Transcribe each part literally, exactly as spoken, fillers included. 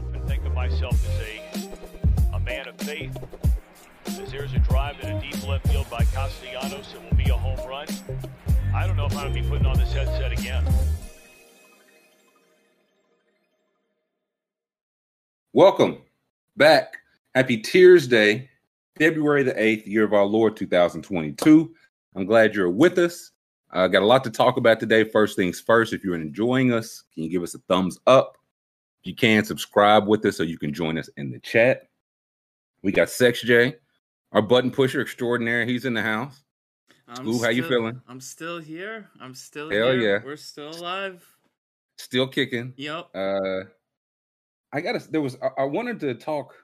myself and think of myself as a, a man of faith. As there's a drive in a deep left field by Castellanos, it will be a home run. I don't know if I'm going to be putting on this headset again. Welcome back. Happy Tears Day, February the eighth, year of our Lord, two thousand twenty-two. I'm glad you're with us. I uh, got a lot to talk about today. First things first, if you're enjoying us, can you give us a thumbs up? If you can, subscribe with us so you can join us in the chat. We got Sex J, our button pusher extraordinaire. He's in the house. I'm Ooh, still, how you feeling? I'm still here. I'm still Hell here. Yeah. We're still alive. Still kicking. Yep. Uh, I got to, there was, I, I wanted to talk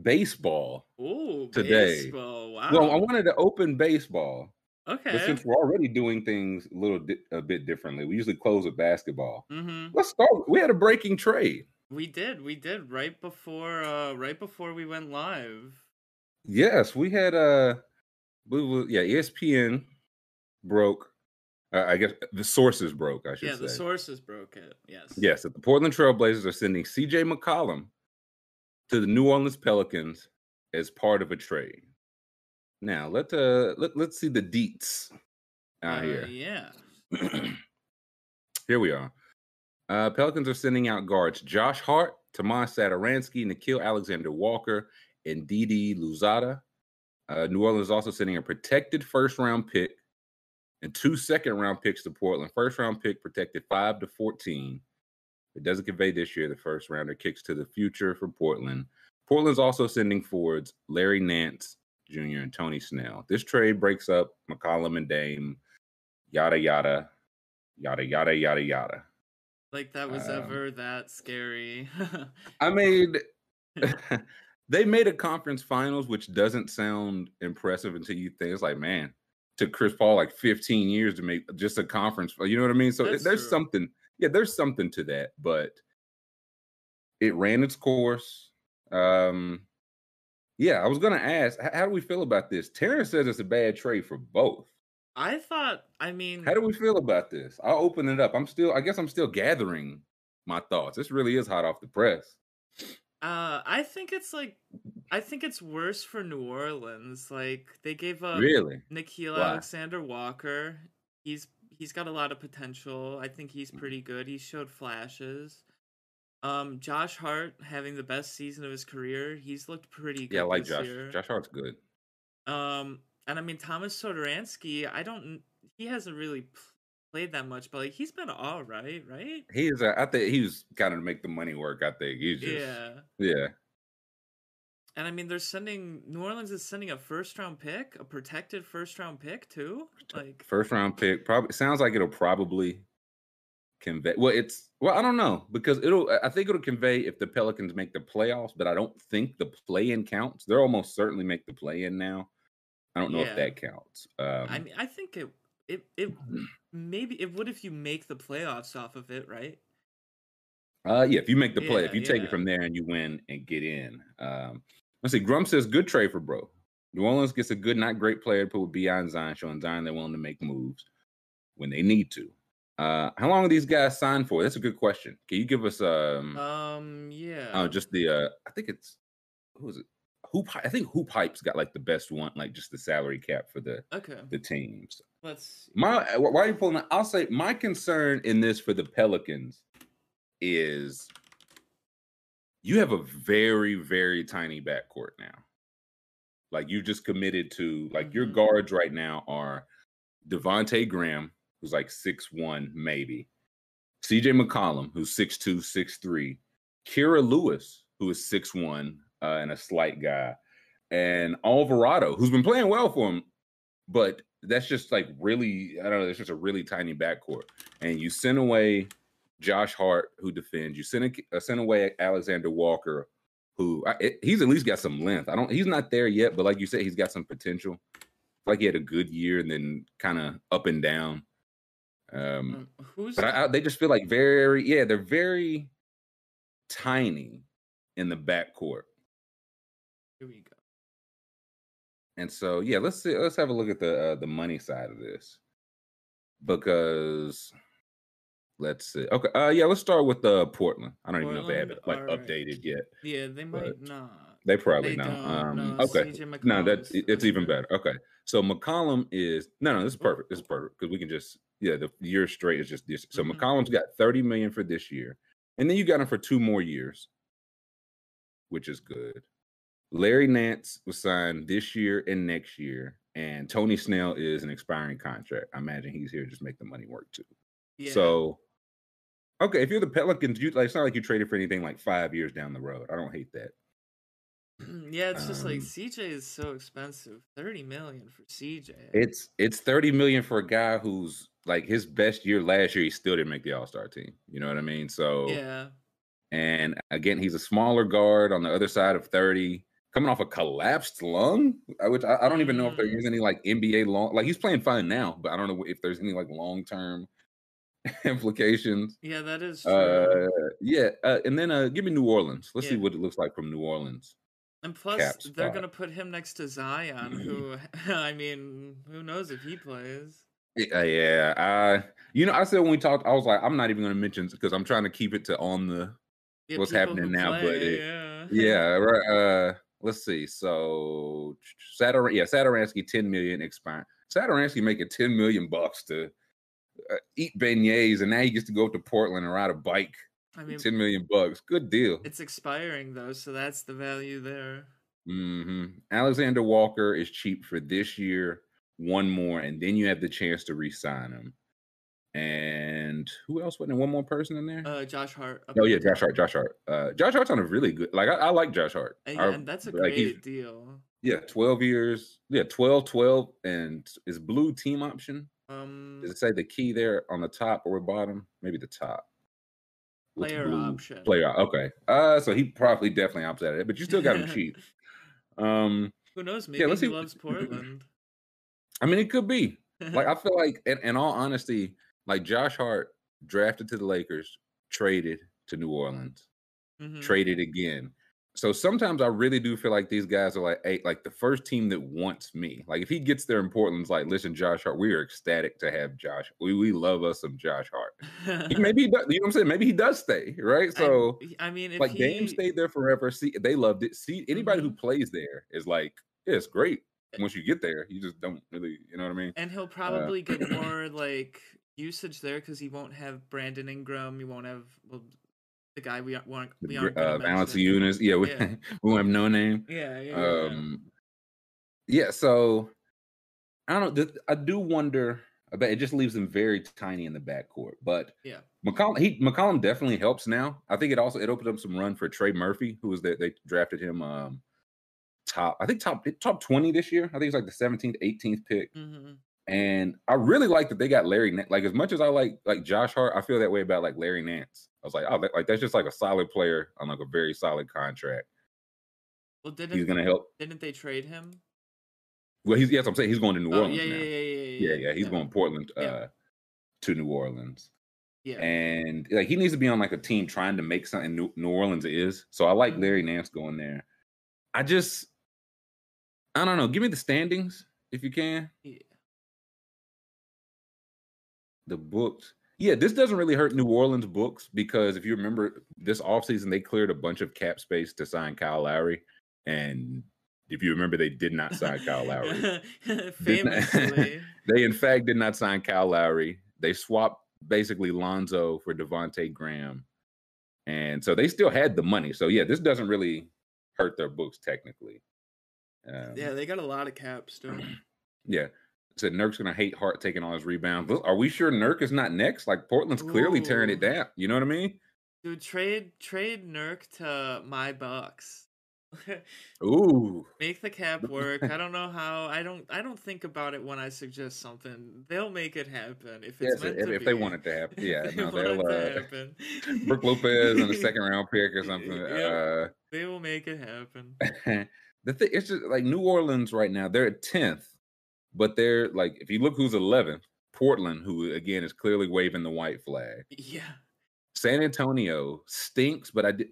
baseball Ooh, today. Baseball. Wow. Well, I wanted to open baseball. Okay. But since we're already doing things a little di- a bit differently, we usually close with basketball. Mm-hmm. Let's start. We had a breaking trade. We did. We did right before uh, right before we went live. Yes, we had a uh, yeah. E S P N broke. Uh, I guess the sources broke. I should yeah, say. Yeah, the sources broke it. Yes. Yes, that the Portland Trail Blazers are sending C J McCollum to the New Orleans Pelicans as part of a trade. Now, let, uh, let, let's see the deets out uh, here. Yeah. Here we are. Uh, Pelicans are sending out guards Josh Hart, Tomas Satoransky, Nickeil Alexander-Walker, and Didi Luzada. Uh, New Orleans is also sending a protected first-round pick and two second-round picks to Portland. First-round pick protected five to fourteen. It doesn't convey this year. The first-rounder kicks to the future for Portland. Portland's also sending forwards Larry Nance, Junior and Tony Snell. This trade breaks up McCollum and Dame, yada, yada, yada, yada, yada, yada. Like that was um, ever that scary. I mean, they made a conference finals, which doesn't sound impressive until you think, it's like, man, took Chris Paul like fifteen years to make just a conference. You know what I mean? So That's there's true. something, yeah, there's something to that, but it ran its course. Um, Yeah, I was going to ask, how do we feel about this? Terrence says it's a bad trade for both. I thought, I mean... How do we feel about this? I'll open it up. I'm still, I guess I'm still gathering my thoughts. This really is hot off the press. Uh, I think it's like, I think it's worse for New Orleans. Like, they gave up really? Nickeil Alexander-Walker. He's He's got a lot of potential. I think he's pretty good. He showed flashes. Um, Josh Hart having the best season of his career. He's looked pretty good. Yeah, I like this Josh. Year. Josh Hart's good. Um, and I mean Tomas Satoransky. I don't. He hasn't really played that much, but like he's been all right, right? He is. A, I think he was kind of to make the money work. I think he's just yeah, yeah. And I mean, they're sending New Orleans is sending a first round pick, a protected first round pick too. Like first round pick. Probably sounds like it'll probably. Convey well, it's well, I don't know because it'll. I think it'll convey if the Pelicans make the playoffs, but I don't think the play-in counts. They're almost certainly make the play-in now. I don't know yeah. if that counts. Um, I mean, I think it, it, it maybe it would if you make the playoffs off of it, right? Uh, yeah, if you make the play, yeah, if you yeah. take it from there and you win and get in. Um, let's see. Grum says good trade for bro. New Orleans gets a good, not great player, but with beyond Zion, showing Zion they're willing to make moves when they need to. Uh, how long are these guys signed for? That's a good question. Can you give us um, um yeah, uh, just the uh, I think it's who is it? Hoop I think Hoop Hype's got like the best one, like just the salary cap for the okay the teams. Let's my why are you pulling? That? I'll say my concern in this for the Pelicans is you have a very very tiny backcourt now. Like you just committed to like mm-hmm. your guards right now are Devontae Graham. Who's like six one, maybe. C J McCollum, who's six two, six three. Kira Lewis, who is six one uh, and a slight guy. And Alvarado, who's been playing well for him. But that's just like really, I don't know, that's just a really tiny backcourt. And you send away Josh Hart, who defends. You send, a, uh, send away Alexander Walker, who I, it, he's at least got some length. I don't. He's not there yet, but like you said, he's got some potential. Like he had a good year and then kind of up and down. Um, um who's but I, I, they just feel like very yeah they're very tiny in the backcourt. Here we go. And so yeah, let's see, let's have a look at the uh, the money side of this because Let's see. Okay. Uh, yeah, let's start with uh, Portland. I don't Portland, even know if they have it like right. updated yet. Yeah, they might not. They probably they not. Um, no, okay. No, that's it's even better. Okay. So McCollum is no, no. This is perfect. This is perfect because we can just yeah. The year straight is just this. So mm-hmm. McCollum's got thirty million for this year, and then you got him for two more years, which is good. Larry Nance was signed this year and next year, and Tony Snell is an expiring contract. I imagine he's here to just make the money work too. Yeah. So, okay, if you're the Pelicans, you like it's not like you traded for anything like five years down the road. I don't hate that. Yeah, it's just um, like C J is so expensive. Thirty million for C J. It's it's thirty million for a guy who's like his best year last year. He still didn't make the All-Star team. You know what I mean? So yeah. And again, he's a smaller guard on the other side of thirty, coming off a collapsed lung, which I, I don't even know if there is any like N B A long. Like he's playing fine now, but I don't know if there's any like long term implications. Yeah, that is true. Uh, yeah, uh, and then uh, give me New Orleans. Let's yeah. see what it looks like from New Orleans. And plus, Caps they're going to put him next to Zion, who, I mean, who knows if he plays. Yeah, yeah. I, you know, I said when we talked, I was like, I'm not even going to mention because I'm trying to keep it to on the yeah, what's happening now. Play, but it, yeah. yeah, right. Uh, let's see. So, Sator- yeah, Satoransky, ten million dollars expiring. Satoransky making ten million dollars bucks to Uh, eat beignets, and now he gets to go up to Portland and ride a bike. I mean, ten million bucks, good deal. It's expiring though, so that's the value there. Mm-hmm. Alexander Walker is cheap for this year, one more, and then you have the chance to re-sign him. And who else? Wasn't there one more person in there? Uh, Josh Hart. Oh yeah, Josh Hart. Josh Hart. Uh, Josh Hart's on a really good. Like I, I like Josh Hart. And, yeah, I, and that's a like great deal. Yeah, twelve years. Yeah, twelve, twelve, and is blue team option. Um, Does it say the key there on the top or bottom? Maybe the top. Player option. Player. Okay. Uh, so he probably definitely opts out of it, but you still got him cheap. Um, Who knows? Maybe yeah, he see. loves Portland. I mean, it could be. Like I feel like, in, in all honesty, like Josh Hart drafted to the Lakers, traded to New Orleans, mm-hmm. traded again. So sometimes I really do feel like these guys are like, hey, like the first team that wants me. Like if he gets there in Portland's like, listen, Josh Hart, we are ecstatic to have Josh. We we love us some Josh Hart. he, maybe he does, you know what I'm saying? Maybe he does stay, right? So I, I mean, if like he... Dame stayed there forever. See, they loved it. See, anybody mm-hmm. who plays there is like, yeah, it's great. Once you get there, you just don't really, you know what I mean? And he'll probably uh, get more like usage there because he won't have Brandon Ingram. He won't have. Well, The guy we aren't we aren't uh, Valančiūnas, yeah, we yeah. we have no name. Yeah, yeah, um, yeah. yeah. So I don't know. I do wonder about it. Just leaves them very tiny in the backcourt. But yeah, McCollum he McCollum definitely helps now. I think it also it opened up some run for Trey Murphy, who was the, they drafted him um, top. I think top top twenty this year. I think it's like the seventeenth, eighteenth pick. Mm-hmm. And I really like that they got Larry Nance. Like as much as I like like Josh Hart, I feel that way about like Larry Nance. I was like, oh, like that's just like a solid player on like a very solid contract. Well, didn't he's gonna help? Didn't they trade him? Well, he's yes, yeah, I'm saying he's going to New oh, Orleans. Yeah, now. Yeah, yeah, yeah, yeah, yeah. yeah he's yeah. going Portland uh, yeah. to New Orleans. Yeah, and like he needs to be on like a team trying to make something. New, New Orleans is so I like mm-hmm. Larry Nance going there. I just, I don't know. Give me the standings if you can. Yeah. The books. Yeah, this doesn't really hurt New Orleans books because if you remember this offseason, they cleared a bunch of cap space to sign Kyle Lowry. And if you remember, they did not sign Kyle Lowry. Famously. They, in fact, did not sign Kyle Lowry. They swapped basically Lonzo for Devontae Graham. And so they still had the money. So, yeah, this doesn't really hurt their books technically. Um, yeah, they got a lot of cap still. Yeah. Said Nurk's going to hate Hart taking all his rebounds. Are we sure Nurk is not next? Like, Portland's clearly Ooh. tearing it down. You know what I mean? Dude, trade trade Nurk to my Bucks. Ooh. Make the cap work. I don't know how. I don't I don't think about it when I suggest something. They'll make it happen if it's yes, meant if, to if be. they want it to happen. Yeah. They no, they'll, want it to uh, happen. Brook Lopez on a second round pick or something. Yep. Uh, they will make it happen. The thing, it's just like New Orleans right now, they're at tenth. But they're like, if you look who's eleventh, Portland, who again is clearly waving the white flag. Yeah. San Antonio stinks, but I did.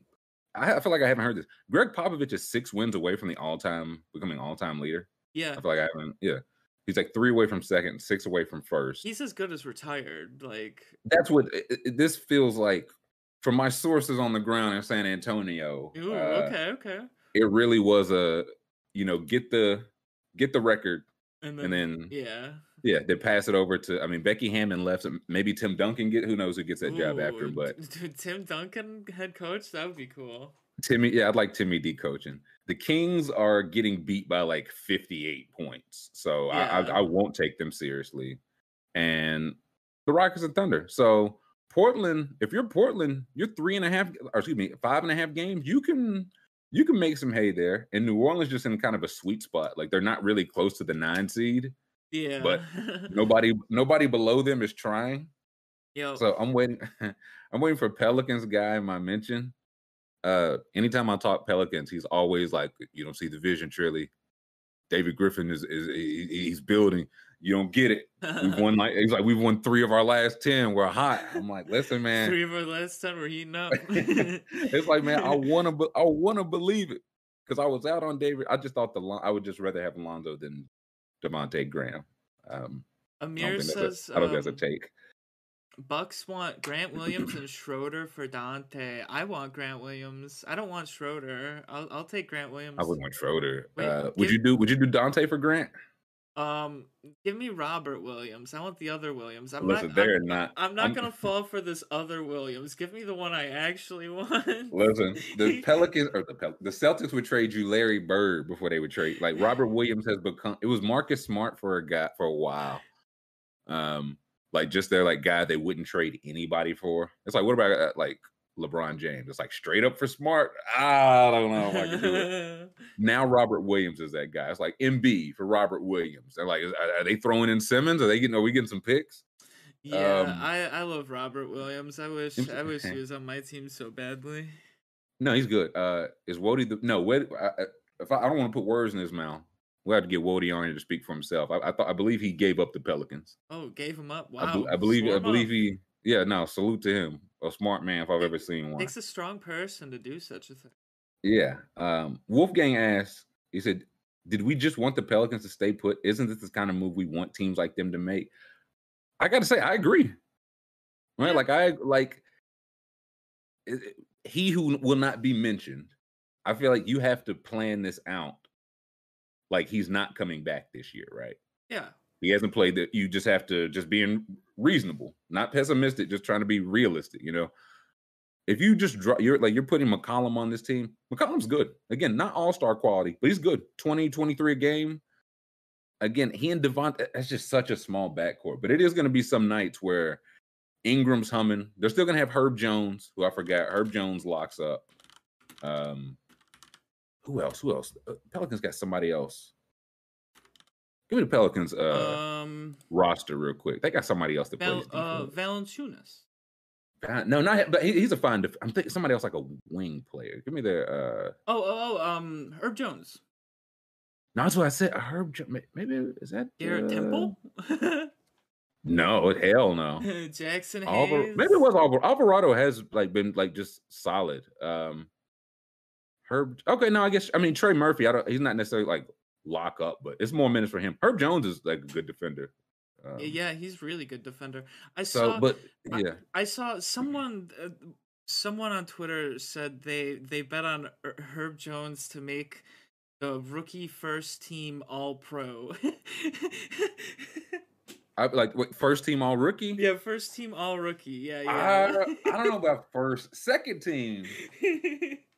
I feel like I haven't heard this. Greg Popovich is six wins away from the all-time becoming all-time leader. Yeah. I feel like I haven't. Yeah. He's like three away from second, six away from first. He's as good as retired. Like that's what it, it, this feels like. From my sources on the ground in San Antonio. Ooh, uh, okay, okay. It really was a, you know, get the get the record, and then, and then yeah, yeah, they pass it over to. I mean, Becky Hammond left. Maybe Tim Duncan get. Who knows who gets that Ooh, job after? But dude, Tim Duncan head coach, that would be cool. Timmy, yeah, I'd like Timmy D coaching. The Kings are getting beat by like fifty-eight points, so yeah. I, I I won't take them seriously. And the Rockets and Thunder, so. Portland, if you're Portland, you're three and a half, or excuse me, five and a half games. You can you can make some hay there. And New Orleans just in kind of a sweet spot. Like they're not really close to the nine seed. Yeah. But nobody nobody below them is trying. Yo. So I'm waiting. I'm waiting for Pelicans guy in my mention. Uh, anytime I talk Pelicans, he's always like, you don't see the vision, truly. David Griffin is is he, he's building. You don't get it. We've won like he's like we've won three of our last ten. We're hot. I'm like, listen, man. Three of our last ten, we're heating up. It's like, man, I wanna, be- I wanna believe it because I was out on David. I just thought the I would just rather have Alonzo than Devontae Graham. Um, Amir I says, a, I don't think um, that's a take. Bucks want Grant Williams and Schroeder for Dante. I want Grant Williams. I don't want Schroeder. I'll I'll take Grant Williams. I wouldn't want Schroeder. Wait, uh, give- would you do? Would you do Dante for Grant? Um, give me Robert Williams. I want the other Williams. I'm listen, not. They're I'm not. I'm not I'm, gonna fall for this other Williams. Give me the one I actually want. Listen, the Pelicans or the Pel- the Celtics would trade you Larry Bird before they would trade. Like Robert Williams has become. It was Marcus Smart for a guy for a while. Um, like just their like guy they wouldn't trade anybody for. It's like what about uh, like LeBron James? It's like straight up for Smart. I don't know if I can do it. Now Robert Williams is that guy. It's like Embiid for Robert Williams. They're like, are they throwing in Simmons? Are they getting? Are we getting some picks? Yeah, um, I, I love Robert Williams. I wish I wish he was on my team so badly. No, he's good. Uh, is Wody the no? Wait, I, if I, I don't want to put words in his mouth, we'll have to get Wody on here to speak for himself. I, I thought I believe he gave up the Pelicans. Oh, gave him up. Wow. I, I believe Swarm I believe up. He. Yeah, no, salute to him. A smart man if I've it, ever seen one. It's a strong person to do such a thing. Yeah. Um, Wolfgang asked, he said, did we just want the Pelicans to stay put? Isn't this the kind of move we want teams like them to make? I got to say, I agree. Right? Yeah. Like, I like it, he who will not be mentioned. I feel like you have to plan this out. Like, he's not coming back this year, right? Yeah. He hasn't played that. You just have to just be in reasonable, not pessimistic, just trying to be realistic. You know, if you just draw, you're like, you're putting McCollum on this team. McCollum's good. Again, not all-star quality, but he's good. twenty, twenty-three a game. Again, he and Devontae, that's just such a small backcourt, but it is going to be some nights where Ingram's humming. They're still going to have Herb Jones, who I forgot. Herb Jones locks up. Um, who else? Who else? Pelicans got somebody else. Give me the Pelicans uh, um, roster real quick. They got somebody else to Val, play. Uh, Valančiūnas. No, not but he, he's a fine. Def- I'm thinking somebody else like a wing player. Give me their. Uh... Oh, oh, oh, um, Herb Jones. No, that's what I said. Herb Jones. Maybe is that Garrett uh... Temple? No, hell no. Jackson Alvar- Hayes. Maybe it was Alvarado. Alvarado has like been like just solid. Um, Herb. Okay, no, I guess I mean Trey Murphy. I don't. He's not necessarily like. Lock up, but it's more minutes for him. Herb Jones is like a good defender. Um, yeah, he's really good defender. I so, saw, but yeah, I, I saw someone, uh, someone on Twitter said they they bet on Herb Jones to make the rookie first team All Pro. I like wait, first team All Rookie. Yeah, first team All Rookie. Yeah, yeah. I, I don't know about first, second team.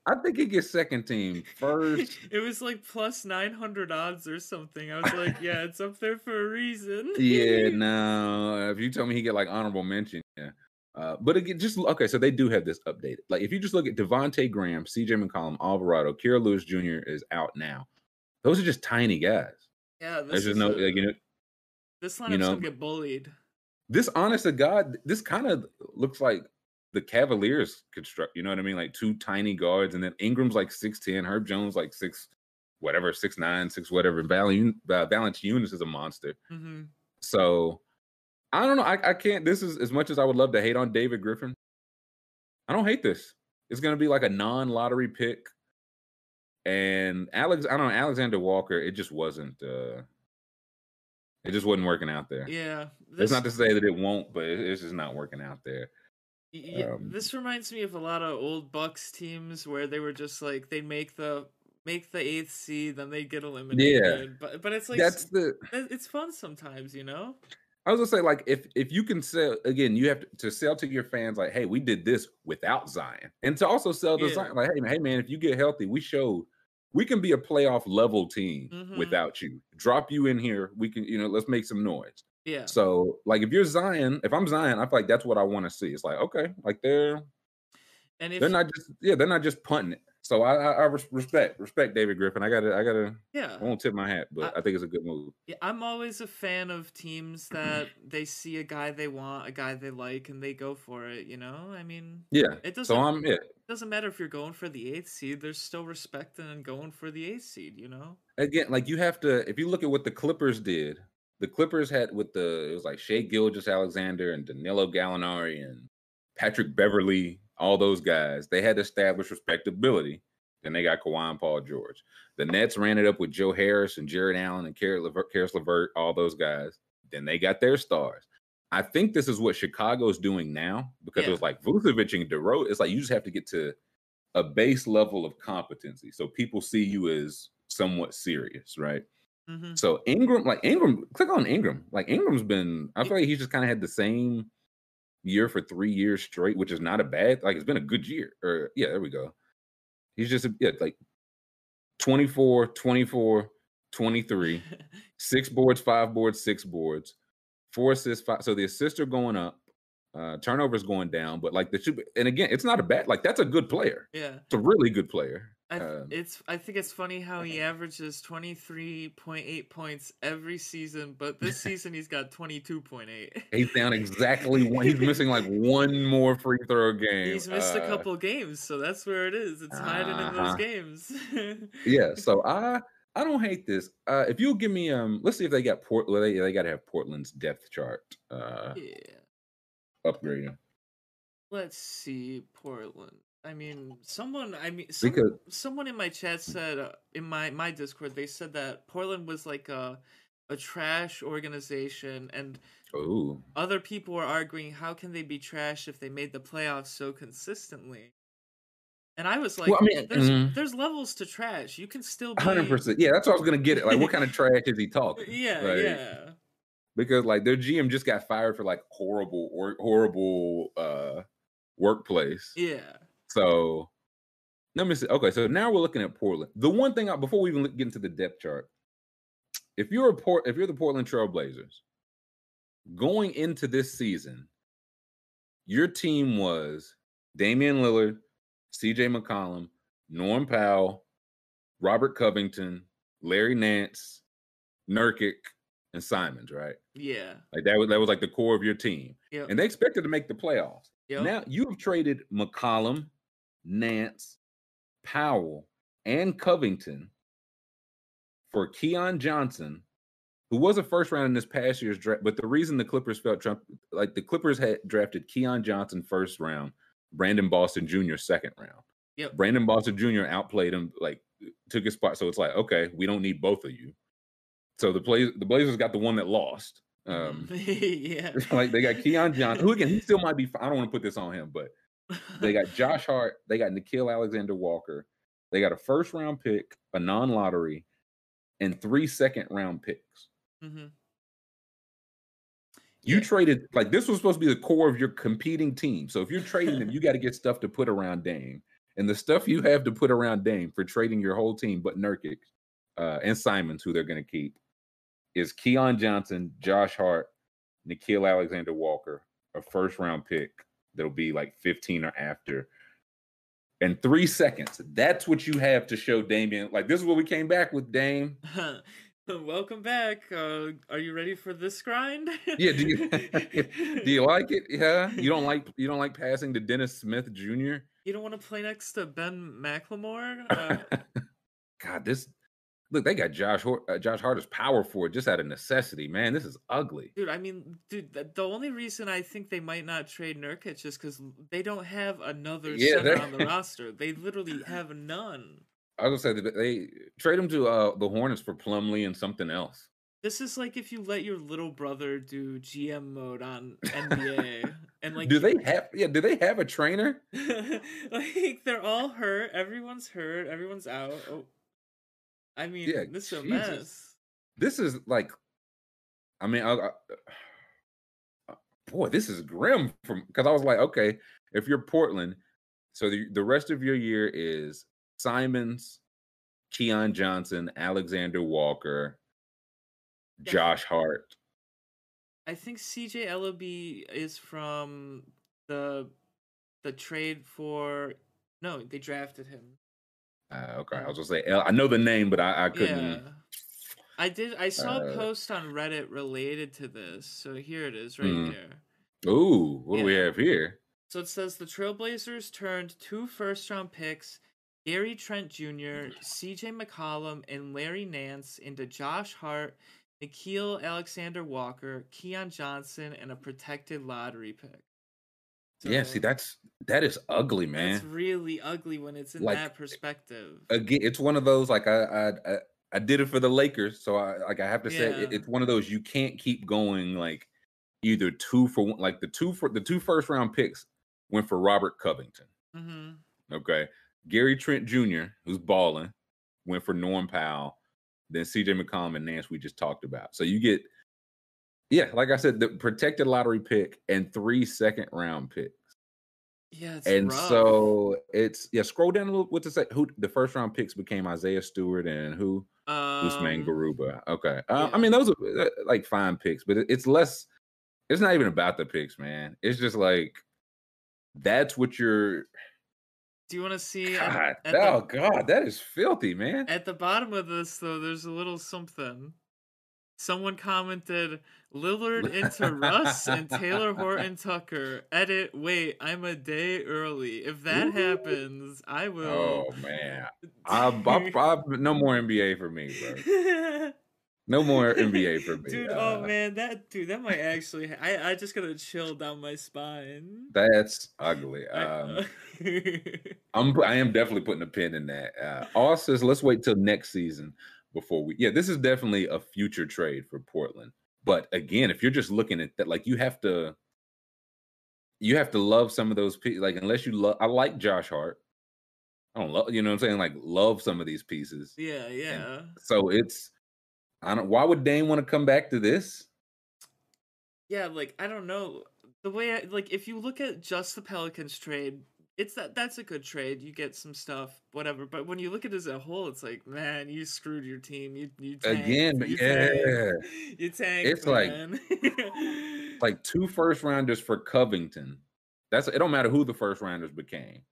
I think he gets second team first. It was like plus nine hundred odds or something. I was like, yeah, it's up there for a reason. Yeah, no. If you tell me he get like honorable mention, yeah. Uh, but again, just, okay, so they do have this updated. Like if you just look at Devontae Graham, C J. McCollum, Alvarado, Kira Lewis, Junior is out now. Those are just tiny guys. Yeah. This There's just no, a, like, you know. This lineup's going to get bullied. This, honest to God, this kind of looks like the Cavaliers construct, you know what I mean? Like two tiny guards, and then Ingram's like six ten, Herb Jones like six, whatever, six nine, six whatever. Valen, uh, Valančiūnas is a monster. Mm-hmm. So I don't know. I, I can't. This is as much as I would love to hate on David Griffin. I don't hate this. It's gonna be like a non-lottery pick, and Alex. I don't know Alexander Walker. It just wasn't. Uh, It just wasn't working out there. Yeah. This, it's not to say that it won't, but it's just not working out there. Yeah, um, this reminds me of a lot of old Bucks teams where they were just like, they make the make the eighth seed, then they get eliminated. Yeah. But but it's like, that's the, it's fun sometimes, you know? I was going to say, like, if if you can sell, again, you have to, to sell to your fans, like, hey, we did this without Zion. And to also sell to yeah. Zion, like, hey, hey, man, if you get healthy, we showed we can be a playoff level team mm-hmm. without you. Drop you in here. We can, you know, let's make some noise. Yeah. So, like, if you're Zion, if I'm Zion, I feel like that's what I want to see. It's like, okay, like they're, and if they're not just, yeah, they're not just punting it. So I, I, I respect respect David Griffin. I gotta, I gotta. Yeah. I won't tip my hat, but I, I think it's a good move. Yeah, I'm always a fan of teams that they see a guy they want, a guy they like, and they go for it. You know, I mean. Yeah. It doesn't. So I'm it. It doesn't matter if you're going for the eighth seed. There's still respect in going for the eighth seed. You know. Again, like you have to. If you look at what the Clippers did, the Clippers had with the it was like Shai Gilgeous-Alexander and Danilo Gallinari and Patrick Beverley. All those guys, they had established respectability. Then they got Kawhi and Paul George. The Nets ran it up with Joe Harris and Jared Allen and Karis LeVert, all those guys. Then they got their stars. I think this is what Chicago's doing now because yeah. it was like Vucevic and DeRozan. It's like you just have to get to a base level of competency so people see you as somewhat serious, right? Mm-hmm. So Ingram, like Ingram, click on Ingram. Like Ingram's been, I feel like he's just kind of had the same year for three years straight, which is not a bad, like it's been a good year. Or yeah, there we go. He's just yeah, like twenty-four, twenty-four, twenty-three, six boards, five boards, six boards, four assists, five. So the assists are going up, uh, turnovers going down, but like the shoot, and again, it's not a bad, like that's a good player. Yeah. It's a really good player. I th- um, it's. I think it's funny how he averages twenty-three point eight points every season, but this season he's got twenty-two point eight. He's down exactly one. He's missing like one more free throw game. He's missed uh, a couple of games, so that's where it is. It's hiding uh-huh. in those games. Yeah, so I I don't hate this. Uh, if you'll give me um, let's see if they got Portland. They, they got to have Portland's depth chart. Uh, yeah. Upgrade. Let's see Portland. I mean, someone. I mean, some, because, someone in my chat said uh, in my, my Discord, they said that Portland was like a a trash organization, and ooh. Other people were arguing how can they be trash if they made the playoffs so consistently. And I was like, well, I mean, there's mm-hmm. there's levels to trash. You can still be one hundred percent. Yeah, that's what I was gonna get at. Like, what kind of trash is he talking? Yeah, like, yeah. Because like their G M just got fired for like horrible or horrible uh, workplace. Yeah. So let me see. Okay, so now we're looking at Portland. The one thing I, before we even get into the depth chart, if you're a port, if you're the Portland Trail Blazers, going into this season, your team was Damian Lillard, C J. McCollum, Norm Powell, Robert Covington, Larry Nance, Nurkic, and Simons, right? Yeah, like that was that was like the core of your team, yep. And they expected to make the playoffs. Yep. Now you have traded McCollum, Nance, Powell, and Covington for Keon Johnson, who was a first round in this past year's draft. But the reason the Clippers felt Trump, like the Clippers had drafted Keon Johnson first round, Brandon Boston Junior second round. Yep. Brandon Boston Junior outplayed him, like took his spot. So it's like, okay, we don't need both of you. So the play, the Blazers got the one that lost. Um, yeah, like they got Keon Johnson, who again, he still might be, I don't want to put this on him, but they got Josh Hart, they got Nickeil Alexander-Walker, they got a first round pick, a non-lottery, and three second round picks. Mm-hmm. You yeah. traded, like this was supposed to be the core of your competing team. So if you're trading them, you got to get stuff to put around Dame, and the stuff you have to put around Dame for trading your whole team, but Nurkic uh, and Simons, who they're going to keep, is Keon Johnson, Josh Hart, Nickeil Alexander-Walker, a first-round pick that'll be like fifteen or after, and three seconds. That's what you have to show Damian. Like, this is what we came back with, Dame. Welcome back. Uh, are you ready for this grind? Yeah. Do you do you like it? Yeah. You don't like you don't like passing to Dennis Smith Junior You don't want to play next to Ben McLemore. Uh... God, this. Look, they got Josh Hart, uh, Josh Hart as power forward just out of necessity, man. This is ugly. Dude, I mean, dude, the only reason I think they might not trade Nurkic is because they don't have another yeah, center on the roster. They literally have none. I was going to say, that they trade him to uh, the Hornets for Plumlee and something else. This is like if you let your little brother do G M mode on N B A, and like do they have yeah do they have a trainer? Like they're all hurt, everyone's hurt, everyone's out. Oh, I mean, yeah, this is a mess. This is like, I mean, I, I, boy, this is grim. From because I was like, okay, if you're Portland, so the the rest of your year is Simons, Keon Johnson, Alexander-Walker, Josh Hart. I think C J Ellaby is from the the trade for no, they drafted him. Uh, okay, I was gonna say El, I know the name, but I, I couldn't. Yeah. I did. I saw uh, a post on Reddit related to this, so here it is, right mm. there. Ooh, what yeah. do we have here? So it says the Trailblazers turned two first-round picks, Gary Trent Junior, C J McCollum, and Larry Nance into Josh Hart, Nickeil Alexander-Walker, Keon Johnson, and a protected lottery pick. So, yeah, see, that's that is ugly, man. It's really ugly when it's in like, that perspective. Again, it's one of those like I I I, I did it for the Lakers, so I like I have to yeah. say it, it's one of those you can't keep going like either two for one, like the two for the two first round picks went for Robert Covington. Mm-hmm. Okay, Gary Trent Junior, who's balling, went for Norm Powell. Then C J McCollum and Nance we just talked about. So you get, yeah, like I said, the protected lottery pick and three second round picks. Yeah, it's and rough. So it's yeah. Scroll down a little. What to say? Who the first round picks became Isaiah Stewart and who? Um, Usman Garuba. Okay, uh, yeah. I mean those are like fine picks, but it's less. It's not even about the picks, man. It's just like that's what you're. Do you want to see? God, at, at oh the, God, that is filthy, man. At the bottom of this, though, there's a little something. Someone commented, Lillard into Russ and Taylor Horton Tucker. Edit, wait, I'm a day early. If that Ooh. happens, I will. Oh, man. I, I, I, no more N B A for me, bro. No more N B A for me. Dude, uh, oh, man, that dude, that might actually... I, I just got a chill down my spine. That's ugly. Um, I'm, I am definitely putting a pin in that. Uh, All says, let's wait till next season. Before we, yeah, this is definitely a future trade for Portland. But again, if you're just looking at that, like you have to, you have to love some of those pieces. Like unless you love, I like Josh Hart. I don't love, you know what I'm saying? Like love some of these pieces. Yeah, yeah. And so it's, I don't. Why would Dame want to come back to this? Yeah, like I don't know the way. I, like if you look at just the Pelicans trade. It's that that's a good trade. You get some stuff, whatever. But when you look at it as a whole, it's like, man, you screwed your team. You you tanked, again, you yeah, tanked, you tanked. It's man. like like two first rounders for Covington. That's it. Don't matter who the first rounders became.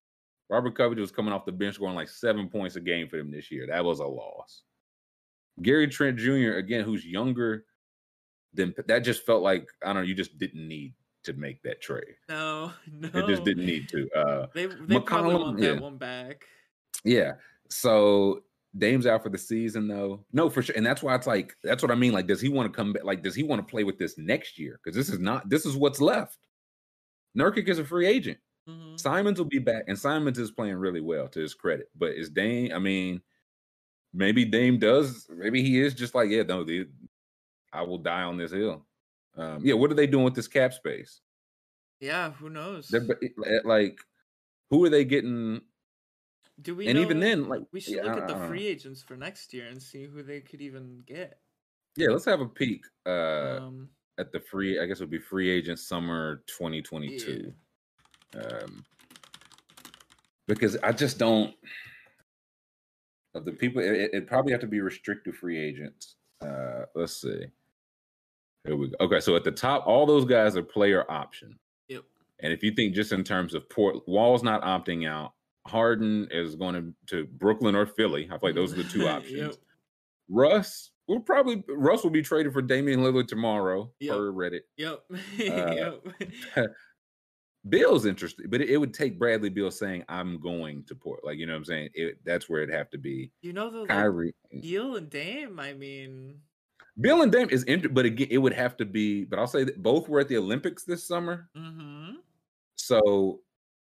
Robert Covington was coming off the bench, scoring like seven points a game for them this year. That was a loss. Gary Trent Junior again, who's younger than that, just felt like I don't know. You just didn't need to make that trade. No, no. It just didn't need to. Uh, they they McCollum, probably want that yeah. one back. Yeah. So Dame's out for the season, though. No, for sure. And that's why it's like, that's what I mean. Like, does he want to come back? Like, does he want to play with this next year? Because this is not, this is what's left. Nurkic is a free agent. Mm-hmm. Simons will be back. And Simons is playing really well to his credit. But is Dame, I mean, maybe Dame does, maybe he is just like, yeah, no, they, I will die on this hill. Um, yeah, what are they doing with this cap space? Yeah, who knows? They're, like, who are they getting? Do we? And know, even then, like, we should yeah, look at the free agents for next year and see who they could even get. Yeah, let's have a peek uh, um, at the free. I guess it would be free agent summer twenty twenty-two. Yeah. Um, because I just don't of the people. It, it probably have to be restricted free agents. Uh, let's see. Here we go. Okay, so at the top, all those guys are player option. Yep. And if you think just in terms of Port, Wall's not opting out. Harden is going to, to Brooklyn or Philly. I feel like those are the two options. Yep. Russ will probably Russ will be traded for Damian Lillard tomorrow yep. per Reddit. Yep. uh, yep. Bill's interesting, but it, it would take Bradley Beal saying, "I'm going to Port." Like you know what I'm saying? It, that's where it'd have to be. You know the Kyrie, like, Beal and Dame. I mean. Bill and Dame is interesting, but again, it would have to be. But I'll say that both were at the Olympics this summer. Mm-hmm. So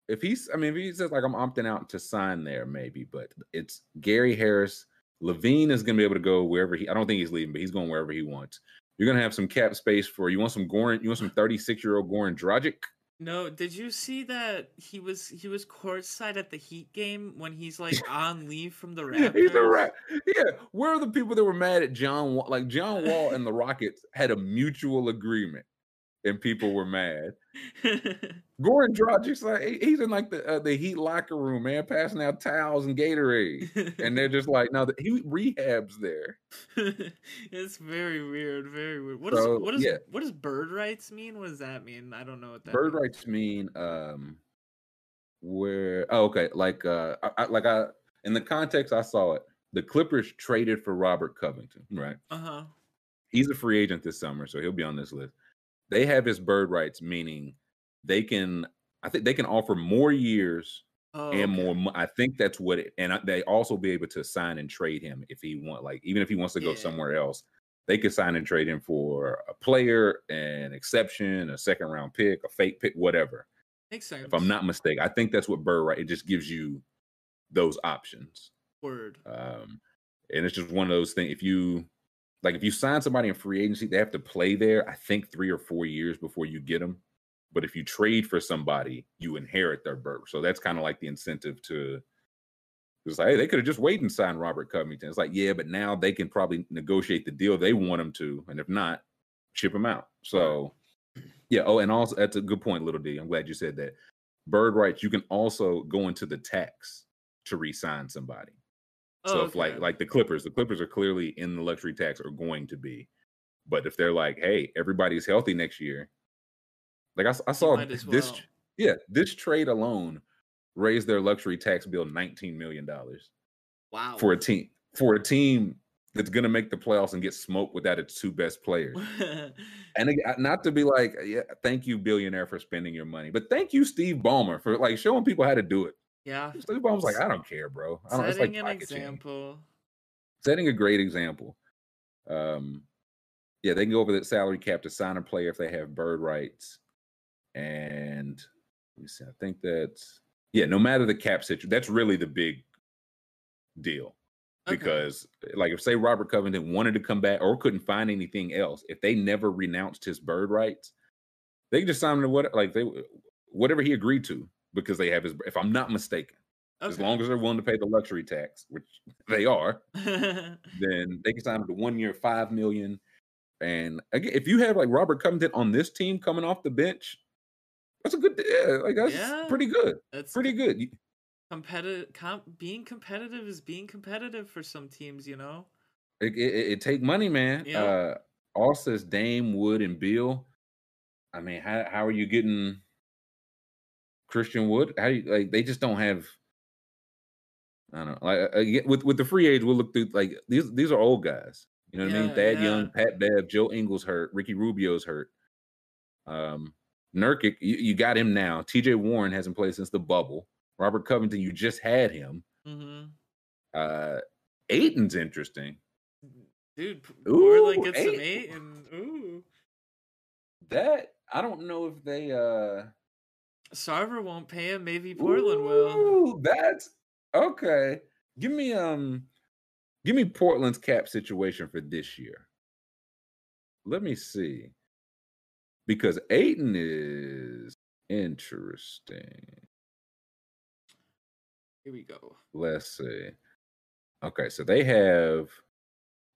if he's, I mean, if he says like I'm opting out to sign there, maybe. But it's Gary Harris, Levine is going to be able to go wherever he. I don't think he's leaving, but he's going wherever he wants. You're going to have some cap space for. You want some Goran? You want some thirty-six-year-old Goran Dragic? No, did you see that he was he was courtside at the Heat game when he's like on leave from the Raptors? He's a rat. Yeah, where are the people that were mad at John Wall? Like John Wall and the Rockets had a mutual agreement, and people were mad. Goran Dragic's like he's in like the uh, the Heat locker room, man, passing out towels and Gatorade, and they're just like, no, the, he rehabs there. It's very weird, very weird. What does so, what does yeah. what does bird rights mean? What does that mean? I don't know what that bird means. rights mean. Um, where oh, okay, like uh, I, I, like I in the context I saw it, the Clippers traded for Robert Covington, right? Uh huh. He's a free agent this summer, so he'll be on this list. They have his bird rights, meaning they can. I think they can offer more years oh, and okay. more. I think that's what it. And they also be able to sign and trade him if he want. Like even if he wants to go yeah. somewhere else, they could sign and trade him for a player, an exception, a second round pick, a fake pick, whatever. Makes sense. If I'm not mistaken, I think that's what bird right. It just gives you those options. Word. Um, and it's just one of those things. If you. Like, if you sign somebody in free agency, they have to play there, I think, three or four years before you get them. But if you trade for somebody, you inherit their bird. So that's kind of like the incentive to – it's like, hey, they could have just waited and signed Robert Covington. It's like, yeah, but now they can probably negotiate the deal they want them to. And if not, ship them out. So, yeah. Oh, and also – that's a good point, Little D. I'm glad you said that. Bird rights, you can also go into the tax to re-sign somebody. So oh, if okay. like like the Clippers, the Clippers are clearly in the luxury tax or going to be. But if they're like, hey, everybody's healthy next year. Like I, I saw this. Well. Yeah. This trade alone raised their luxury tax bill nineteen million dollars. Wow. For a team, for a team that's going to make the playoffs and get smoked without its two best players. And again, not to be like, yeah, thank you, billionaire, for spending your money. But thank you, Steve Ballmer, for like showing people how to do it. Yeah. Steve Ballmer's like, I don't care, bro. I don't, setting it's like an example. Setting a great example. Um, yeah, they can go over the salary cap to sign a player if they have bird rights. And let me see, I think that's, yeah, no matter the cap situation, that's really the big deal. Okay. Because, like, if, say, Robert Covington wanted to come back or couldn't find anything else, if they never renounced his bird rights, they could just sign him to what, like, they, whatever he agreed to. Because they have his, if I'm not mistaken, okay. as long as they're willing to pay the luxury tax, which they are, then they can sign up to one year, five million. And again, if you have like Robert Covington on this team coming off the bench, that's a good, yeah, like that's yeah, pretty good. That's pretty good. Competitive, comp, being competitive is being competitive for some teams, you know. It it, it take money, man. Yeah. Uh, all says Dame, Wood, and Beal. I mean, how how are you getting? Christian Wood, how you like? They just don't have. I don't know. Like I get, with with the free age, we'll look through. Like these these are old guys. You know what yeah, I mean? Thad yeah. Young, Pat Bev, Joe Ingles hurt. Ricky Rubio's hurt. Um, Nurkic, you, you got him now. T J Warren hasn't played since the bubble. Robert Covington, you just had him. Mm-hmm. Uh, Ayton's interesting, dude. Portland gets some Ayton. Ooh, that I don't know if they uh. Sarver won't pay him. Maybe Portland Ooh, will. That's okay. Give me um, give me Portland's cap situation for this year. Let me see, because Ayton is interesting. Here we go. Let's see. Okay, so they have.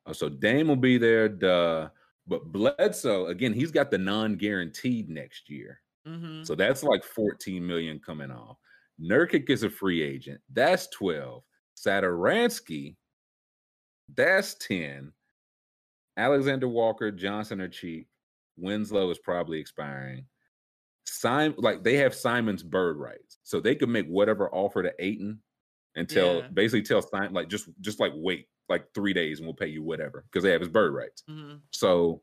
Oh, so Dame will be there. Duh. But Bledsoe again. He's got the non-guaranteed next year. Mm-hmm. So that's like fourteen million coming off. Nurkic is a free agent. That's twelve. Satoransky, that's ten. Alexander Walker, Johnson are cheap. Winslow is probably expiring. Sim- like they have Simon's bird rights, so they could make whatever offer to Ayton and tell yeah. basically tell Simon like just just like wait like three days and we'll pay you whatever because they have his bird rights. Mm-hmm. So.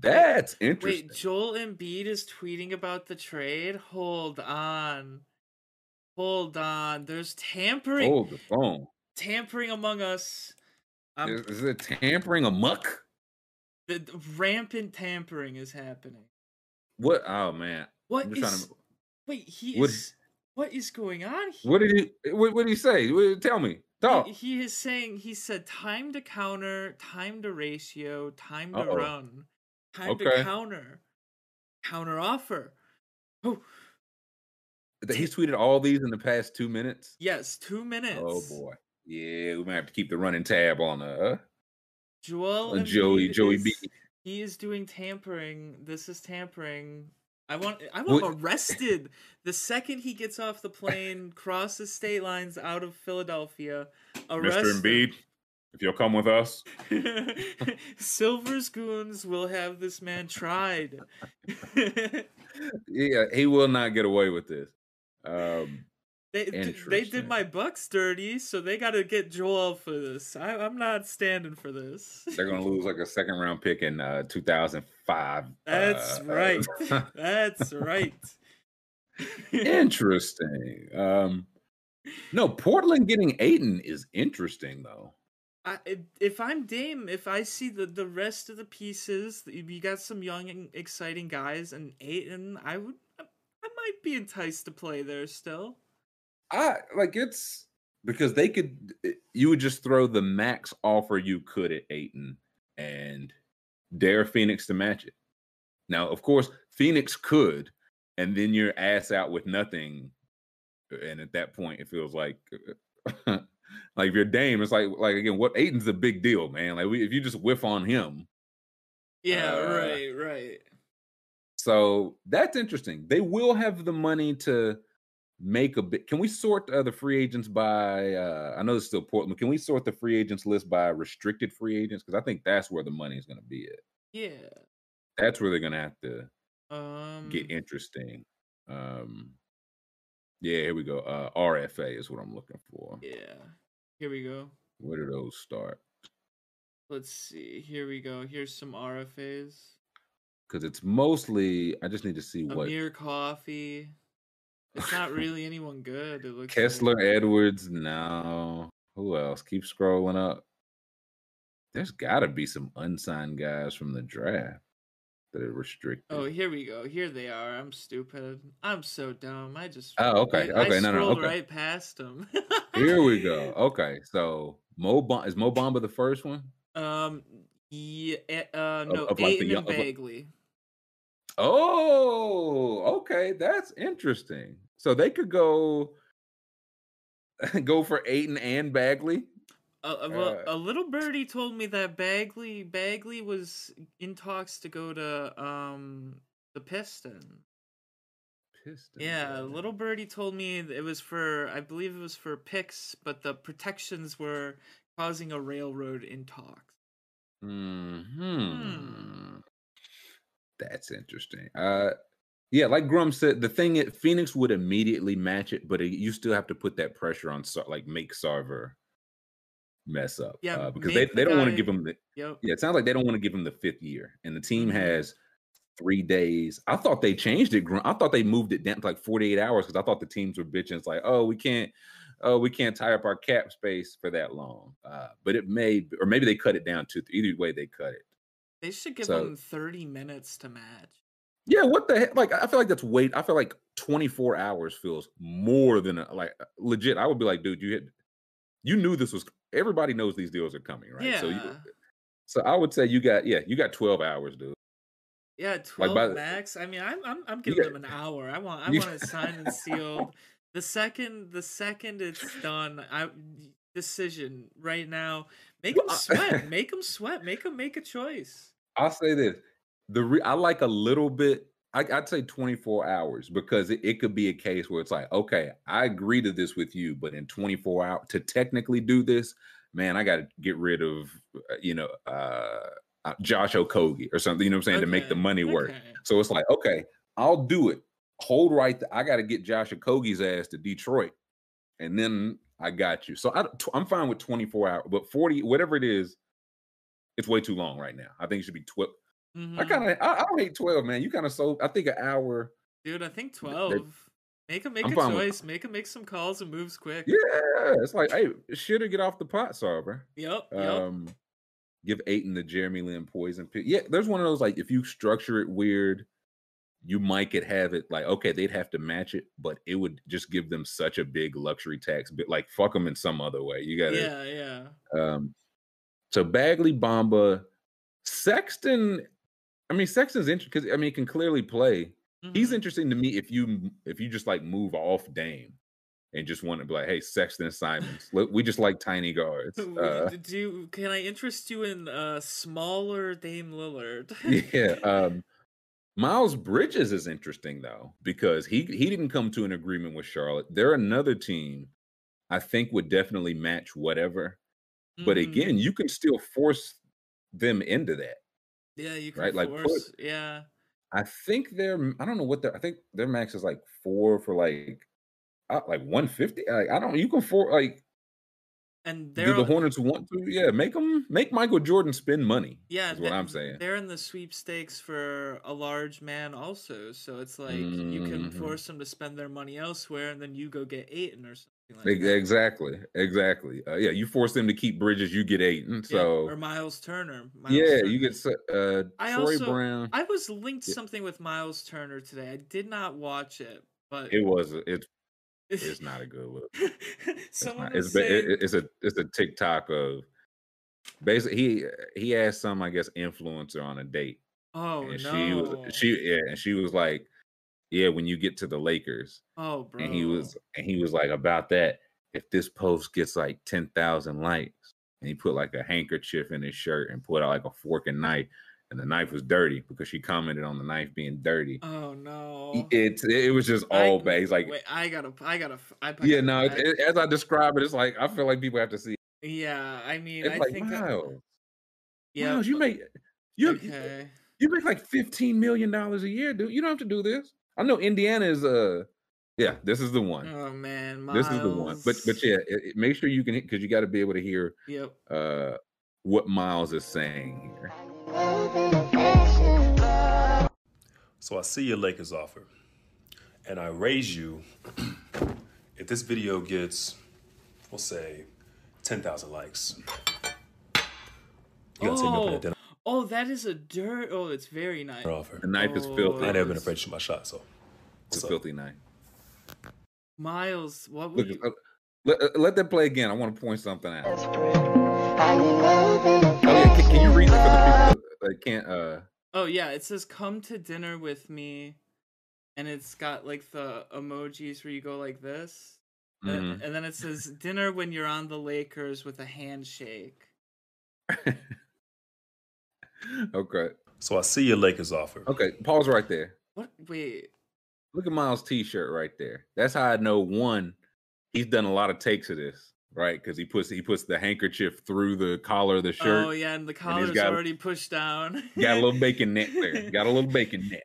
That's interesting. Wait, Joel Embiid is tweeting about the trade. Hold on. Hold on. There's tampering. Hold the phone. Tampering among us. Um, is, is it tampering amok? The, the rampant tampering is happening. What? Oh, man. What I'm is... To, wait, he what, is... What is going on here? What did he... What, what did he say? What, tell me. Oh. He, he is saying, he said, time to counter, time to ratio, time to Uh-oh. run, time okay. to counter, counter offer. Oh. He's tweeted all these in the past two minutes? Yes, two minutes. Oh, boy. Yeah, we might have to keep the running tab on uh, Joel on Joey, is, Joey B. He is doing tampering. This is tampering. I want I want him arrested the second he gets off the plane, crosses state lines out of Philadelphia. Arrested. Mister Embiid, if you'll come with us. Silver's goons will have this man tried. Yeah, he will not get away with this. Um, they they did my Bucks dirty, so they got to get Joel for this. I, I'm not standing for this. They're going to lose like a second round pick in uh, two thousand five. That's uh, right. That's right. Interesting. Um, no, Portland getting Ayton is interesting, though. I, if I'm Dame, if I see the, the rest of the pieces, you got some young and exciting guys, and Ayton, I would, I might be enticed to play there still. I like it's because they could. You would just throw the max offer you could at Ayton and dare Phoenix to match it. Now, of course, Phoenix could, and then you're ass out with nothing. And at that point, it feels like. Like if you're Dame, it's like like again, what Ayton's a big deal, man. Like we, if you just whiff on him, yeah, uh, right, right. So that's interesting. They will have the money to make a bit. Can we sort uh, the free agents by? Uh, I know it's still Portland. Can we sort the free agents list by restricted free agents? Because I think that's where the money's going to be at. Yeah, that's where they're going to have to um... get interesting. Um, yeah, here we go. Uh, R F A is what I'm looking for. Yeah. Here we go. Where do those start? Let's see. Here we go. Here's some R F As. Because it's mostly, I just need to see Amir what. Amir Coffey. It's not really anyone good. It looks Kessler like. Edwards. No. Who else? Keep scrolling up. There's got to be some unsigned guys from the draft that are restricted. Oh, here we go. Here they are. I'm stupid. I'm so dumb. I just. Oh, okay. I, okay. I no, no. Okay. Right past them. Here we go. Okay, so Mo Bamba, is Mo Bamba the first one? Um, yeah, uh, no, of, of Ayton like and Bagley. Oh, okay, that's interesting. So they could go go for Ayton and Bagley. Uh, well, uh, a little birdie told me that Bagley Bagley was in talks to go to um the Pistons. Piston. Yeah, little birdie told me it was for, I believe it was for picks, but the protections were causing a railroad in talks. Mm-hmm. Hmm. That's interesting. Uh, yeah, like Grum said, the thing is, Phoenix would immediately match it, but it, you still have to put that pressure on, like make Sarver mess up. Yeah, uh, because they, they don't want to give him the. Yep. Yeah, it sounds like they don't want to give him the fifth year, and the team has. Three days. I thought they changed it. I thought they moved it down to like forty-eight hours because I thought the teams were bitching. It's like, oh, we can't, oh, we can't tie up our cap space for that long. Uh, but it may, or maybe they cut it down to either way they cut it. They should give so, them thirty minutes to match. Yeah, what the heck? Like, I feel like that's wait. I feel like twenty-four hours feels more than a, like legit. I would be like, dude, you had, you knew this was. Everybody knows these deals are coming, right? Yeah. So, you, so I would say you got, yeah, you got twelve hours, dude. Yeah, twelve like max. The, I mean, I'm I'm I'm giving yeah. them an hour. I want I want it signed and sealed. The second the second it's done, I decision right now. Make them sweat. Make them sweat. Make them make a choice. I'll say this: the re, I like a little bit. I, I'd say twenty-four hours because it, it could be a case where it's like, okay, I agree to this with you, but in twenty-four hours to technically do this, man, I got to get rid of you know. uh Uh, Josh Okogie or something, you know what I'm saying, okay. to make the money work. Okay. So it's like, okay, I'll do it. Hold right. Th- I got to get Josh Okogie's ass to Detroit, and then I got you. So I, t- I'm fine with twenty-four hours, but forty, whatever it is, it's way too long right now. I think it should be twelve. Mm-hmm. I kind of, I, I don't hate twelve, man. You kind of sold. I think an hour. Dude, I think twelve. They, make him make I'm a choice. With, make him make some calls and moves quick. Yeah, it's like, hey, shit or get off the pot, Sarver. Yep. Um, yep. Give Ayton the Jeremy Lin poison pick. Yeah, there's one of those, like, if you structure it weird, you might could have it like, okay, they'd have to match it, but it would just give them such a big luxury tax. But like, fuck them in some other way. You got to, yeah, yeah. Um, so Bagley, Bamba, Sexton. I mean, Sexton's interesting because I mean, he can clearly play. Mm-hmm. He's interesting to me if you if you just like move off Dame and just want to be like, hey, Sexton and Simons, we just like tiny guards. Uh, Did you, can I interest you in uh, smaller Dame Lillard? Yeah. Um, Miles Bridges is interesting, though, because he, he didn't come to an agreement with Charlotte. They're another team I think would definitely match whatever. Mm-hmm. But again, you can still force them into that. Yeah, you can right? force. Like, put, yeah. I think they're, I don't know what they're, I think their max is like four for like, uh, like one fifty. Like, I don't, you can for like, and do the Hornets want to? Yeah, make them make Michael Jordan spend money. Yeah, is what I'm saying. They're in the sweepstakes for a large man also, so it's like mm-hmm. you can force them to spend their money elsewhere, and then you go get Ayton or something like exactly. that. Exactly, exactly. Uh, yeah, you force them to keep Bridges, you get Ayton. So yeah, or Miles Turner. Miles yeah, Turner. You get uh, I Troy also, Brown. I was linked yeah. something with Miles Turner today. I did not watch it, but it was it's. It's not a good look. It's, not, it's, saying, it, it's a it's a TikTok of basically he he asked some I guess influencer on a date. Oh and no! She was she yeah, and she was like, yeah, when you get to the Lakers. Oh, bro. And he was and he was like about that. If this post gets like ten thousand likes, and he put like a handkerchief in his shirt and put out like a fork and knife. And the knife was dirty because she commented on the knife being dirty. Oh no! It it, it was just all bad. He's like, wait, I gotta, I gotta, I gotta yeah. No, it, it, as I describe it, it's like I feel like people have to see. Yeah, I mean, it's I like think Miles. That, yeah, Miles, you make you okay. you make like fifteen million dollars a year, dude. You don't have to do this. I know Indiana is a uh, yeah. This is the one. Oh man, Miles. This is the one. But but yeah, it, it, make sure you can because you got to be able to hear. Yep. Uh, what Miles is saying here. So I see your Lakers offer, and I raise you, if this video gets, we'll say, ten thousand likes, you gotta take me up in a dinner. Oh, that is a dirt, oh, it's very nice. Offer. The knife oh, is filthy. I've never been afraid to shoot my shot, so. What's it's a up? Filthy knife. Miles, what would Look, you? Let, let that play again. I want to point something out. Oh, yeah, can, can you read it for the people that, that can't, uh... Oh, yeah, it says, come to dinner with me, and it's got, like, the emojis where you go like this, mm-hmm. and, and then it says, dinner when you're on the Lakers with a handshake. Okay. So I see your Lakers offer. Okay, pause right there. What? Wait. Look at Miles' t-shirt right there. That's how I know, one, he's done a lot of takes of this. Right, because he puts he puts the handkerchief through the collar of the shirt. Oh yeah, and the collar's and got, already pushed down. Got a little bacon net there. Got a little bacon net.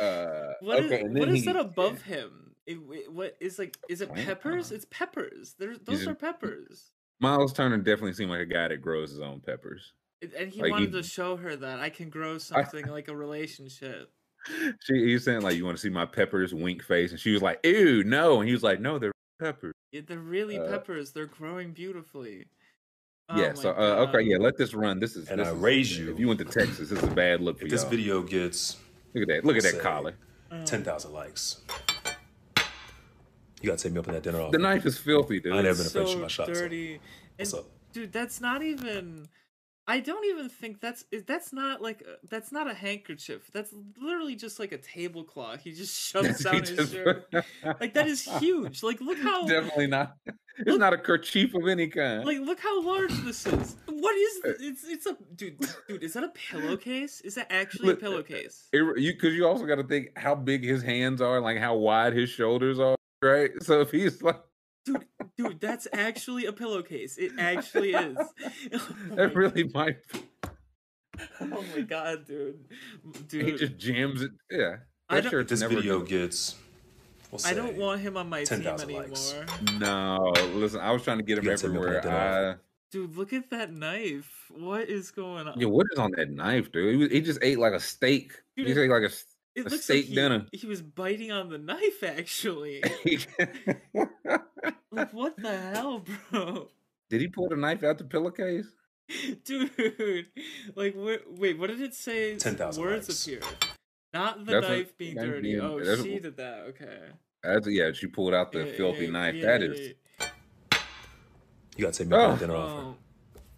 Uh, what is, okay, what is he, that above yeah. him? It, it, what is like? Is it peppers? It's peppers. They're, those it, are peppers. Miles Turner definitely seemed like a guy that grows his own peppers. It, and he like wanted he, to show her that I can grow something I, like a relationship. She he's saying like, you want to see my peppers? Wink face, and she was like, ew, no, and he was like, no, they're. Peppers. Yeah, they're really uh, peppers. They're growing beautifully. Oh, yeah. So uh, okay. Yeah. Let this run. This is. And this I is, raise you. If you went to Texas, this is a bad look for you. If this y'all. Video gets. Look at that. Look at that collar. Ten thousand likes. You gotta take me up on that dinner. Offer. The knife is filthy, dude. I never been so a fan of my shots. Dirty. So. What's and, up, dude? That's not even. I don't even think that's that's not like a, that's not a handkerchief. That's literally just like a tablecloth. He just shoves out his shirt. Like that is huge. Like look how definitely not. It's look, not a kerchief of any kind. Like look how large this is. What is this? It's it's a dude dude. Is that a pillowcase? Is that actually look, a pillowcase? It, you because you also got to think how big his hands are, like how wide his shoulders are, right? So if he's like. Dude, dude, that's actually a pillowcase. It actually is. Oh it really God. Might be. Oh my God, dude. Dude. He just jams it. Yeah. I don't, sure this video good. Gets... We'll I don't want him on my team anymore. Likes. No, listen, I was trying to get him everywhere. I... Dude, look at that knife. What is going on? Yeah, what is on that knife, dude? He, was, he just ate like a steak. Dude, he just ate like a... It a looks like he, dinner. He was biting on the knife, actually. Like, what the hell, bro? Did he pull the knife out the pillowcase? Dude, like, wait, what did it say? ten thousand words appeared. Not the that's knife what, being dirty. Being, oh, she what, did that. Okay. That's, yeah, she pulled out the yeah, filthy yeah, knife. Yeah, that yeah, is. You gotta take me oh. dinner off. Her.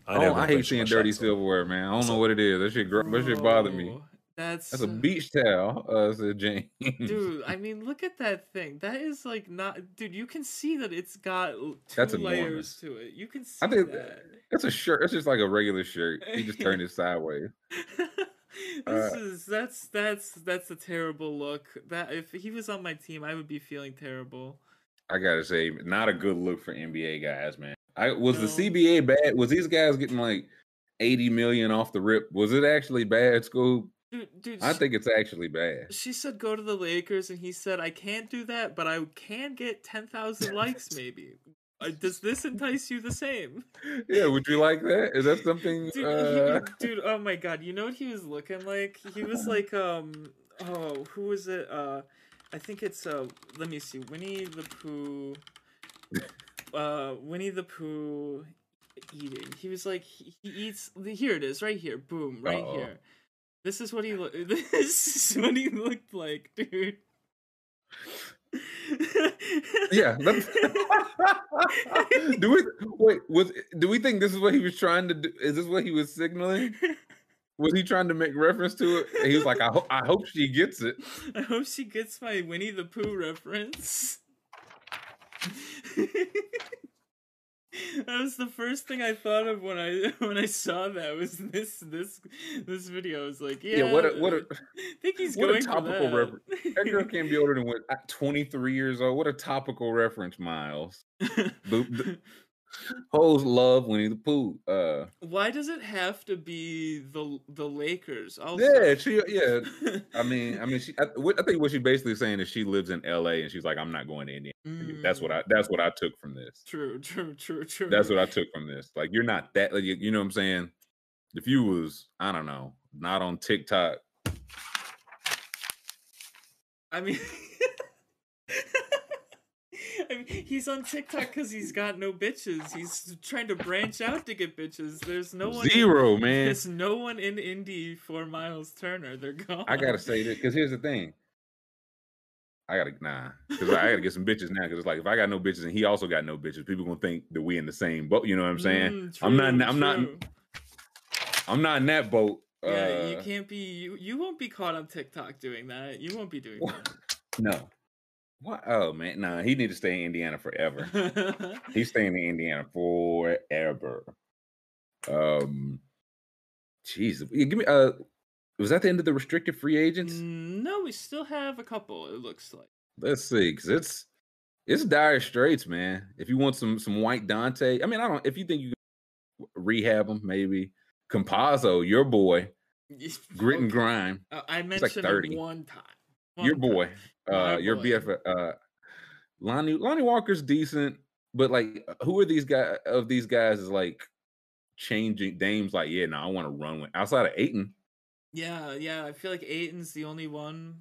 I, oh, I hate seeing dirty silverware, man. I don't know what it is. That shit, gr- that shit bother me. That's that's a beach towel, uh, said James. Dude, I mean, look at that thing. That is like not, dude. You can see that it's got two that's layers enormous. To it. You can see I think that. That's a shirt. That's just like a regular shirt. He just turned it sideways. This uh, is that's that's that's a terrible look. That if he was on my team, I would be feeling terrible. I gotta say, not a good look for N B A guys, man. I was no. the C B A bad? Was these guys getting like eighty million off the rip? Was it actually bad, Scoop? Dude, dude, I she, think it's actually bad. She said go to the Lakers, and he said, I can't do that, but I can get ten thousand likes maybe. Does this entice you the same? Yeah, would you like that? Is that something... Dude, uh... he, dude, oh my God. You know what he was looking like? He was like, um, oh, who was it? Uh, I think it's, uh, let me see, Winnie the Pooh. Uh, Winnie the Pooh eating. He was like, he, he eats, here it is, right here. Boom, right Uh-oh. here. This is what he lo- this is what he looked like, dude. Yeah. Do we wait? Was do we think this is what he was trying to do? Is this what he was signaling? Was he trying to make reference to it? And he was like, I hope I hope she gets it. I hope she gets my Winnie the Pooh reference. That was the first thing I thought of when I when I saw that was this this this video. I was like, yeah, yeah what a, what a, I think he's what going a topical for reference. That girl can't be older than what twenty-three years old. What a topical reference, Miles. Hoes love Winnie the Pooh. Uh, Why does it have to be the the Lakers? Also? Yeah, she. Yeah, I mean, I mean, she. I, I think what she's basically saying is she lives in L A and she's like, I'm not going to Indiana. Mm. That's what I. That's what I took from this. True, true, true, true. That's what I took from this. Like, you're not that. Like, you, you know what I'm saying? If you was, I don't know, not on TikTok. I mean. I mean, he's on TikTok because he's got no bitches. He's trying to branch out to get bitches. There's no one zero in, man. There's no one in Indy for Miles Turner. They're gone. I gotta say this because here's the thing. I gotta nah because I gotta get some bitches now because it's like if I got no bitches and he also got no bitches, people gonna think that we in the same boat. You know what I'm saying? Mm, true, I'm not. I'm true. not. I'm not in that boat. Yeah, uh, you can't be. You you won't be caught on TikTok doing that. You won't be doing that. No. What? Oh man, nah, he need to stay in Indiana forever. He's staying in Indiana forever. Um, jeez, give me. Uh, was that the end of the restricted free agents? No, we still have a couple. It looks like. Let's see, because it's it's dire straits, man. If you want some some white Dante, I mean, I don't. If you think you can rehab him, maybe Compazzo, your boy, grit okay. and grime. Uh, I mentioned like thirty one time. One your boy. Time. Uh, your B F, uh, Lonnie Lonnie Walker's decent, but like, who are these guys? Of these guys is like changing. Dame's like, yeah, no, nah, I want to run with outside of Ayton. Yeah, yeah, I feel like Ayton's the only one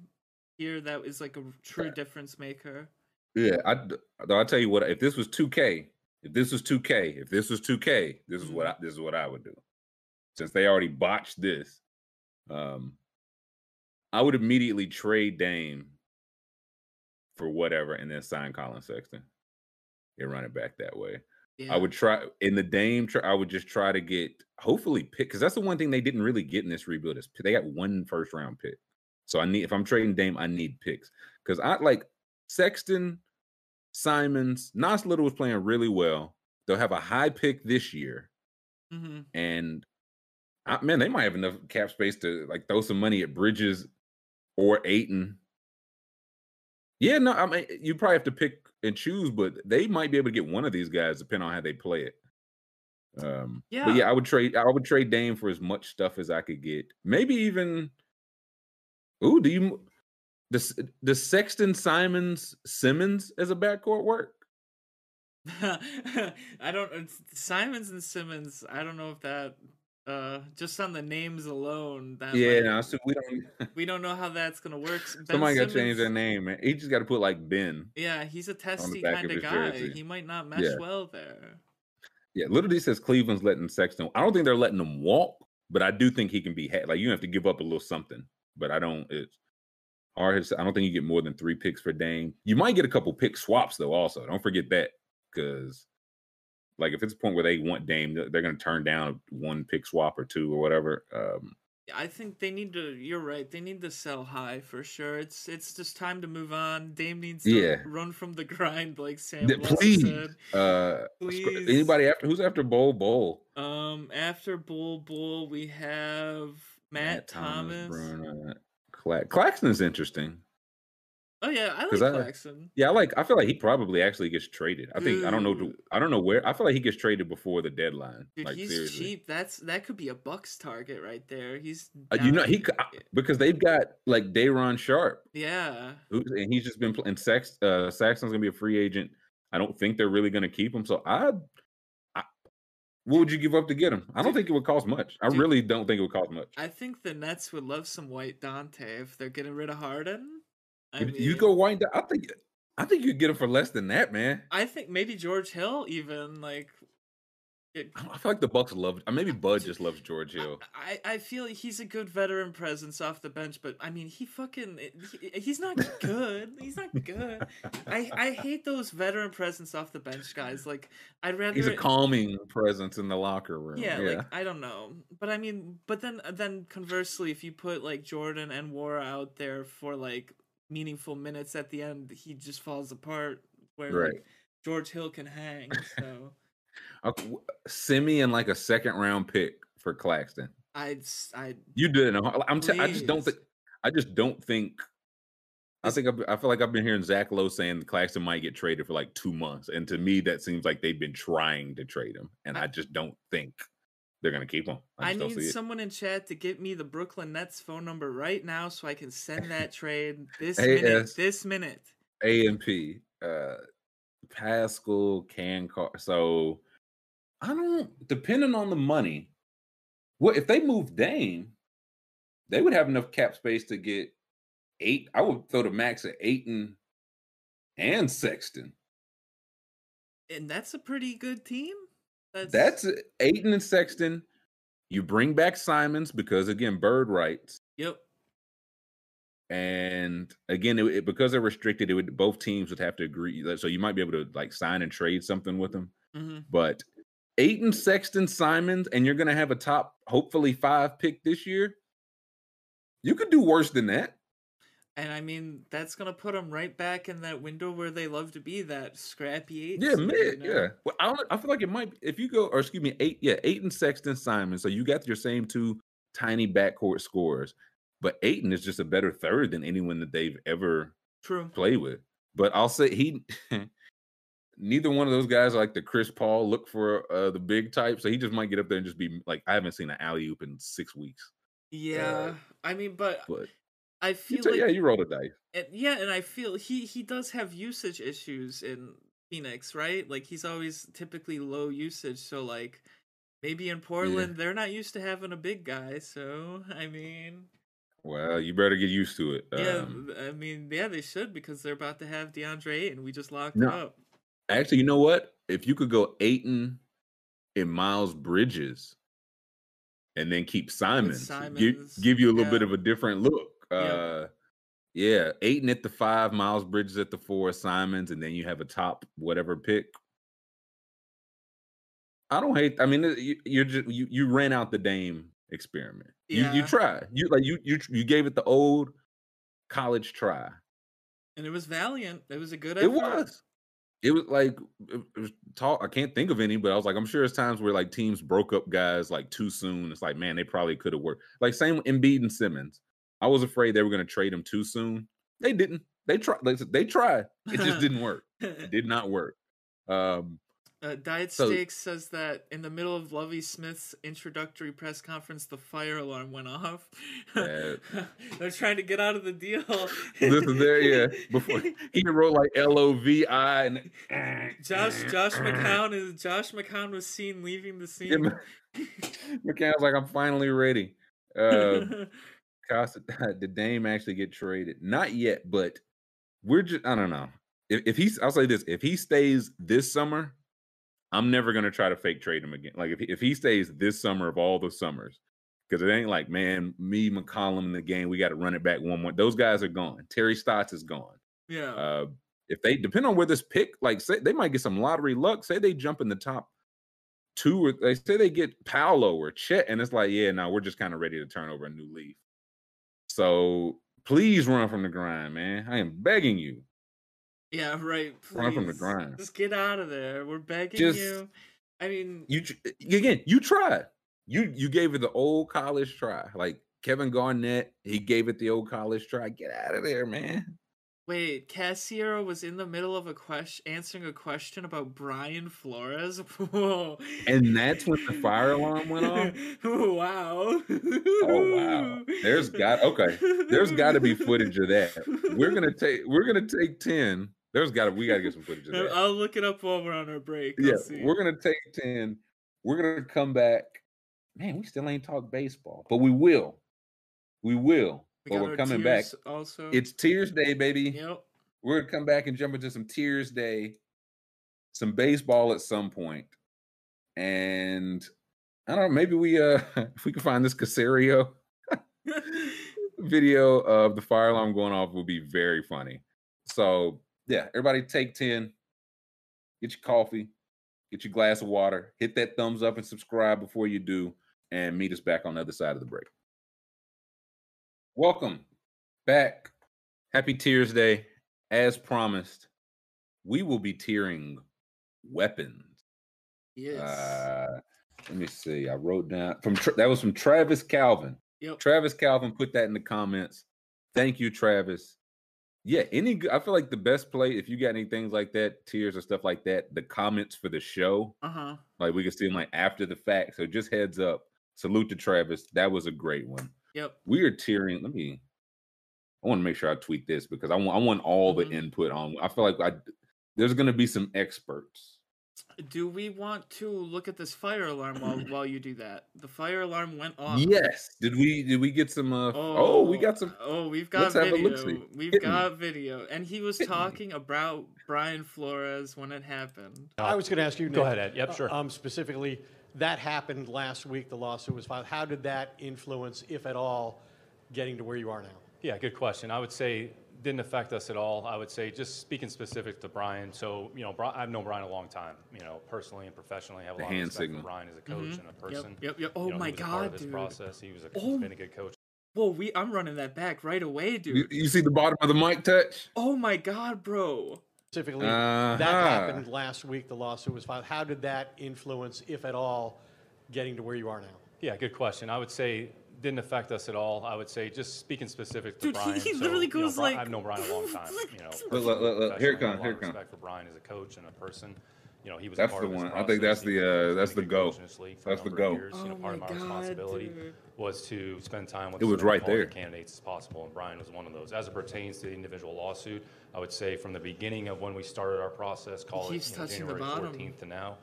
here that is like a true difference maker. Yeah, I though I tell you what, if this was two K, if this was two K, if this was two K, this is what I, this is what I would do. Since they already botched this, um, I would immediately trade Dame. For whatever, and then sign Collin Sexton and run it back that way. Yeah. I would try in the Dame. Try, I would just try to get hopefully pick because that's the one thing they didn't really get in this rebuild is they got one first round pick. So I need if I'm trading Dame, I need picks because I like Sexton, Simons, Nas Little was playing really well. They'll have a high pick this year, mm-hmm. and I, man, they might have enough cap space to like throw some money at Bridges or Ayton. Yeah, no, I mean, you probably have to pick and choose, but they might be able to get one of these guys depending on how they play it. Um, yeah. But yeah, I would trade I would trade Dame for as much stuff as I could get. Maybe even, ooh, do you, does, does Sexton, Simons, Simmons as a backcourt work? I don't, Simons and Simmons, I don't know if that, uh, just on the names alone, that yeah, might, no, so we don't we don't know how that's gonna work. Ben Somebody got to change their name, man. He just got to put like Ben. Yeah, he's a testy kind of guy. Jersey. He might not mesh yeah. well there. Yeah, Little D says Cleveland's letting Sexton. I don't think they're letting him walk, but I do think he can be ha- like you have to give up a little something. But I don't. It's Are his, I don't think you get more than three picks for Dame. You might get a couple pick swaps, though, also. Don't forget that, because, like, if it's a point where they want Dame, they're going to turn down one pick swap or two or whatever. Um, I think they need to, you're right, they need to sell high for sure. It's it's just time to move on. Dame needs to yeah. run from the grind, like Sam the, please. said. Uh, please. Anybody after, who's after Bol Bol? Um, after Bol Bol, we have Matt, Matt Thomas. Thomas Clax- Claxton's interesting. Oh yeah, I like Claxton. I, yeah, I like. I feel like he probably actually gets traded. I think Ooh. I don't know. I don't know where. I feel like he gets traded before the deadline. Dude, like, he's seriously. cheap. That's that could be a Bucks target right there. He's uh, you know he because they've got like Day'Ron Sharp. Yeah, who, and he's just been playing. Sax, uh, Saxon's gonna be a free agent. I don't think they're really gonna keep him. So I, I what would you give up to get him? I don't dude, think it would cost much. I dude, really don't think it would cost much. I think the Nets would love some White Dante if they're getting rid of Harden. I mean, you go White Dante. I think, I think you get him for less than that, man. I think maybe George Hill even like. It, I feel like the Bucks love. Maybe Bud just loves George Hill. I, I feel like he's a good veteran presence off the bench, but I mean, he fucking he, he's not good. He's not good. I, I hate those veteran presence off the bench guys. Like I'd rather he's a calming presence in the locker room. Yeah, yeah, like I don't know, but I mean, but then then conversely, if you put like Jordan and Nwora out there for like meaningful minutes at the end, he just falls apart where right. like, George Hill can hang. So okay, send me in like a second round pick for Claxton. I I you did I'm t- I just don't think I just don't think I think I've, I feel like I've been hearing Zach Lowe saying Claxton might get traded for like two months, and to me that seems like they've been trying to trade him, and I, I just don't think they're going to keep them. I, I need someone in chat to get me the Brooklyn Nets phone number right now so I can send that trade this A S, minute. This minute. A M P. Uh, Pascal Cancar. So, I don't... Depending on the money, well, if they move Dame, they would have enough cap space to get eight. I would throw the max at Ayton and Sexton. And that's a pretty good team. That's, That's Ayton and Sexton. You bring back Simons because, again, Bird rights. Yep. And, again, it, it, because they're restricted, it would both teams would have to agree. So you might be able to, like, sign and trade something with them. Mm-hmm. But Ayton, Sexton, Simons, and you're going to have a top, hopefully, five pick this year. You could do worse than that. And, I mean, that's going to put them right back in that window where they love to be, that scrappy eight. Yeah, mid, you know? yeah. Well, I, I feel like it might, if you go, or excuse me, eight, yeah, Ayton, Sexton, Simon. So you got your same two tiny backcourt scorers. But Ayton is just a better third than anyone that they've ever True. played with. But I'll say he, neither one of those guys are like the Chris Paul, look for uh, the big type. So he just might get up there and just be like, I haven't seen an alley-oop in six weeks. Yeah. Uh, I mean, but. but I feel you t- like, yeah, you rolled a dice. And, yeah, and I feel he, he does have usage issues in Phoenix, right? Like, he's always typically low usage. So, like, maybe in Portland, yeah. they're not used to having a big guy. So, I mean. Well, you better get used to it. Yeah, um, I mean, yeah, they should, because they're about to have Deandre Ayton. We just locked no, him up. Actually, you know what? If you could go Ayton and Miles Bridges and then keep Simons, Simons give, give you a little yeah. bit of a different look. Uh, yeah. yeah, Ayton at the five, Miles Bridges at the four, Simons, and then you have a top whatever pick. I don't hate. I mean, you, you're just you, you ran out the Dame experiment. Yeah. You you try. You like you you you gave it the old college try, and it was valiant. It was a good effort. It was. It was like it was talk. I can't think of any, but I was like, I'm sure there's times where like teams broke up guys like too soon. It's like, man, they probably could have worked. Like same with Embiid and Simmons. I was afraid they were going to trade him too soon. They didn't. They tried. They tried. It just didn't work. It did not work. Um, uh, Diet so, Steaks says that in the middle of Lovie Smith's introductory press conference, the fire alarm went off. Uh, They're trying to get out of the deal. This is there, yeah. Before he wrote like L O V I and Josh Josh McCown is Josh McCown was seen leaving the scene. Yeah, McCown's like, I'm finally ready. Uh, Did Dame actually get traded? Not yet, but we're just, I don't know. If, if he's, I'll say this, if he stays this summer, I'm never going to try to fake trade him again. Like if he, if he stays this summer of all the summers, because it ain't like, man, me, McCollum in the game, we got to run it back one more. Those guys are gone. Terry Stotts is gone. Yeah. Uh, if they depend on where this pick, like, say they might get some lottery luck. Say they jump in the top two, or they say they get Paolo or Chet, and it's like, yeah, no, we're just kind of ready to turn over a new leaf. So please run from the grind, man. I am begging you. Yeah, right. Please. Run from the grind. Just get out of there. We're begging just, you. I mean, you again. You tried. You you gave it the old college try. Like Kevin Garnett, he gave it the old college try. Get out of there, man. Wait, Cassiero was in the middle of a question, answering a question about Brian Flores. Whoa! And that's when the fire alarm went off. Wow! Oh wow! There's got okay. There's got to be footage of that. We're gonna take. We're gonna take ten. There's got to. We gotta get some footage of that. I'll look it up while we're on our break. Yeah, see. We're gonna take ten. We're gonna come back. Man, we still ain't talk baseball, but we will. We will. But we we're coming back. Also, it's Tears Day, baby. Yep. We're gonna come back and jump into some Tears Day, some baseball at some point, and I don't know. Maybe we, uh, if we can find this Caserio video of the fire alarm going off, will be very funny. So yeah, everybody, take ten. Get your coffee. Get your glass of water. Hit that thumbs up and subscribe before you do. And meet us back on the other side of the break. Welcome back. Happy Tears Day. As promised, we will be tearing weapons. Yes. Uh, let me see. I wrote down from Tra- that was from Travis Calvin. Yep. Travis Calvin put that in the comments. Thank you, Travis. Yeah. Any? I feel like the best play, if you got any things like that, tears or stuff like that, the comments for the show. Uh huh. Like we can see them like after the fact. So just heads up. Salute to Travis. That was a great one. Yep. We are tearing. Let me. I want to make sure I tweet this because I want. I want all mm-hmm. the input on. I feel like I. There's going to be some experts. Do we want to look at this fire alarm while while you do that? The fire alarm went off. Yes. Did we? Did we get some? Uh, oh, oh, we got some. Oh, we've got let's video. Have a look-see. We've Hit got me. video, and he was Hit talking me. about Brian Flores when it happened. I was going to ask you. Nick, go ahead, Ed. Yep, sure. Um, specifically. That happened last week. The lawsuit was filed. How did that influence, if at all, getting to where you are now? Yeah, good question. I would say didn't affect us at all. I would say just speaking specific to Brian. So, you know, I've known Brian a long time, you know, personally and professionally. I have a the lot of respect signal. for Brian as a coach mm-hmm. and a person. Yep, yep, yep. Oh, you know, my God, part of this dude. process. He was a, oh. been a good coach. Well, we, I'm running that back right away, dude. You, you see the bottom of the mic touch? Oh, my God, bro. Specifically, uh-huh. that happened last week. The lawsuit was filed. How did that influence, if at all, getting to where you are now? Yeah, good question. I would say didn't affect us at all. I would say just speaking specific to Dude, Brian. He, he literally so, goes you know, like, I've known Brian a long time. You know, look, look, look, look. Here it comes. Here it comes. Respect for Brian as a coach and a person. You know, he was. That's a part the of one. Process. I think that's he the uh, that's the go. That's the go. Years. Oh you know, part my of my God, responsibility dude. was to spend time with it was right there. candidates as possible, and Brian was one of those. As it pertains to the individual lawsuit, I would say from the beginning of when we started our process, call it you know, January fourteenth to now,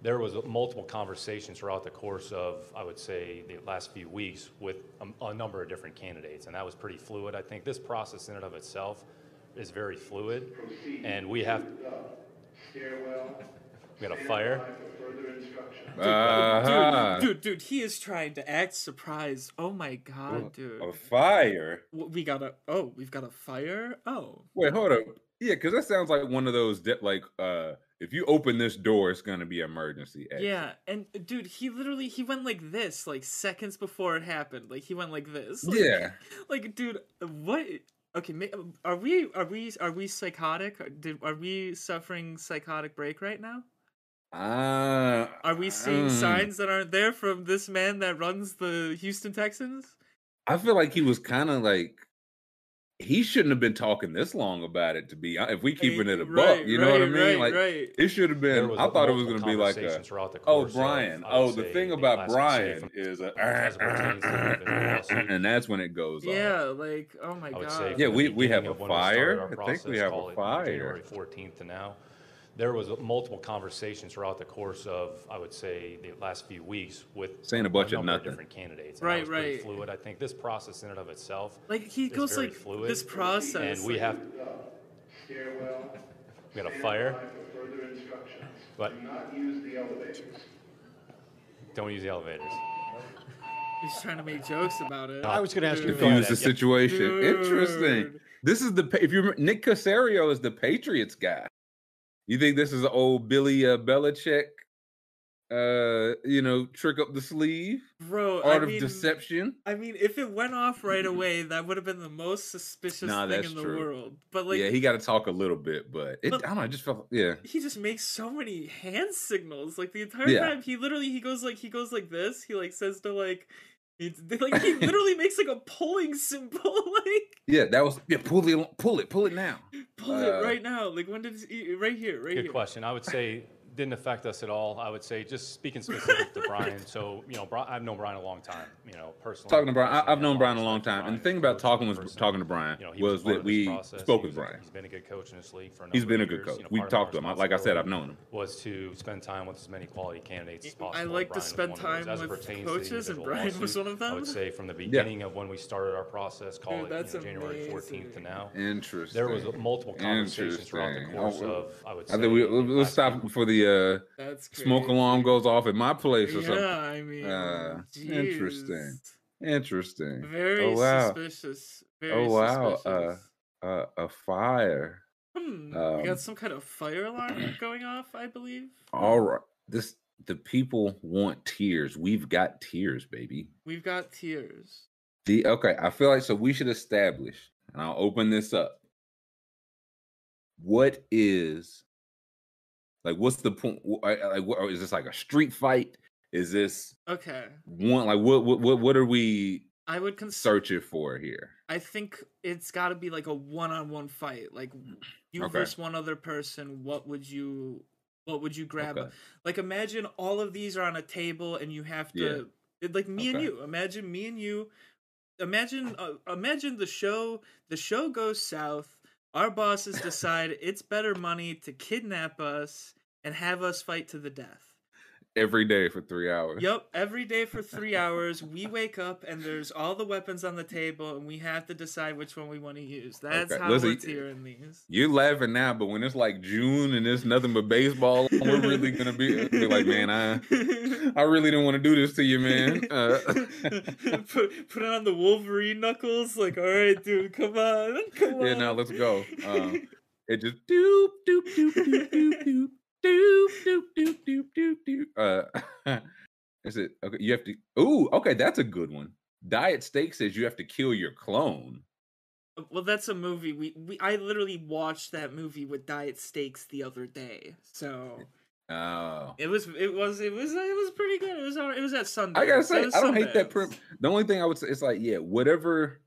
there was multiple conversations throughout the course of I would say the last few weeks with a, a number of different candidates, and that was pretty fluid. I think this process in and of itself is very fluid, and we have. Stairwell. We got a fire. Dude, uh-huh. dude, dude, dude, he is trying to act surprised. Oh my God, dude. A fire? We got a, oh, we've got a fire? Oh. Wait, hold up. Yeah, because that sounds like one of those, de- like, uh, if you open this door, it's going to be emergency exit. Yeah, and dude, he literally, he went like this, like seconds before it happened. Like, he went like this. Like, yeah. Like, dude, what? Okay, are we are we are we psychotic? Did, are we suffering psychotic break right now? Uh, are we seeing um, signs that aren't there from this man that runs the Houston Texans? I feel like he was kind of like he shouldn't have been talking this long about it. To be if we keeping I mean, it a right, buck, you right, know what I mean? Right, like right. it should have been. I thought it was going to be like a oh Brian. Oh, the thing about Brian is a, and that's when it goes. Yeah, on. like oh my God. Yeah, we we have a fire. I think we have a fire. January fourteenth to now. There was multiple conversations throughout the course of, I would say, the last few weeks with saying a bunch a of nothing. different candidates. And right, was right. Fluid. I think this process in and of itself. Like he goes like fluid. This process. And we have. Stairwell. We got a fire. But. Do not use the elevators. Don't use the elevators. He's trying to make jokes about it. I was going to ask Dude. you if confuse the situation. Dude. Interesting. This is the if you remember, Nick Caserio is the Patriots guy. You think this is an old Billy uh, Belichick, uh, you know, trick up the sleeve, bro? Art I mean, of deception. I mean, if it went off right away, that would have been the most suspicious nah, thing in the true. world. But like, yeah, he got to talk a little bit, but, it, but I don't know. I just felt, yeah. He just makes so many hand signals, like the entire yeah. time. He literally he goes like he goes like this. He like says to like. It's, like he literally makes like a pulling symbol, like yeah, that was yeah, pull it, pull it, pull it now, pull uh, it right now. Like when did he, right here, right good here. Good question. I would say didn't affect us at all. I would say just speaking specific to Brian. So you know, Brian, I've known Brian a long time. You know, personally talking to Brian, personally, I've known long Brian a long time. Brian, and the thing about talking was person, talking to Brian you know, was, was that we process. spoke with Brian. He's been a good coach in this league for. A he's been a good years. coach. You know, we talked to him. Like I said, I've known him. Was to spend time with as many quality candidates as possible. I like to spend time with coaches, and Brian was one of them. I would say from the beginning yeah. of when we started our process, call Dude, it you know, January fourteenth to now. Interesting. There was multiple conversations throughout the course of. I would say. I think we let's stop for the. Uh, That's smoke alarm goes off at my place or yeah, something. Yeah, I mean, uh, interesting, interesting. Very oh, wow. suspicious. Very oh wow, suspicious. Uh, uh, a fire. Hmm. Um, we got some kind of fire alarm going off, I believe. All right, this the people want tears. We've got tears, baby. We've got tears. The okay, I feel like so we should establish, and I'll open this up. What is Like, what's the point? Like, what, is this like a street fight? Is this okay? One like, what, what, what are we? I would cons- searching for here. I think it's got to be like a one-on-one fight. Like, you okay. versus one other person. What would you? What would you grab? Okay. Like, imagine all of these are on a table, and you have to. Yeah. Like me okay. and you. Imagine me and you. Imagine, uh, imagine the show. The show goes south. Our bosses decide it's better money to kidnap us and have us fight to the death. Every day for three hours. Yep, every day for three hours. We wake up and there's all the weapons on the table and we have to decide which one we want to use. That's okay. how Listen, we're tearing these. You're laughing now, but when it's like June and it's nothing but baseball, we're really going to be, be like, man, I I really didn't want to do this to you, man. Uh. put, put it on the Wolverine knuckles. Like, all right, dude, come on. Come on. Yeah, now let's go. Um, it just doop, doop, doop, doop, doop, doop. Doop, doop, doop, doop, doop, doop. Uh, is it okay? You have to. Ooh, okay, that's a good one. Diet Steak says you have to kill your clone. Well, that's a movie. We, we I literally watched that movie with Diet Steaks the other day. So, oh, it was, it was, it was, it was pretty good. It was, it was at Sundance. I gotta say, I don't Sundance. hate that. Per- the only thing I would say is like, yeah, whatever.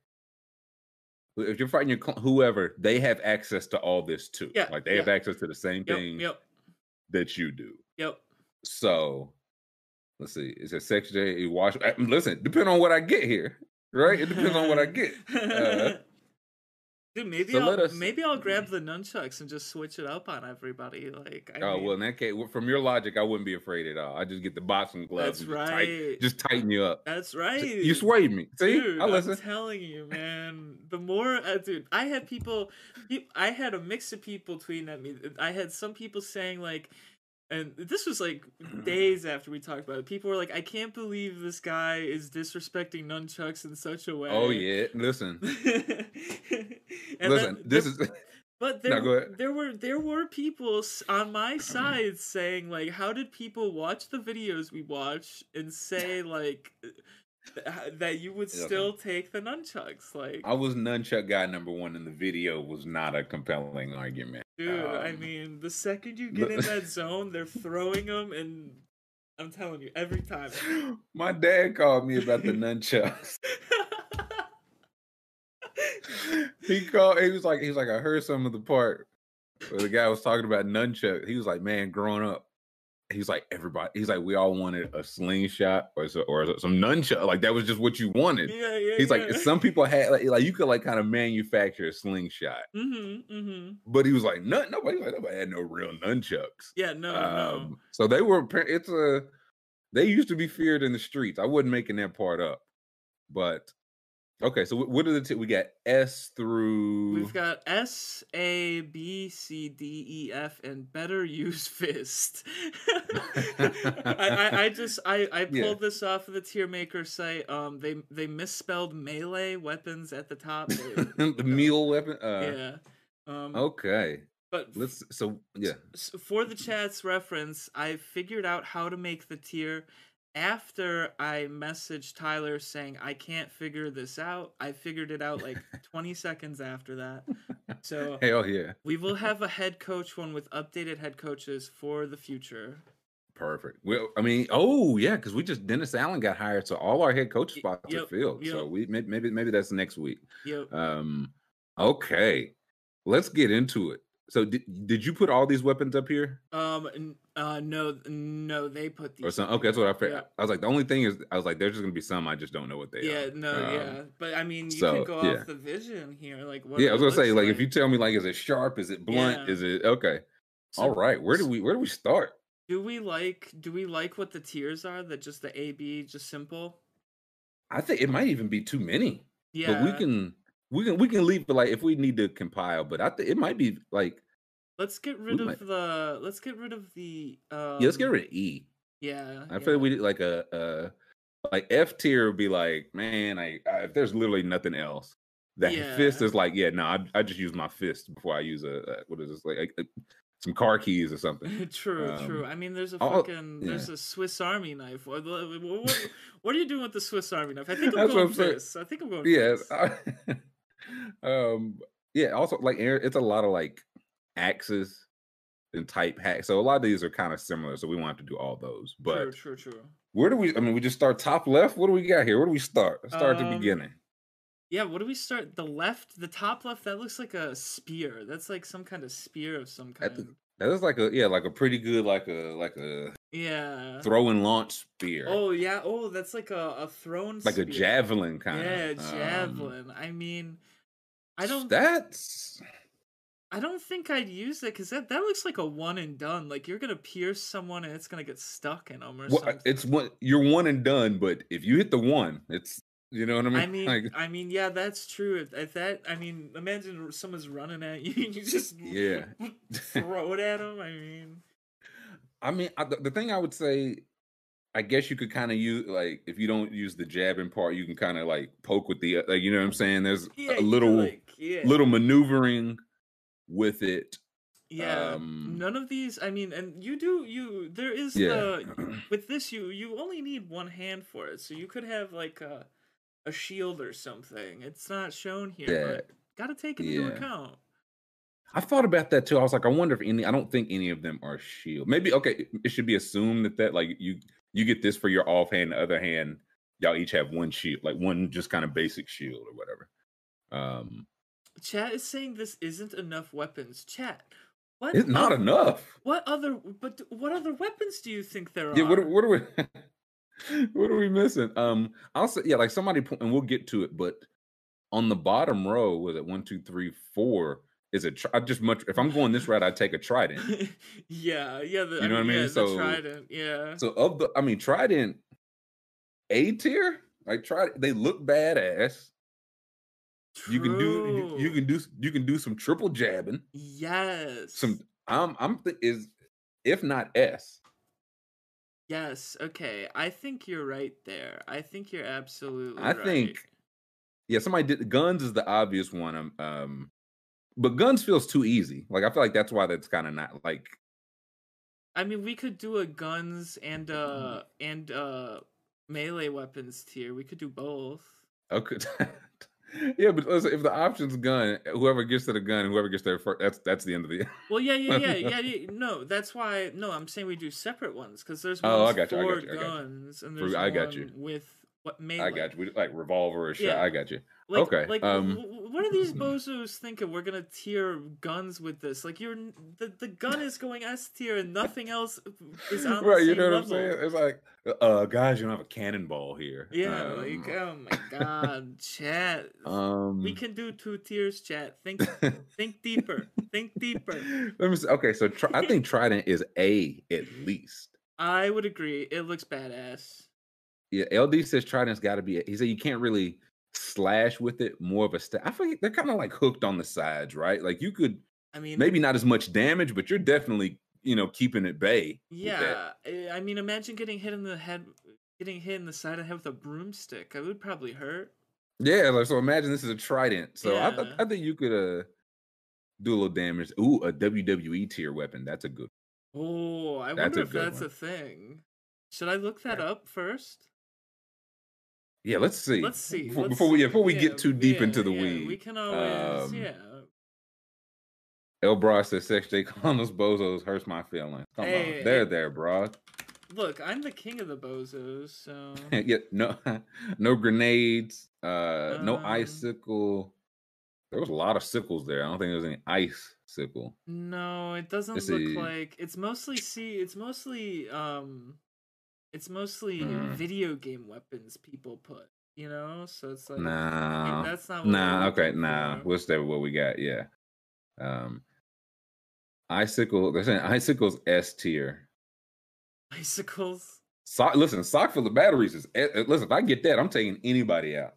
If you're fighting your clone, whoever, they have access to all this too. Yeah, like they yeah. have access to the same yep, thing. Yep. That you do. Yep. So, let's see. It says sex J. Wash. Listen, depend on what I get here, right? It depends on what I get. Uh, Dude, maybe so I'll us... maybe I'll grab the nunchucks and just switch it up on everybody. Like, I oh mean... well, in that case, from your logic, I wouldn't be afraid at all. I just get the boxing gloves. That's and right. Just, tight, just tighten you up. That's right. You swayed me. See, dude, I listen. I'm telling you, man. The more, uh, dude, I had people. I had a mix of people tweeting at me. I had some people saying like, and this was like days after we talked about it. People were like, I can't believe this guy is disrespecting nunchucks in such a way. Oh, yeah. Listen. Listen, that, this there, is... But there, no, there were there were people on my side saying, like, how did people watch the videos we watch and say, like, that you would still take the nunchucks? Like, I was nunchuck guy number one, and the video was not a compelling argument. Dude, um, I mean, the second you get in that zone, they're throwing them, and I'm telling you, every time. My dad called me about the nunchucks. he called. He was like, he was like, I heard some of the part where the guy was talking about nunchucks. He was like, man, growing up, he's like everybody. He's like, we all wanted a slingshot or so, or some nunchuck. Like that was just what you wanted. Yeah, yeah. He's yeah. like, some people had like, like you could like kind of manufacture a slingshot. Mm-hmm, mm-hmm. But he was like, no, nobody, nobody had no real nunchucks. Yeah, no, um, no. So they were. It's a. They used to be feared in the streets. I wasn't making that part up, but Okay, so what are the two? We got S through... We've got S, A, B, C, D, E, F, and better use fist. I, I, I just, I, I pulled yeah. this off of the tier maker site. Um, They they misspelled melee weapons at the top. The meal weapon? Uh, yeah. Um, okay. But let's, so, yeah. For the chat's reference, I figured out how to make the tier... After I messaged Tyler saying I can't figure this out, I figured it out like twenty seconds after that. So hell yeah, we will have a head coach one with updated head coaches for the future. Perfect. Well, I mean, oh yeah, because we just Dennis Allen got hired, so all our head coach spots yep, are filled. Yep. So we maybe maybe that's next week. Yep. Um. Okay, let's get into it. So did, did you put all these weapons up here? Um, uh, no, no, they put these. Or some, okay, that's what I figured. Yeah. I was like, the only thing is, I was like, there's just gonna be some I just don't know what they yeah, are. Yeah, no, um, yeah, but I mean, you so, can go yeah. off the vision here, like what. Yeah, I was gonna say, like, like, if you tell me, like, is it sharp? Is it blunt? Yeah. Is it okay? So, all right, where do we where do we start? Do we like do we like what the tiers are? That just the A B, just simple. I think it might even be too many. Yeah, but we can. We can we can leave but like if we need to compile, but I think it might be like let's get rid of might... the let's get rid of the um... yeah let's get rid of E. Yeah, I yeah. feel like we did like a uh like F tier would be like man I, I if there's literally nothing else that yeah. fist is like yeah no I I just use my fist before I use a, a what is this like a, a, some car keys or something. True, um, true. I mean, there's a fucking, oh, yeah. there's a Swiss Army knife. What, what, what are you doing with the Swiss Army knife? I think I'm going fist. I think I'm going fist. Yeah. um yeah also like it's a lot of like axes and type hacks, so a lot of these are kind of similar, so we won't have to do all those, but true, true, true. Where do we I mean we just start top left? What do we got here? Where do we start? Let's start um, at the beginning. Yeah, what do we start? The left, the top left, that looks like a spear. That's like some kind of spear of some kind. The, that is like a yeah like a pretty good like a like a yeah throw and launch spear. Oh yeah, oh that's like a, a thrown like spear. A javelin kind yeah, of yeah javelin um, I mean I don't. That's. I don't think I'd use it because that, that looks like a one and done. Like you're gonna pierce someone and it's gonna get stuck in them or well, something. It's one. You're one and done, but if you hit the one, it's you know what I mean. I mean, like, I mean, yeah, that's true. If, if that, I mean, imagine someone's running at you and you just yeah throw it at them. I mean, I mean, I, the thing I would say. I guess you could kind of use like if you don't use the jabbing part, you can kind of like poke with the like you know what I'm saying. There's yeah, a little like, yeah. little maneuvering with it. Yeah, um, none of these. I mean, and you do you there is yeah. the with this you you only need one hand for it, so you could have like a a shield or something. It's not shown here, yeah. but gotta take it yeah. into account. I thought about that too. I was like, I wonder if any. I don't think any of them are shield. Maybe okay. It should be assumed that that like you. You get this for your offhand, the other hand, y'all each have one shield, like one just kind of basic shield or whatever. Um, Chat is saying this isn't enough weapons. Chat, what? It's not other, enough. What other? But what other weapons do you think there are? Yeah, what, what are we? What are we missing? Um, I'll say yeah, like somebody, and we'll get to it. But on the bottom row, was it one, two, three, four? Is it? I just much. If I'm going this route, I take a trident. yeah, yeah. The, you know I mean, what I mean? Yeah, so the trident. Yeah. So of the, I mean, trident, A tier. Like trident, they look badass. True. You can do. You, you can do. You can do some triple jabbing. Yes. Some. I'm. I'm. Is if not S. Yes. Okay. I think you're right there. I think you're absolutely. I right. think. Yeah. Somebody did. Guns is the obvious one. Um. um But guns feels too easy. Like, I feel like that's why that's kind of not, like... I mean, we could do a guns and uh and uh melee weapons tier. We could do both. Okay. yeah, but listen, if the option's gun, whoever gets to the gun, whoever gets there first, that's, that's the end of the... well, yeah, yeah, yeah, yeah, yeah. No, that's why... No, I'm saying we do separate ones, because there's ones oh, I got you, for I got you, I got you. guns, and there's I got one you. with... What melee? I got you. We, like revolver or shot. Yeah. I got you. Like, okay. Like, um, what are these bozos thinking? We're gonna tier guns with this? Like, you're the, the gun is going S tier and nothing else is on the right. Same you know what level. I'm saying? It's like, uh, guys, you don't have a cannonball here. Yeah. Um, like, oh my god, chat. Um, we can do two tiers, chat. Think, think deeper. Think deeper. Let me see. Okay, so tri I think Trident is A at least. I would agree. It looks badass. Yeah, L D says Trident's got to be. He said you can't really slash with it, more of a stab. I forget, they're kind of like hooked on the sides, right? Like you could, I mean, maybe not as much damage, but you're definitely, you know, keeping at bay. Yeah, I mean, imagine getting hit in the head, getting hit in the side of the head with a broomstick. It would probably hurt. Yeah, like, so imagine this is a trident. So yeah. I, th- I think you could uh, do a little damage. Ooh, a W W E tier weapon. That's a good one. Oh, I that's wonder if that's one. a thing. Should I look that yeah. up first? Yeah, let's see. Let's see. Before, let's before see. we, before we yeah, get too deep yeah, into the yeah, weeds. We can always, um, yeah. El Bra says, Sex J. Calling those bozos hurts my feelings. Come hey, on. There, hey. there, bro. Look, I'm the king of the bozos, so... yeah, no, no grenades, uh, um, no icicle. There was a lot of sickles there. I don't think there was any icicle. No, it doesn't Let's look see. like... It's mostly... See, it's mostly... um, It's mostly mm. video game weapons people put, you know? So it's like... Nah. Hey, that's not what Nah, okay, nah. For. What's that? What we got, yeah. Um... Icicle, they're saying icicles S tier. Icicles. So, listen, sock for the batteries is. Listen, if I get that, I'm taking anybody out.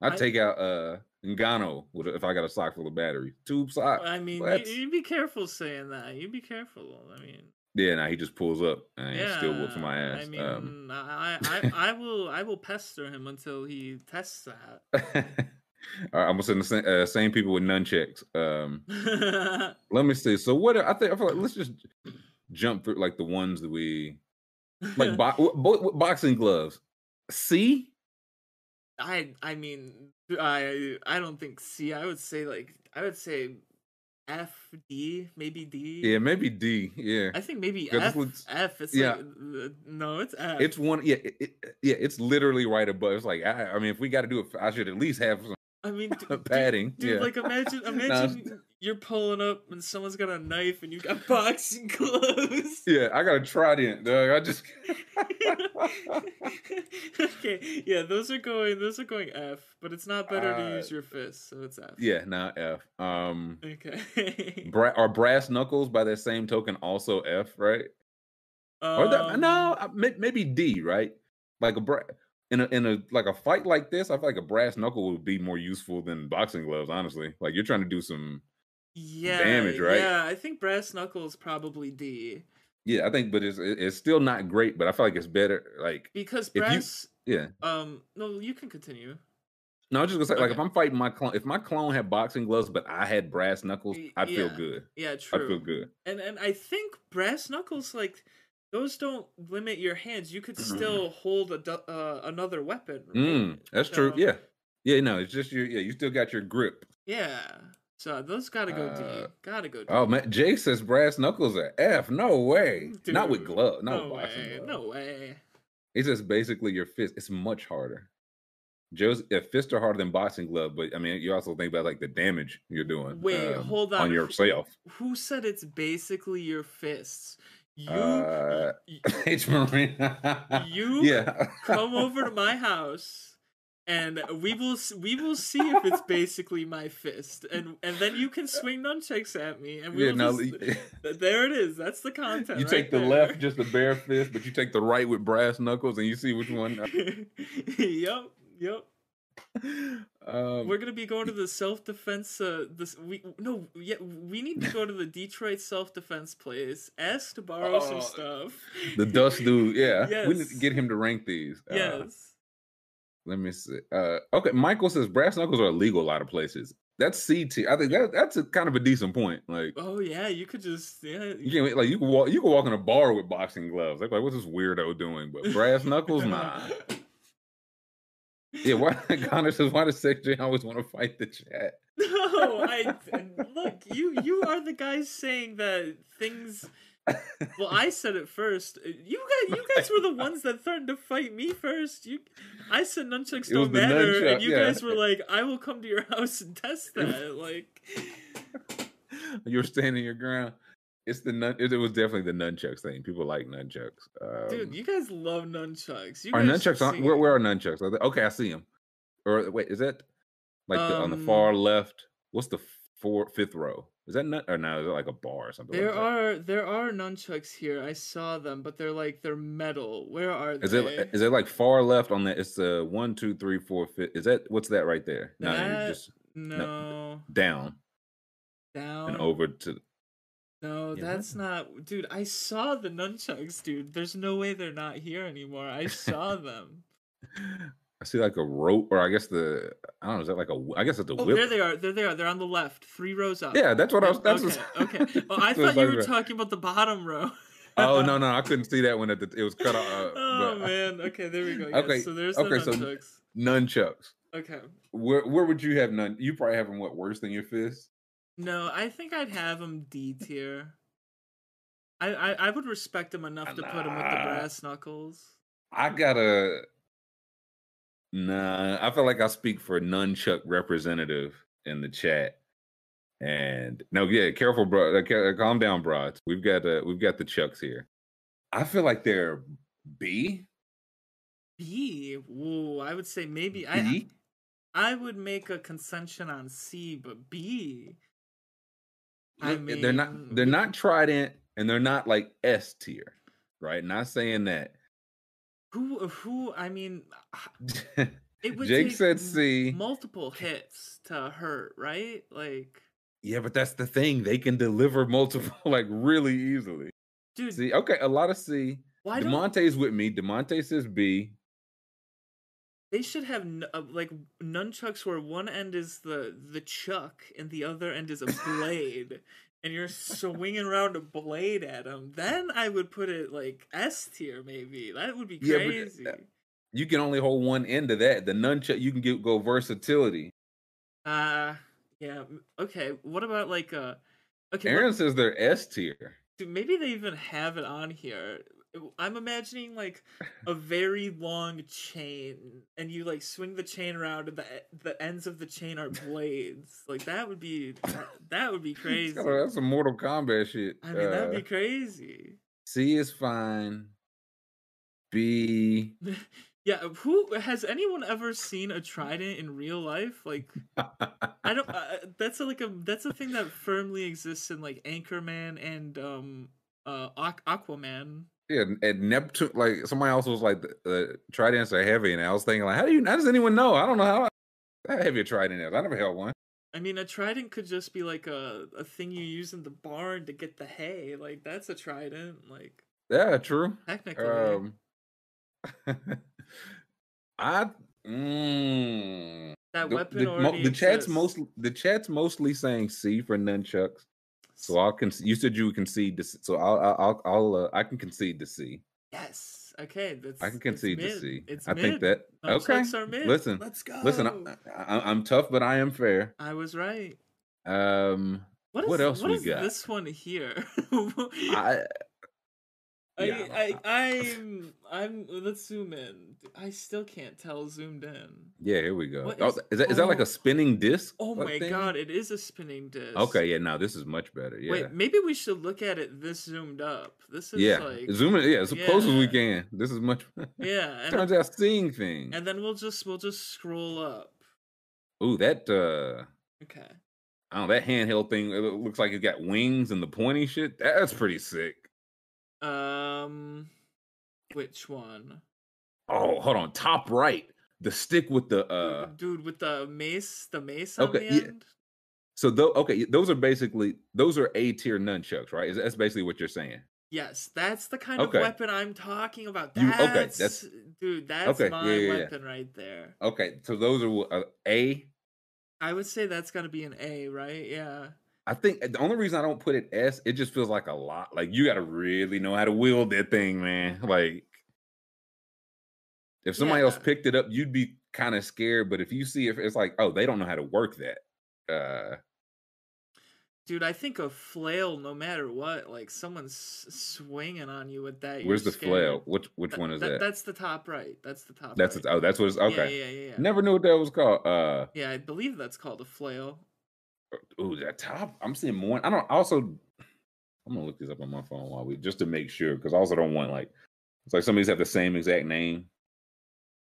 I, I take out uh Ngannou with if I got a sock full of batteries. Tube sock. I mean, you, you be careful saying that. You be careful. I mean. Yeah, now nah, he just pulls up and yeah, he still whoops my ass. I mean, um. I, I I will I will pester him until he tests that. All right, I'm gonna send the same, uh, same people with nunchucks. Um, let me see. So what? Are, I think I feel like let's just jump through like the ones that we like. Bo- bo- boxing gloves. C. I I mean I I don't think C. I would say like I would say F D maybe D. Yeah, maybe D. Yeah. I think maybe F. Looks, F. It's yeah. like no, it's F. It's one. Yeah. It, it, yeah. It's literally right above. It's like I. I mean, if we got to do it, I should at least have some. I mean, dude, padding. Dude, yeah. like imagine, imagine nah, you're pulling up and someone's got a knife and you got boxing gloves. Yeah, I got a trident, dog. I just. Okay, yeah, those are going. Those are going F, but it's not better uh, to use your fist, so it's F. Yeah, not F. Um. Okay. Bra- are brass knuckles by that same token also F, right? Um, or that, no, maybe D, right? Like a brass. In a in a like a fight like this, I feel like a brass knuckle would be more useful than boxing gloves. Honestly, like you're trying to do some yeah, damage, right? Yeah, I think brass knuckles probably D. Yeah, I think, but it's it's still not great. But I feel like it's better, like because brass. You, yeah. Um. No, you can continue. No, I was just gonna say, okay. like if I'm fighting my clone, if my clone had boxing gloves, but I had brass knuckles, I'd yeah. feel good. Yeah, true. I feel good. And and I think brass knuckles like. Those don't limit your hands. You could still hold a, uh, another weapon. Right? Mm, that's so, true. Yeah. Yeah, no, it's just your, yeah, you still got your grip. Yeah. So those gotta go uh, D. Gotta go D. Oh, man. Jay says brass knuckles are F. No way. Dude, not with gloves. Not no with boxing way. Gloves. No way. It's just basically your fist. It's much harder. Joe's yeah, fists are harder than boxing glove, but I mean, you also think about like the damage you're doing. Wait, um, hold on. On yourself. Who said it's basically your fists? You, uh, H. Marine. you yeah. come over to my house, and we will we will see if it's basically my fist, and and then you can swing nunchucks at me, and we yeah, will. No, just, there it is. That's the content. You right take there. the left, just the bare fist, but you take the right with brass knuckles, and you see which one. yep, yep. Um, We're gonna be going to the self defense. Uh, this we no, yeah, we need to go to the Detroit self defense place. Ask to borrow uh, some stuff. The dust dude, yeah. Yes. We need to get him to rank these. Yes. Uh, let me see. Uh, okay, Michael says brass knuckles are illegal a lot of places. That's C T. I think that that's a kind of a decent point. Like, oh yeah, you could just yeah. You can like you can walk you can walk in a bar with boxing gloves. Like, like what's this weirdo doing? But brass knuckles, nah. Yeah, why Connor says why does Sex J always want to fight the chat? No, I look you. You are the guys saying that things. Well, I said it first. You guys, you guys were the ones that threatened to fight me first. You, I said nunchucks don't matter, nunchuck, and you yeah. guys were like, "I will come to your house and test that." Like you're standing your ground. It's the nun- It was definitely the nunchucks thing. People like nunchucks. Um, Dude, you guys love nunchucks. You are guys nunchucks on? Where, where are nunchucks? Are they, okay, I see them. Or wait, is that like um, the, on the far left? What's the four, fifth row. Is that nut or no? Is it like a bar or something? There are there are nunchucks here. I saw them, but they're like they're metal. Where are they? Is it is it like far left on that? It's the one, two, three, four, fifth. Is that what's that right there? No, that, just, no. no, down, down, and over to. No, yeah. That's not, dude. I saw the nunchucks, dude. There's no way they're not here anymore. I saw them. I see like a rope, or I guess the I don't know. Is that like a? I guess it's a. Oh, whip. There they are. There they are. They're on the left, three rows up. Yeah, that's what I was. That's okay. What's, okay. Well, I thought you were talking about the bottom row. oh no, no, I couldn't see that one. At the, it was cut off. Uh, oh but, man. Okay, there we go. Yes. Okay, so there's the okay, nunchucks. So nunchucks. Okay. Where where would you have none? You probably have them. What worse than your fist? No, I think I'd have them D tier. I, I I would respect them enough to nah. put them with the brass knuckles. I gotta. Nah, I feel like I speak for nunchuck representative in the chat. And no, yeah, careful, bro. Calm down, bro. We've got uh, we've got the chucks here. I feel like they're B. B. Ooh, I would say maybe B? I. I would make a concession on C, but B. I mean, they're not they're not Trident, and they're not like S tier, right? Not saying that. Who, who? I mean, it would Jake take said C. multiple hits to hurt, right? Like, yeah, but that's the thing; they can deliver multiple, like, really easily. Dude, see, okay, a lot of C. Why Demonte's with me? Demonte says B. They should have uh, like nunchucks where one end is the the chuck and the other end is a blade, and you're swinging around a blade at them. Then I would put it like S tier, maybe. That would be crazy. Yeah, but, uh, you can only hold one end of that. The nunchuck you can get go versatility. Uh yeah. Okay. What about like uh? Okay. Aaron what, says they're S tier. Dude, maybe they even have it on here. I'm imagining like a very long chain, and you like swing the chain around, and the the ends of the chain are blades. Like that would be that, that would be crazy. That's some Mortal Kombat shit. I mean, uh, that'd be crazy. C is fine. B. Yeah, who has anyone ever seen a trident in real life? Like, I don't. Uh, that's a, like a that's a thing that firmly exists in like Anchorman and um uh Aquaman. Yeah, and Neptune, like somebody else was like, the uh, tridents are heavy, and I was thinking, like, how do you? How does anyone know? I don't know how, how heavy a trident is. I never held one. I mean, a trident could just be like a a thing you use in the barn to get the hay. Like that's a trident. Like yeah, true. Technically, um, I mm, that the, weapon. The, already the chat's mostly the chat's mostly saying C for nunchucks. So I'll con- you said you would concede to C, so I'll I'll I'll uh, I can concede to C. Yes. Okay. That's, I can concede to C. It's I mid. think that Nunchucks okay. Are mid. Listen, let's go. Listen, I, I, I'm tough, but I am fair. I was right. Um, what, is, what else what we is got? This one here. I, yeah, I I I'm I'm. Let's zoom in. I still can't tell. Zoomed in. Yeah. Here we go. What oh, is, is that oh. is that like a spinning disc? Oh my thing? God! It is a spinning disc. Okay. Yeah. Now this is much better. Yeah. Wait. Maybe we should look at it this zoomed up. This is yeah. like zoom in. Yeah. As yeah. close as we can. This is much. Yeah. And turns out seeing things. And then we'll just we'll just scroll up. Ooh, that. uh Okay. I don't know, that handheld thing. It looks like it's got wings and the pointy shit. That's pretty sick. Um, which one? Oh, hold on. Top right, the stick with the uh, dude with the mace, the mace. On okay, the yeah. End? So though, okay, those are basically those are A tier nunchucks, right? Is that's basically what you're saying? Yes, that's the kind okay. of weapon I'm talking about. That's, you, okay, that's dude, that's okay, my yeah, yeah, weapon yeah. right there. Okay, so those are uh, A. I would say that's got to be an A, right? Yeah. I think the only reason I don't put it S, it just feels like a lot. Like you got to really know how to wield that thing, man. Like if somebody yeah. else picked it up, you'd be kind of scared. But if you see if it's like, oh, they don't know how to work that, uh, dude. I think a flail, no matter what, like someone's swinging on you with that. Where's the scared. flail? Which which Th- one is that, that? That's the top right. That's the top. That's right. a, oh, that's what it's okay. Yeah, yeah, yeah, yeah. Never knew what that was called. Uh, yeah, I believe that's called a flail. Ooh, that top! I'm seeing more. I don't. Also, I'm gonna look this up on my phone while we just to make sure, because I also don't want like it's like somebody's have the same exact name.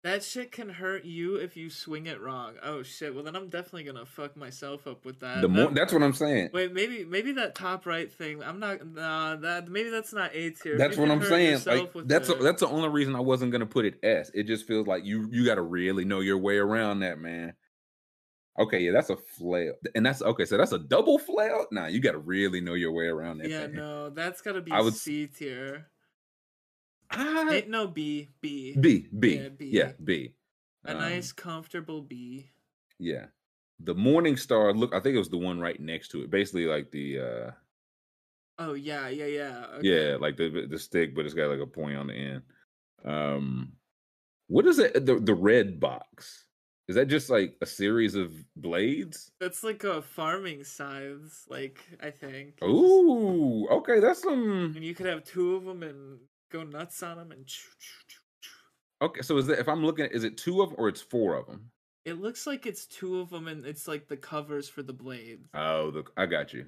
That shit can hurt you if you swing it wrong. Oh shit! Well then, I'm definitely gonna fuck myself up with that. The more, um, that's what I'm saying. Wait, maybe maybe that top right thing. I'm not. Nah, that maybe that's not A tier. That's what I'm saying. Like, that's a, that's the only reason I wasn't gonna put it S. It just feels like you you gotta really know your way around that, man. Okay, yeah, that's a flail, and that's okay. So that's a double flail. Nah, you gotta really know your way around that. Yeah, thing. No, that's gotta be I would, C tier. I, no B B B B yeah B, yeah, B. a um, nice comfortable B. Yeah, the Morning Star. Look, I think it was the one right next to it. Basically, like the. uh Oh yeah, yeah, yeah. Okay. Yeah, like the the stick, but it's got like a point on the end. Um, what is it? The the red box. Is that just like a series of blades? That's like a farming scythes. Like I think. Ooh, okay, that's some. And you could have two of them and. Go nuts on them and choo, choo, choo, choo. Okay, so is that if I'm looking at, is it two of them or it's four of them? It looks like it's two of them, and it's like the covers for the blades. Oh, the, I got you.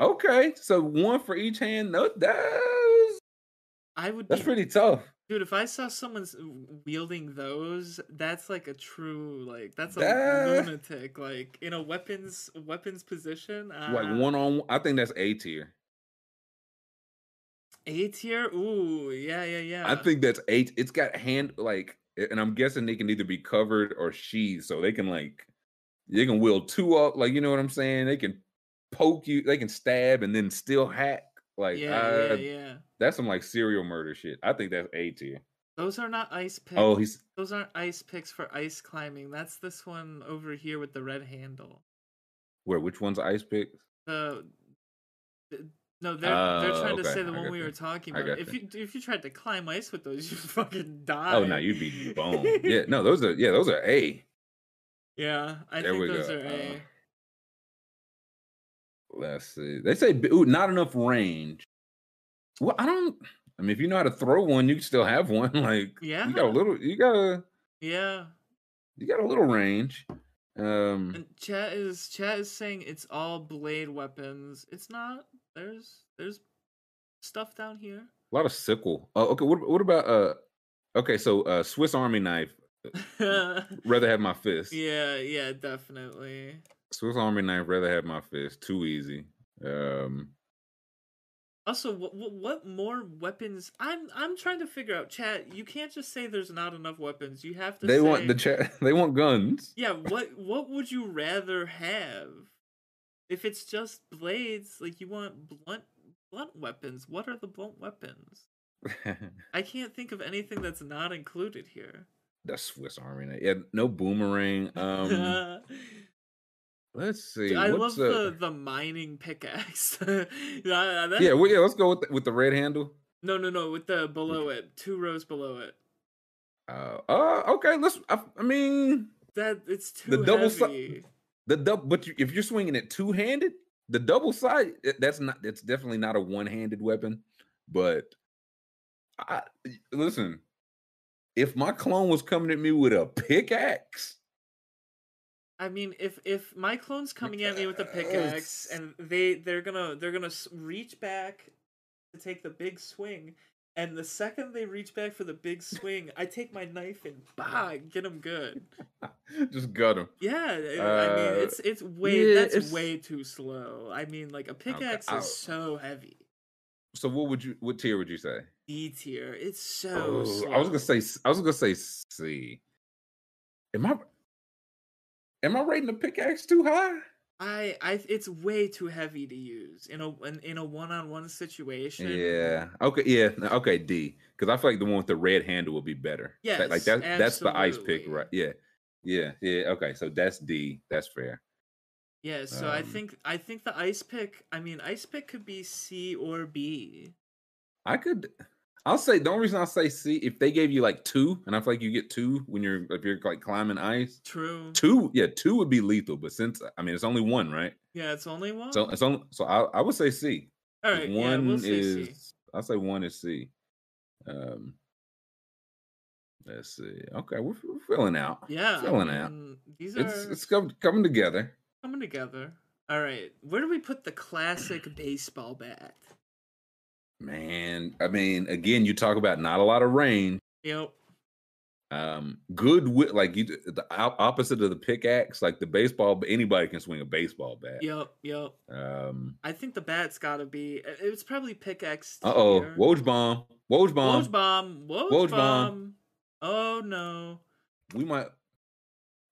Okay, so one for each hand. No, that's I would. That's be, pretty tough, dude. If I saw someone's wielding those, that's like a true like that's a that... lunatic. Like in a weapons weapons position, uh... like one on one. I think that's A tier. A tier? Ooh, yeah, yeah, yeah. I think that's eight. It's got hand, like, and I'm guessing they can either be covered or sheathed, so they can, like, they can wield two up, like, you know what I'm saying? They can poke you, they can stab and then still hack. Like, yeah, uh, yeah, yeah. That's some, like, serial murder shit. I think that's A tier. Those are not ice picks. Oh, he's... Those aren't ice picks for ice climbing. That's this one over here with the red handle. Where, which one's ice picks? The... the No, they're uh, they're trying okay. to say the one we that. were talking about. If that. you if you tried to climb ice with those, you'd fucking die. Oh no, you'd be boned. yeah, no, those are yeah, those are A. Yeah, I there think those go. are A. Uh, let's see. They say ooh, not enough range. Well, I don't. I mean, if you know how to throw one, you can still have one. Like yeah, you got a little. You got a yeah. You got a little range. Um, and chat is chat is saying it's all blade weapons. It's not. There's there's stuff down here. A lot of sickle. Oh, okay. What what about uh? Okay, so uh, Swiss Army knife. Rather have my fist. Yeah, yeah, definitely. Swiss Army knife. Rather have my fist. Too easy. Um. Also, what what more weapons? I'm I'm trying to figure out, chat. You can't just say there's not enough weapons. You have to. They say, want the chat. They want guns. Yeah. What what would you rather have? If it's just blades, like you want blunt blunt weapons. What are the blunt weapons? I can't think of anything that's not included here. The Swiss Army knife. Yeah, no boomerang. Um, let's see. I What's love a... the, the mining pickaxe. that, that... Yeah, well, yeah. Let's go with the, with the red handle. No, no, no. With the below it, two rows below it. Uh, uh okay. Let's. I, I mean, that it's too the double heavy. Si- The double, but you, if you're swinging it two handed, the double side that's not that's definitely not a one handed weapon. But I listen, if my clone was coming at me with a pickaxe, I mean, if if my clone's coming at me with a pickaxe and they they're gonna they're gonna reach back to take the big swing, and the second they reach back for the big swing, I take my knife and bah, get them good. Just gut them. Yeah, uh, I mean, it's it's way yeah, that's it's... way too slow. I mean, like a pickaxe okay, is so heavy. So what would you? What tier would you say? D tier. It's so. Oh, slow. I was gonna say. I was gonna say C. Am I? Am I rating the pickaxe too high? I, I, it's way too heavy to use in a in, in a one-on-one situation. Yeah. Okay. Yeah. Okay. D, because I feel like the one with the red handle would be better. Yeah. Like, like that. Absolutely. That's the ice pick, right? Yeah. Yeah. Yeah. Okay. So that's D. That's fair. Yeah. So um, I think I think the ice pick. I mean, ice pick could be C or B. I could. I'll say the only reason I'll say C if they gave you like two, and I feel like you get two when you're if you're like climbing ice. True. Two, yeah, two would be lethal, but since I mean it's only one, right? Yeah, it's only one. So it's only so I I would say C. All right, one yeah, we'll say is C. I'll say one is C. Um, let's see. Okay, we're, we're filling out. Yeah, we're filling I mean, out. These are it's, it's come, coming together. Coming together. All right, where do we put the classic baseball bat? Man, I mean, again, you talk about not a lot of range. Yep. Um, good with like you, the opposite of the pickaxe, like the baseball, anybody can swing a baseball bat. Yep, yep. Um, I think the bat's gotta be, it's probably pickaxe. Uh oh, Woj bomb, Woj bomb, Woj bomb, Woj bomb. Oh no, we might.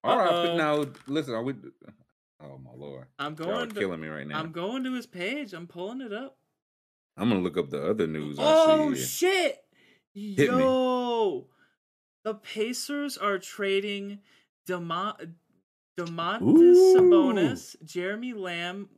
All right, now listen, are we? Oh my lord, I'm going. Y'all are to, killing me right now. I'm going to his page. I'm pulling it up. I'm gonna look up the other news. Oh I see shit! Hit Yo. Me. The Pacers are trading DeMont DeMontis Sabonis, Jeremy Lamb.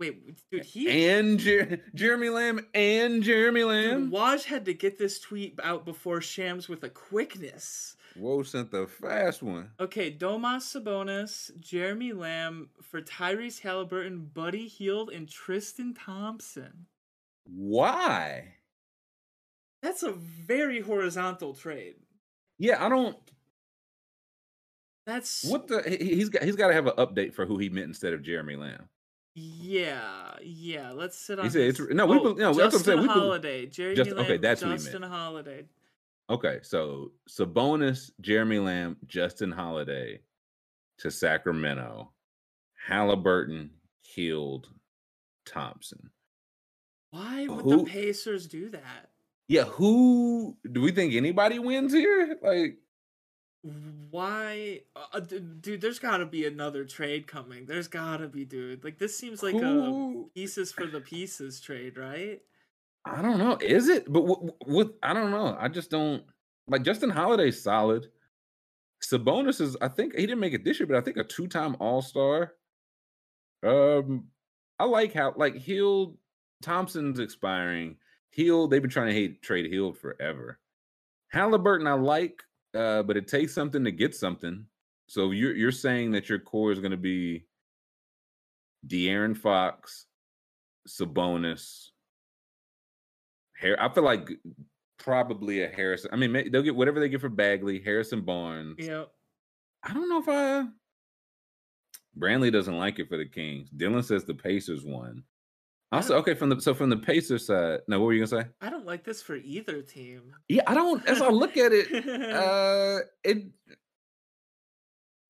Wait, dude, he and Jer- Jeremy Lamb and Jeremy Lamb. Dude, Woj had to get this tweet out before Shams with a quickness. Woj sent the fast one. Okay, Domas Sabonis, Jeremy Lamb for Tyrese Halliburton, Buddy Hield, and Tristan Thompson. Why? That's a very horizontal trade. Yeah, I don't. That's what the he's got. He's got to have an update for who he meant instead of Jeremy Lamb. Yeah, yeah. Let's sit on. He said it's, no. We oh, no. Justin that's what I'm saying. We, Holiday, Jeremy Just, Lamb, okay, that's Justin Holiday. Okay, so Sabonis, Jeremy Lamb, Justin Holiday to Sacramento, Halliburton, Hield, Thompson. Why would who, the Pacers do that? Yeah, who do we think anybody wins here? Like, why, uh, dude? There's got to be another trade coming. There's got to be, dude. Like, this seems like who, a pieces for the pieces trade, right? I don't know. Is it? But what? what I don't know. I just don't like Justin Holiday's solid. Sabonis is. I think he didn't make it this year, but I think a two-time All-Star. Um, I like how like Hill Thompson's expiring. Hield, they've been trying to hate, trade Hield forever. Halliburton, I like, uh, but it takes something to get something. So you're you're saying that your core is going to be De'Aaron Fox, Sabonis, Harris. I feel like probably a Harrison. I mean, they'll get whatever they get for Bagley, Harrison Barnes. Yep. I don't know if I. Brantley doesn't like it for the Kings. Dylan says the Pacers won. Also, okay, from the so from the Pacers side, no, what were you gonna say? I don't like this for either team. Yeah, I don't. As I look at it, uh, it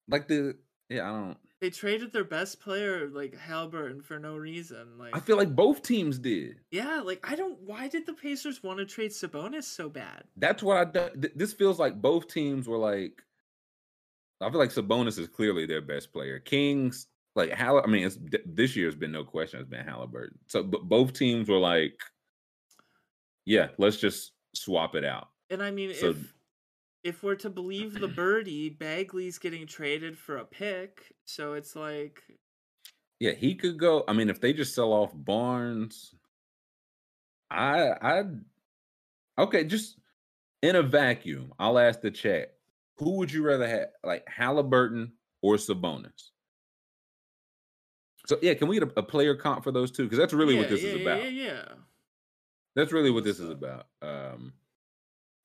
like the yeah, I don't. They traded their best player, like Halliburton, for no reason. Like I feel like both teams did. Yeah, like I don't. Why did the Pacers want to trade Sabonis so bad? That's what I. Th- this feels like both teams were like. I feel like Sabonis is clearly their best player. Kings. Like Hall, I mean, it's, this year has been no question. It's been Halliburton. So, but both teams were like, "Yeah, let's just swap it out." And I mean, so, if if we're to believe the birdie, Bagley's getting traded for a pick. So it's like, yeah, he could go. I mean, if they just sell off Barnes, I I okay. Just in a vacuum, I'll ask the chat: who would you rather have, like Halliburton or Sabonis? So yeah, can we get a, a player comp for those two? Because that's really yeah, what this yeah, is about. Yeah, yeah, yeah. That's really what this is about. Um,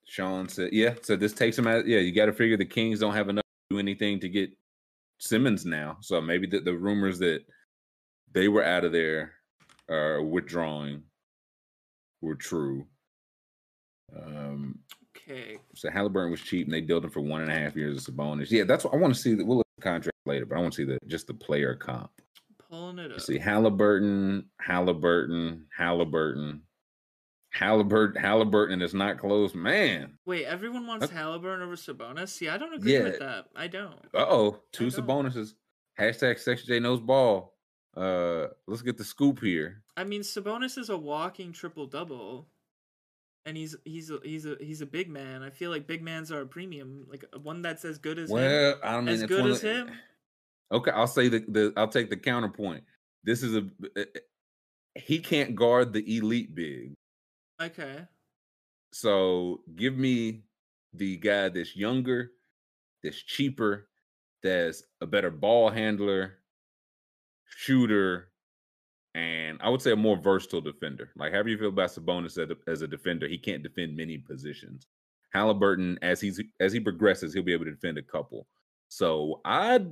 Sean said, "Yeah." So this takes him out. Yeah, you got to figure the Kings don't have enough to do anything to get Simmons now. So maybe the, the rumors that they were out of there or uh, withdrawing were true. Um, okay. So Halliburton was cheap, and they dealt him for one and a half years of Sabonis. Yeah, that's what I want to see. That we'll look at the contract later, but I want to see the just the player comp. Pulling it up. See Halliburton, Halliburton, Halliburton, Halliburton, Halliburton is not close, man. Wait, everyone wants okay. Halliburton over Sabonis. See, I don't agree yeah. with that. I don't. Uh oh, two Sabonises. Hashtag Sex J knows ball. Uh, let's get the scoop here. I mean, Sabonis is a walking triple double, and he's he's a, he's a he's a big man. I feel like big mans are a premium, like one that's as good as well, him. I mean, as good as him. Okay, I'll say the, the I'll take the counterpoint. This is a uh, he can't guard the elite big. Okay. So give me the guy that's younger, that's cheaper, that's a better ball handler, shooter, and I would say a more versatile defender. Like, however you feel about Sabonis as a, as a defender, he can't defend many positions. Halliburton, as he's as he progresses, he'll be able to defend a couple. So I'd.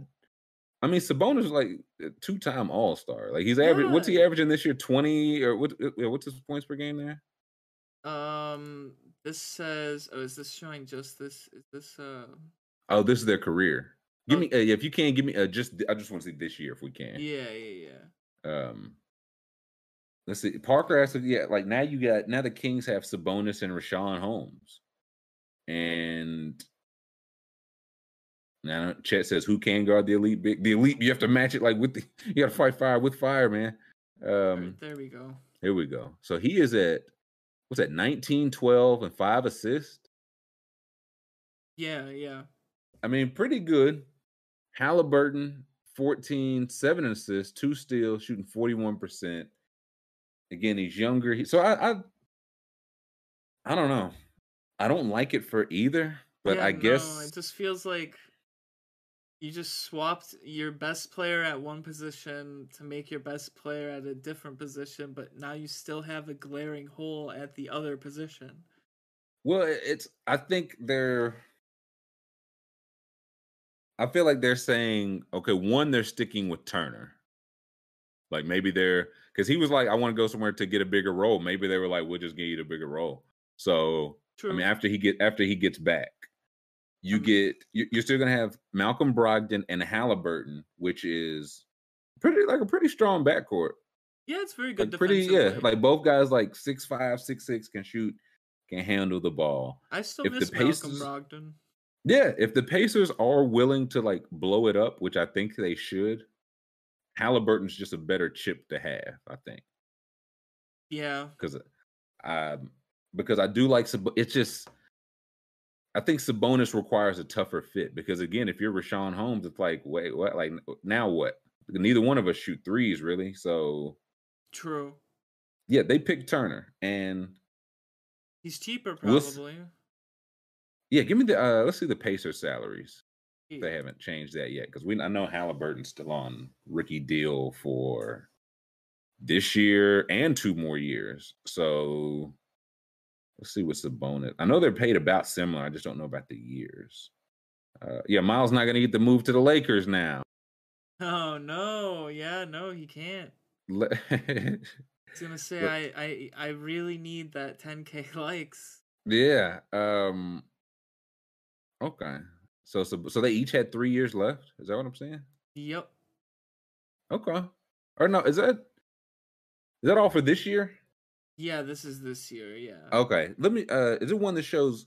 I mean, Sabonis is like a two-time All-Star. Like he's average. Yeah. What's he averaging this year? twenty or what? What's his points per game there? Um, This says, oh, is this showing just this? Is this uh? Oh, this is their career. Give okay. me uh, if you can. Give me uh, just. I just want to see this year if we can. Yeah, yeah, yeah. Um, let's see. Parker asked, yeah, like now you got now the Kings have Sabonis and Rashawn Holmes, and now Chet says, who can guard the elite? Big the elite. You have to match it like with the. You got to fight fire with fire, man. Um, there we go. Here we go. So he is at. What's that, nineteen, twelve, and five assists? Yeah, yeah. I mean, pretty good. Halliburton, fourteen, seven assists, two steals, shooting forty-one percent. Again, he's younger. He, so I, I I don't know. I don't like it for either, but yeah, I no, guess. It just feels like you just swapped your best player at one position to make your best player at a different position, but now you still have a glaring hole at the other position. Well, it's, I think they're, I feel like they're saying, okay, one, they're sticking with Turner. Like maybe they're, because he was like, I want to go somewhere to get a bigger role. Maybe they were like, we'll just give you the bigger role. So, true. I mean, after he get after he gets back. You get you're still gonna have Malcolm Brogdon and Halliburton, which is pretty like a pretty strong backcourt. Yeah, it's very good. Like pretty, yeah, play. Like both guys like six five, six six can shoot, can handle the ball. I still if miss the Pacers, Malcolm Brogdon. Yeah, if the Pacers are willing to like blow it up, which I think they should, Halliburton's just a better chip to have, I think. Yeah, because um because I do like it's just. I think Sabonis requires a tougher fit because, again, if you're Rashawn Holmes, it's like, wait, what? Like, now what? Neither one of us shoot threes, really. So, true. Yeah, they picked Turner, and he's cheaper, probably. Yeah, give me the. Uh, let's see the Pacers' salaries. Yeah. They haven't changed that yet because we. I know Halliburton's still on rookie deal for this year and two more years. So. Let's see what's the bonus. I know they're paid about similar. I just don't know about the years. Uh, yeah, Miles not going to get the move to the Lakers now. Oh, no. Yeah, no, he can't. Le- I was going to say, Le- I, I, I really need that ten K likes. Yeah. Um, okay. So, so so they each had three years left? Is that what I'm saying? Yep. Okay. Or no, is that is that all for this year? Yeah, this is this year, yeah. Okay. Let me uh is it one that shows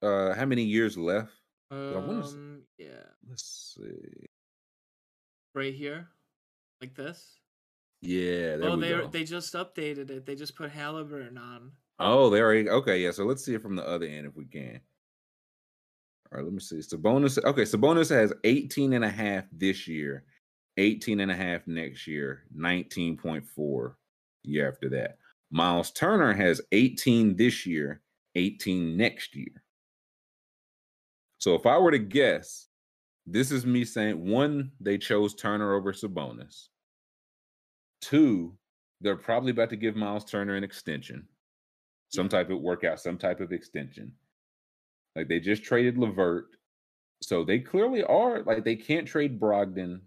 uh how many years left? Um, I wanna see. Yeah. Let's see. Right here? Like this? Yeah, there oh, we they go. They just updated it. They just put Halliburton on. Oh, they already okay, yeah. So let's see it from the other end if we can. All right, let me see. Sabonis okay, Sabonis has eighteen and a half this year, eighteen and a half next year, nineteen point four year after that. Miles Turner has eighteen this year, eighteen next year. So if I were to guess, this is me saying, one, they chose Turner over Sabonis. Two, they're probably about to give Miles Turner an extension, some type of workout, some type of extension. Like they just traded LeVert. So they clearly are, like they can't trade Brogdon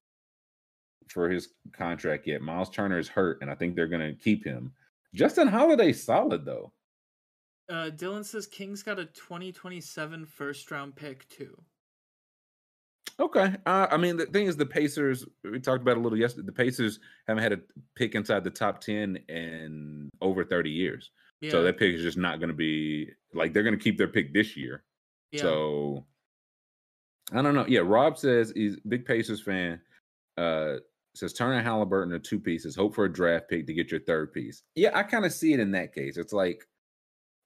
for his contract yet. Miles Turner is hurt, and I think they're going to keep him. Justin Holiday's solid, though. Uh, Dylan says Kings got a twenty twenty-seven first-round pick, too. Okay. Uh, I mean, the thing is, the Pacers, we talked about a little yesterday, the Pacers haven't had a pick inside the top ten in over thirty years. Yeah. So that pick is just not going to be, like, they're going to keep their pick this year. Yeah. So, I don't know. Yeah, Rob says he's a big Pacers fan. Uh Says Turner and Halliburton are two pieces. Hope for a draft pick to get your third piece. Yeah, I kind of see it in that case. It's like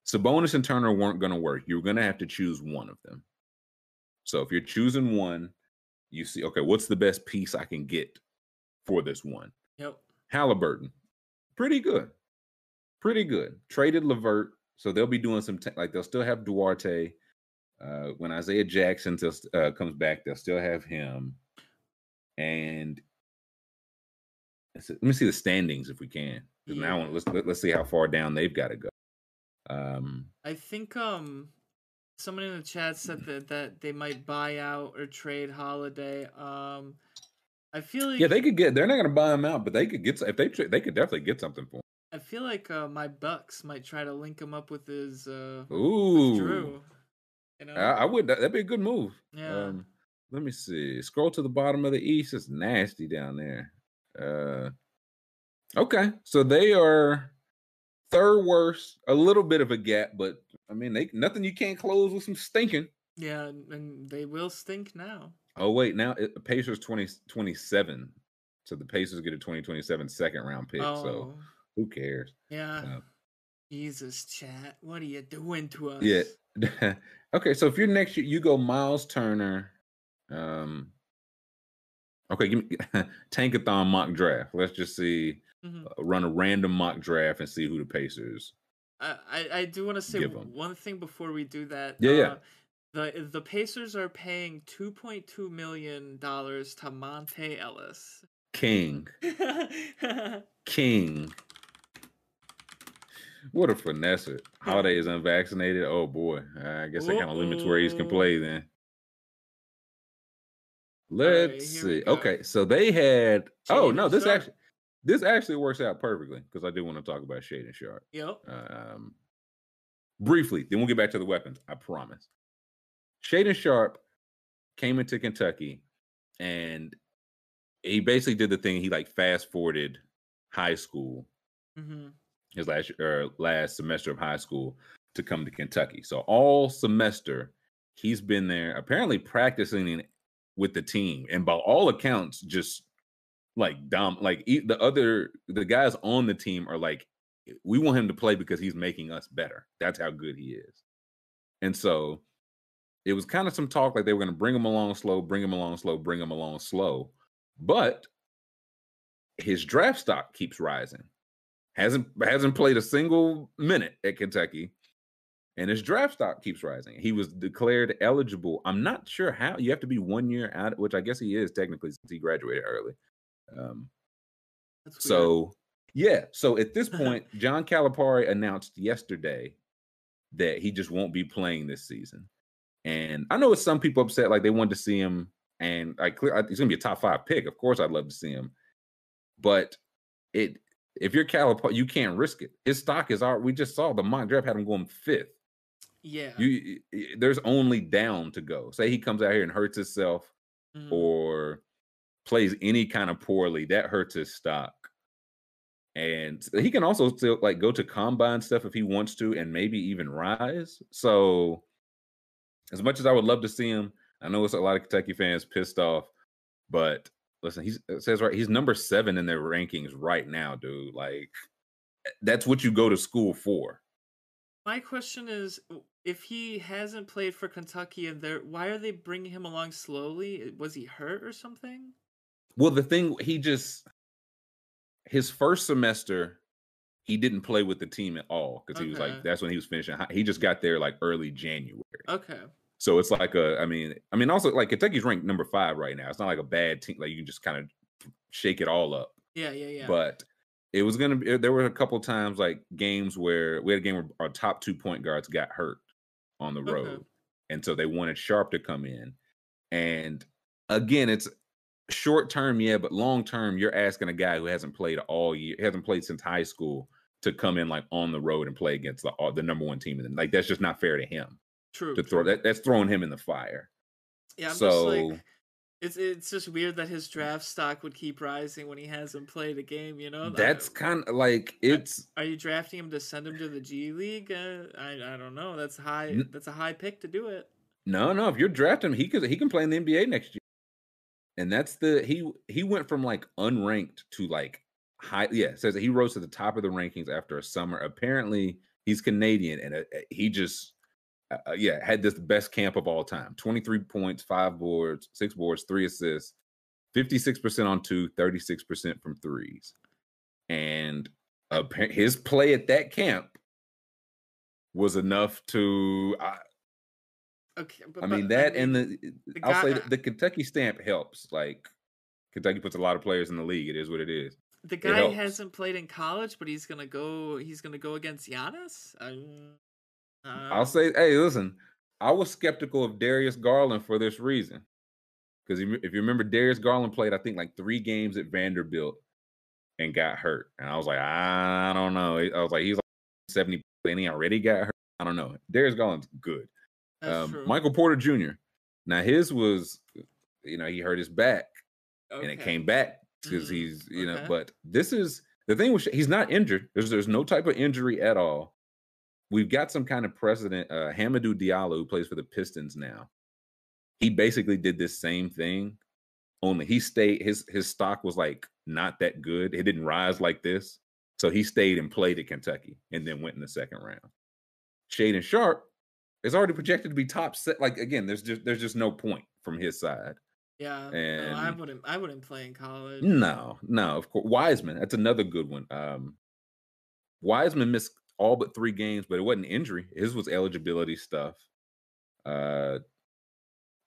Sabonis and Turner weren't going to work. You're going to have to choose one of them. So if you're choosing one, you see, okay, what's the best piece I can get for this one? Yep. Halliburton, pretty good, pretty good. Traded LeVert, so they'll be doing some t- like they'll still have Duarte. Uh, when Isaiah Jackson t- uh, comes back, they'll still have him. And let me see the standings if we can. Yeah. Now let's let's see how far down they've got to go. Um, I think um, someone in the chat said that, that they might buy out or trade Holiday. Um, I feel like yeah, they could get. They're not going to buy him out, but they could get if they they could definitely get something for him. I I feel like uh, my Bucks might try to link him up with his uh, Ooh. With Drew. You know? I, I would. That'd be a good move. Yeah. Um, let me see. Scroll to the bottom of the East. It's nasty down there. Uh, okay, so they are third worst. A little bit of a gap, but I mean, they nothing you can't close with some stinking. Yeah, and they will stink now. Oh wait, now it, Pacers twenty twenty-seven. So the Pacers get a twenty twenty-seven second round pick. Oh. So who cares? Yeah. Uh, Jesus, chat. What are you doing to us? Yeah. Okay, so if you're next year, you go Miles Turner. Um, okay, give me Tankathon mock draft. Let's just see, mm-hmm. uh, run a random mock draft and see who the Pacers. I I do want to say one thing before we do that. Yeah, uh, yeah. The the Pacers are paying two point two million dollars to Monte Ellis. King. King. What a finesser. Holiday is unvaccinated. Oh, boy. I guess that kind of limits where he can play then. Let's right, see. Okay, so they had... Shade oh, no, this actually this actually works out perfectly because I do want to talk about Shade and Sharp. Yep. Um, briefly, then we'll get back to the weapons. I promise. Shade and Sharp came into Kentucky, and he basically did the thing. He, like, fast-forwarded high school. Mm-hmm. His last or last semester of high school to come to Kentucky. So all semester he's been there, apparently practicing with the team, and by all accounts, just like dumb. Like the other the guys on the team are like, we want him to play because he's making us better. That's how good he is. And so it was kind of some talk like they were going to bring him along slow, bring him along slow, bring him along slow. But his draft stock keeps rising. Hasn't hasn't played a single minute at Kentucky, and his draft stock keeps rising. He was declared eligible. I'm not sure how. You have to be one year out, which I guess he is technically since he graduated early. Um, That's so, weird. yeah. So at this point, John Calipari announced yesterday that he just won't be playing this season. And I know it's some people upset, like they wanted to see him, and I clear he's going to be a top five pick. Of course, I'd love to see him, but it. If you're Calipari, you can't risk it. His stock is our. We just saw the mock draft had him going fifth. Yeah. You, there's only down to go. Say he comes out here and hurts himself mm. or plays any kind of poorly. That hurts his stock. And he can also still like go to combine stuff if he wants to and maybe even rise. So as much as I would love to see him, I know it's a lot of Kentucky fans pissed off, but listen, he's, it says right, he's number seven in their rankings right now, dude. Like, that's what you go to school for. My question is, if he hasn't played for Kentucky, and they're, why are they bringing him along slowly? Was he hurt or something? Well, the thing, he just, his first semester, he didn't play with the team at all because okay. he was like, that's when he was finishing high. He just got there like early January. Okay. So it's like a, I mean, I mean, also like Kentucky's ranked number five right now. It's not like a bad team. Like you can just kind of shake it all up. Yeah, yeah, yeah. But it was going to be, there were a couple times like games where we had a game where our top two point guards got hurt on the road. Okay. And so they wanted Sharp to come in. And again, it's short term, yeah, but long term, you're asking a guy who hasn't played all year, hasn't played since high school to come in like on the road and play against the, the number one team. And like, that's just not fair to him. True. To throw true. That, that's throwing him in the fire. Yeah, I'm so, just like it's it's just weird that his draft stock would keep rising when he hasn't played a game, you know? That's like, kind of like it's are you drafting him to send him to the G League? Uh, I I don't know. That's high that's a high pick to do it. No, no, if you're drafting him, he could he can play in the N B A next year. And that's the he he went from like unranked to like high yeah, it says that he rose to the top of the rankings after a summer. Apparently, he's Canadian and uh, he just Uh, yeah, had this best camp of all time. twenty-three points, five boards, six boards, three assists, fifty-six percent on two, thirty-six percent from threes. And uh, his play at that camp was enough to... Uh, okay, but, I mean, but, that I mean, and the... the I'll guy, say the, the Kentucky stamp helps. Like, Kentucky puts a lot of players in the league. It is what it is. The guy hasn't played in college, but he's going to go He's gonna go against Giannis? I'm... Uh, I'll say, hey, listen, I was skeptical of Darius Garland for this reason. Because if you remember, Darius Garland played, I think, like three games at Vanderbilt. and got hurt. And I was like, I don't know. I was like, he's like seventy, and he already got hurt. I don't know. Darius Garland's good. Um, Michael Porter Junior Now his was, you know, he hurt his back, okay. and it came back because mm-hmm. he's, you okay. know. But this is the thing with he's not injured. There's there's no type of injury at all. We've got some kind of precedent. Uh, Hamidou Diallo, who plays for the Pistons now, he basically did this same thing. Only he stayed. His his stock was like not that good. It didn't rise like this. So he stayed and played at Kentucky, and then went in the second round. Shaedon Sharpe is already projected to be top set. Like again, there's just there's just no point from his side. Yeah, and no, I wouldn't. I wouldn't play in college. No, no. Of course, Wiseman. That's another good one. Um, Wiseman missed all but three games, but it wasn't injury. His was eligibility stuff. Uh,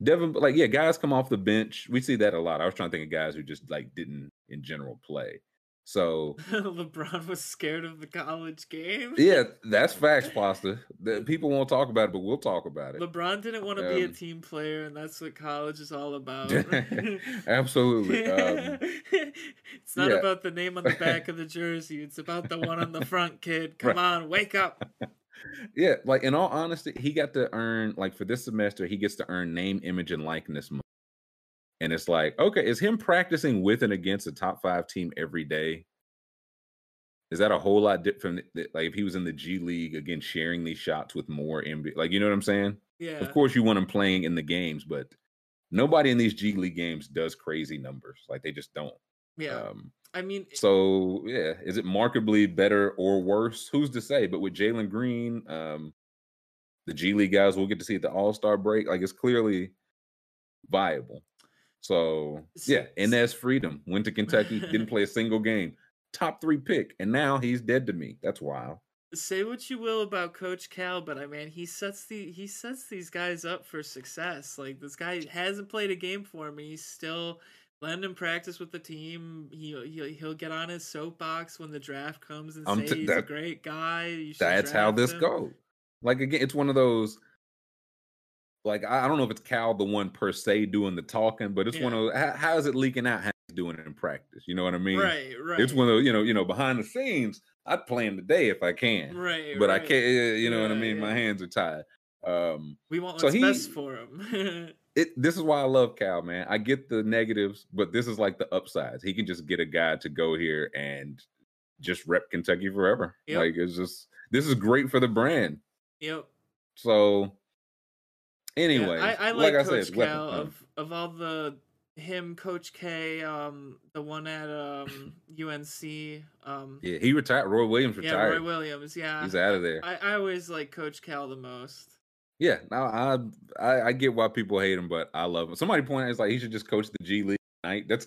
Devin, like yeah, guys come off the bench. We see that a lot. I was trying to think of guys who just like didn't in general play. So LeBron was scared of the college game. Yeah, that's facts, Pasta. The, people won't talk about it, but we'll talk about it. LeBron didn't want to um, be a team player, and that's what college is all about. Absolutely. Um, it's not yeah. about the name on the back of the jersey. It's about the one on the front, kid. Come right. on, wake up. Yeah, like in all honesty, he got to earn, like for this semester, he gets to earn name, image, and likeness money. And it's like, okay, is him practicing with and against a top five team every day? Is that a whole lot different? Like if he was in the G League, again, sharing these shots with more N B A, like, you know what I'm saying? Yeah. Of course you want him playing in the games, but nobody in these G League games does crazy numbers. Like they just don't. Yeah. Um, I mean. So yeah. Is it markedly better or worse? Who's to say? But with Jalen Green, um, the G League guys we'll get to see at the All-Star break, like it's clearly viable. So, yeah, and that's freedom. Went to Kentucky, didn't play a single game. Top three pick, and now he's dead to me. That's wild. Say what you will about Coach Cal, but, I mean, he sets the he sets these guys up for success. Like, this guy hasn't played a game for him. He's still letting him practice with the team. He, he, he'll get on his soapbox when the draft comes and say t- he's that, a great guy. You that's how this him. goes. Like, again, it's one of those... Like, I don't know if it's Cal, the one per se doing the talking, but it's yeah. one of how, how is it leaking out how he's doing it in practice? You know what I mean? Right, right. It's one of those, you know, you know, behind the scenes, I'd play him today if I can. Right, But right. I can't, you know yeah, what I mean? Yeah. My hands are tied. Um, we want what's so he, best for him. it, this is why I love Cal, man. I get the negatives, but this is like the upsides. He can just get a guy to go here and just rep Kentucky forever. Yep. Like, it's just, this is great for the brand. Yep. So... Anyway, yeah, I, I like, like Coach I said, Cal of, of all the him, Coach K, um, the one at um, U N C. Um, yeah, he retired. Roy Williams retired. Yeah, Roy Williams. Yeah, he's out of there. I, I always like Coach Cal the most. Yeah, now I, I I get why people hate him, but I love him. Somebody pointed out it's like he should just coach the G League tonight. That's,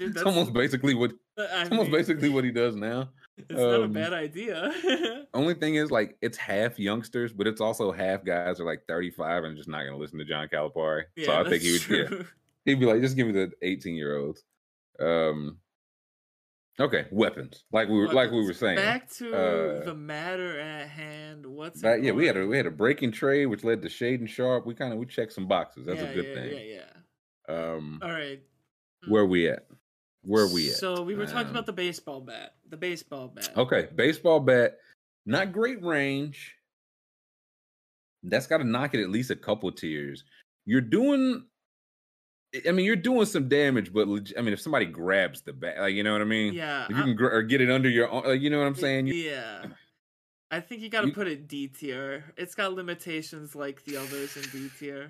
Dude, that's almost basically what it's almost basically what he does now. It's um, not a bad idea. Only thing is, like, it's half youngsters, but it's also half guys who are, like, thirty-five and just not going to listen to John Calipari. Yeah, so I think he would, yeah, he'd be like, just give me the eighteen-year-olds. Um, okay, weapons. Like we were, weapons. like we were saying. Back to uh, the matter at hand. What's that, yeah, we had a we had a breaking trade, which led to Shaedon Sharpe. We kind of we checked some boxes. That's yeah, a good yeah, thing. Yeah, yeah, um, All right. Where are we at? Where are we at? So we were talking um, about the baseball bat. The baseball bat. Okay, baseball bat. Not great range. That's got to knock it at least a couple tiers. You're doing, I mean, you're doing some damage, but I mean, if somebody grabs the bat, like, you know what I mean? Yeah. If you I'm, can gr- or get it under your arm, like, you know what I'm saying? You, yeah. I think you got to put it D tier. It's got limitations like the others in D tier.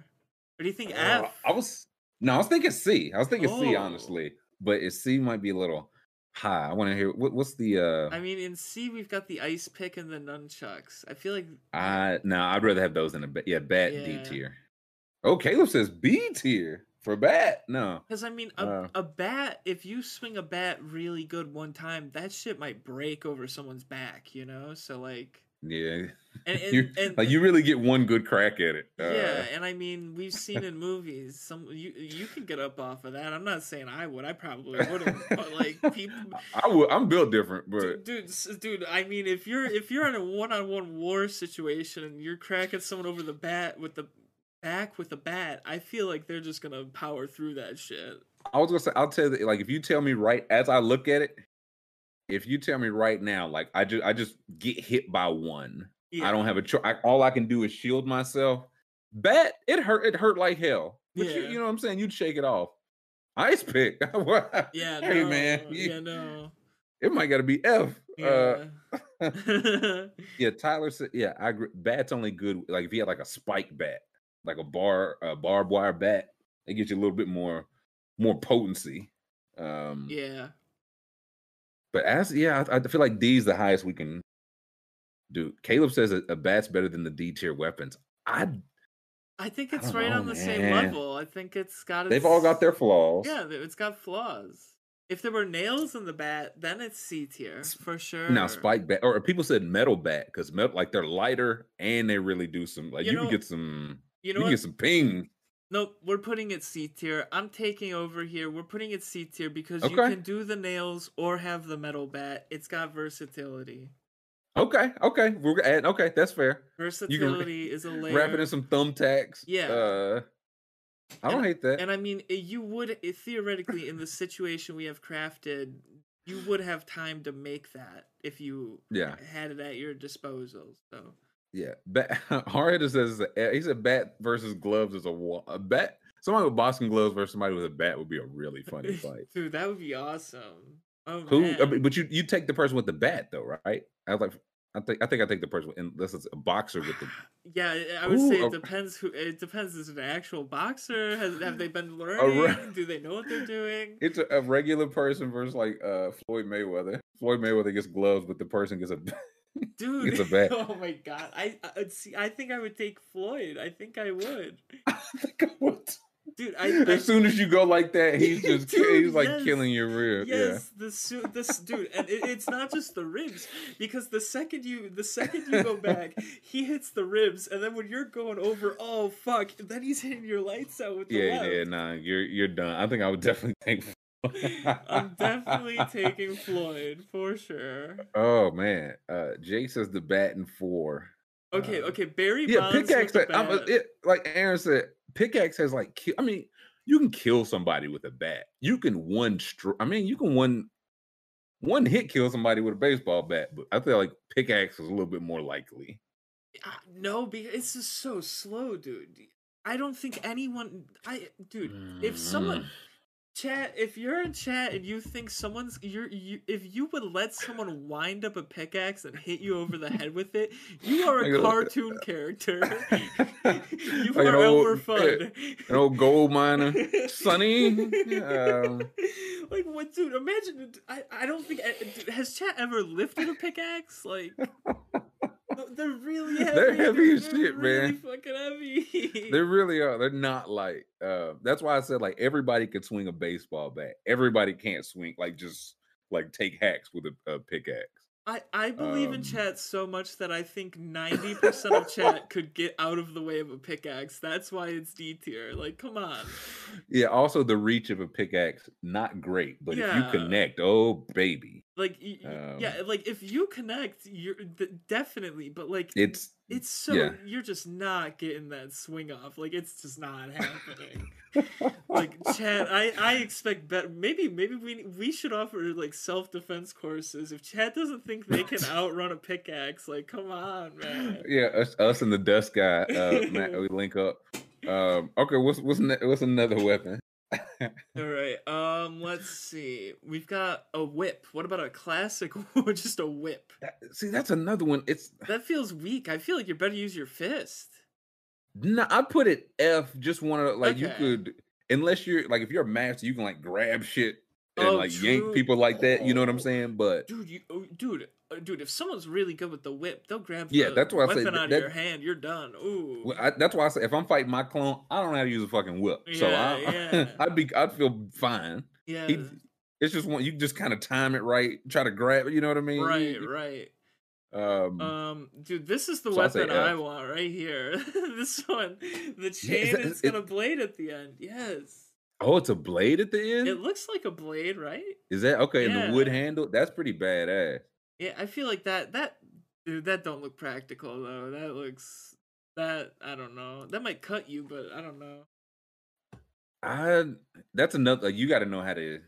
Or do you think F? Uh, I was no, I was thinking C. I was thinking oh. C, honestly. But it, C might be a little high. I want to hear what, what's the. Uh... I mean, in C we've got the ice pick and the nunchucks. I feel like. I no, I'd rather have those in a yeah bat yeah. D tier. Oh, Caleb says B tier for bat. No, because I mean a, uh, a bat. If you swing a bat really good one time, that shit might break over someone's back. You know, so like. Yeah, and, and, and like you really get one good crack at it. Uh, yeah, and I mean we've seen in movies some you you can get up off of that. I'm not saying I would. I probably wouldn't. But like people, I would. I'm built different, but dude, dude, dude. I mean, if you're if you're in a one-on-one war situation and you're cracking someone over the bat with the back with the bat, I feel like they're just gonna power through that shit. I was gonna say I'll tell you like if you tell me right as I look at it, if you tell me right now, like I just I just get hit by one, yeah. I don't have a choice. All I can do is shield myself. Bet it hurt. It hurt like hell. But yeah. you, you know what I'm saying? You'd shake it off. Ice pick. yeah. Hey no, man. You, yeah. No. It might gotta be F. Yeah. Uh, yeah. Tyler said. Yeah. I agree. Bat's only good. Like if you had like a spike bat, like a bar, a barbed wire bat, it gets you a little bit more, more potency. Um, yeah. But as yeah, I, I feel like D's the highest we can do. Caleb says a, a bat's better than the D tier weapons. I. I think it's I right know, on the man. same level. I think it's got. Its, They've all got their flaws. Yeah, it's got flaws. If there were nails in the bat, then it's C tier for sure. Now spike bat, or people said metal bat because metal, like they're lighter and they really do some. Like you, you know, can get some. You know, you can get some ping. Nope, we're putting it C tier. I'm taking over here. We're putting it C tier because okay. you can do the nails or have the metal bat. It's got versatility. Okay, okay, we're adding. Okay, that's fair. Versatility is a layer. Wrapping in some thumbtacks. Yeah, uh, I don't and, hate that. And I mean, you would theoretically, in the situation we have crafted, you would have time to make that if you yeah. had it at your disposal. So yeah, bat. Hardhead says he said bat versus gloves is a, wa- a bat. Somebody with boxing gloves versus somebody with a bat would be a really funny fight. Dude, that would be awesome. Oh, Who? I mean, but you you take the person with the bat though, right? I was like. I think I think I think the person unless it's a boxer with the yeah I would Ooh, say it depends who it depends is it an actual boxer has have they been learning re- do they know what they're doing it's a, a regular person versus like uh, Floyd Mayweather Floyd Mayweather gets gloves but the person gets a dude gets a bat. Oh my god I I'd see I think I would take Floyd I think I would I think I would. Dude, I, I, as soon as you go like that, he's just dude, he's like yes. killing your ribs. Yes, yeah. this this dude, and it, it's not just the ribs because the second you the second you go back, he hits the ribs, and then when you're going over, oh fuck, then he's hitting your lights out with the yeah, left. yeah, nah, you're you're done. I think I would definitely take. I'm definitely taking Floyd for sure. Oh man, uh, Jake says the bat and four. Okay, uh, okay, Barry. Yeah, Bonds pickaxe. With the bat. I'm, it, like Aaron said. Pickaxe has like, I mean, you can kill somebody with a bat. You can one, stro- I mean, you can one, one hit kill somebody with a baseball bat. But I feel like pickaxe is a little bit more likely. Uh, no, because it's just so slow, dude. I don't think anyone. I, dude, mm. if someone, chat, if you're in chat and you think someone's, you're, you, if you would let someone wind up a pickaxe and hit you over the head with it, you are a cartoon character. You like are over fun. An old gold miner, Sonny. Um, like what, dude? Imagine. I, I don't think has chat ever lifted a pickaxe? Like they're really heavy. They're heavy as shit, really, man. Fucking heavy. They really are. They're not like. Uh, that's why I said like everybody could swing a baseball bat. Everybody can't swing like just like take hacks with a, a pickaxe. I, I believe um, in chat so much that I think ninety percent of chat could get out of the way of a pickaxe. That's why it's D tier. Like, come on. Yeah, also the reach of a pickaxe, not great. But yeah. if you connect, oh, baby. Like, um, yeah, like if you connect, you're definitely. But like, it's it's so, yeah. you're just not getting that swing off. Like, it's just not happening. Like, Chad, I, I expect better. Maybe maybe we we should offer, like, self-defense courses. If Chad doesn't think they can outrun a pickaxe, like, come on, man. Yeah, us, us and the dust guy, uh, Matt, we link up. Um, okay, what's what's ne- what's another weapon? All right, um, let's see. We've got a whip. What about a classic or just a whip? That, see, that's another one. It's that feels weak. I feel like you better use your fist. No, I put it F. Just want to like okay. you could, unless you're like if you're a master, you can like grab shit and oh, like true. yank people like that. You know what I'm saying? But dude, you, dude, dude, if someone's really good with the whip, they'll grab yeah. The that's why I say out that, of your hand, you're done. Ooh, well, I, that's why I say if I'm fighting my clone, I don't know how to use a fucking whip, yeah, so I, yeah. I'd be, I'd feel fine. Yeah, he, it's just one. You just kind of time it right, try to grab it. You know what I mean? Right, right. Um, um, dude, this is the so weapon I, I want right here. This one, the chain yeah, is gonna it, blade at the end. Yes. Oh, it's a blade at the end? It looks like a blade, right? Is that okay? Yeah. And the wood handle? That's pretty badass. Yeah, I feel like that. That dude, that don't look practical though. That looks that I don't know. That might cut you, but I don't know. I that's another. Like, you got to know how to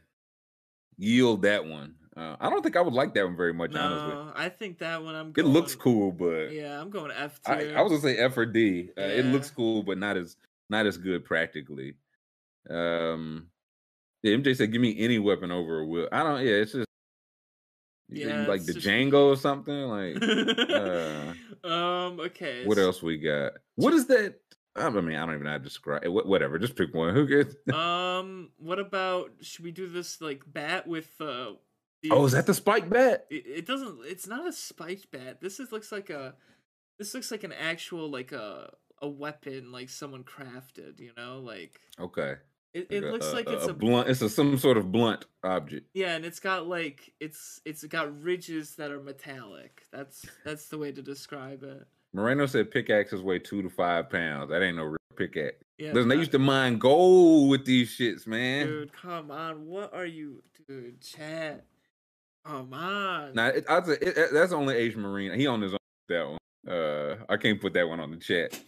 yield that one. Uh, I don't think I would like that one very much, no, honestly. I think that one I'm going... It looks cool, but... Yeah, I'm going F tier. I, I was going to say F or D. Uh, yeah. It looks cool, but not as not as good practically. Um, yeah, M J said, give me any weapon over a will. I don't... Yeah, it's just... Yeah, like the just... Django or something? Like... uh, um. Okay. What so... else we got? What is that... I mean, I don't even know how to describe it. Whatever, just pick one. Who gets? Um, what about? Should we do this like bat with? Uh, the, oh, is that the spiked bat? It, it doesn't. It's not a spiked bat. This is looks like a. This looks like an actual like a a weapon like someone crafted. You know, like okay. It, it like looks a, like a, it's a, a blunt. It's a, some sort of blunt object. Yeah, and it's got like it's it's got ridges that are metallic. That's that's the way to describe it. Moreno said pickaxes weigh two to five pounds. That ain't no real pickaxe. Yeah, listen, they used to mine gold with these shits, man. Dude, come on. What are you... Dude, chat. Come on. Nah, it, I'd say it, it, that's only H. Marino. He on his own with that one. Uh, I can't put that one on the chat.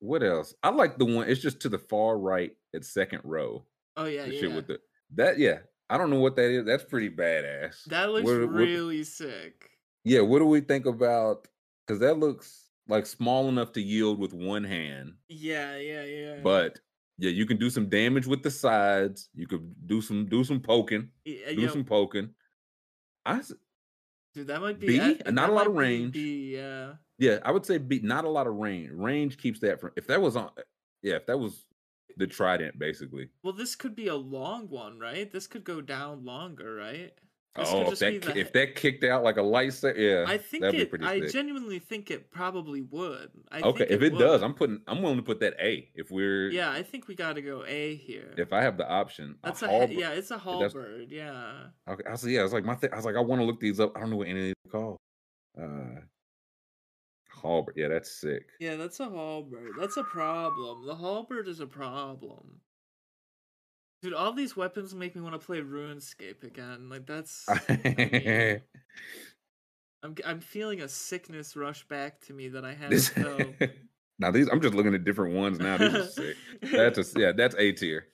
What else? I like the one... It's just to the far right at second row. Oh, yeah, the yeah. Shit with the, that, yeah. I don't know what that is. That's pretty badass. That looks what, really what, sick. Yeah, what do we think about... Because that looks like small enough to yield with one hand. Yeah, yeah, yeah. But yeah, you can do some damage with the sides. You could do some do some poking. Yeah, do yo, some poking. I dude, that might be B, that, not that a lot of range. B, yeah. Yeah, I would say B, not a lot of range. Range keeps that from if that was on yeah, if that was the trident, basically. Well, this could be a long one, right? This could go down longer, right? This oh, if that, the... if that kicked out like a lightsaber, yeah, I think that'd it, be pretty I sick. genuinely think it probably would. I okay, think if it, it does, I'm putting. I'm willing to put that A. If we're, yeah, I think we got to go A here. If I have the option, that's a, a yeah, it's a halberd, yeah. Okay, I was like, yeah, I was like my thing. I was like, I want to look these up. I don't know what any of these are called. Uh, halberd, yeah, that's sick. Yeah, that's a halberd. That's a problem. The halberd is a problem. Dude, all these weapons make me want to play RuneScape again. Like that's, I mean, I'm I'm feeling a sickness rush back to me that I haven't felt. Now these, I'm just looking at different ones now. These are sick. That's a, yeah, that's A tier.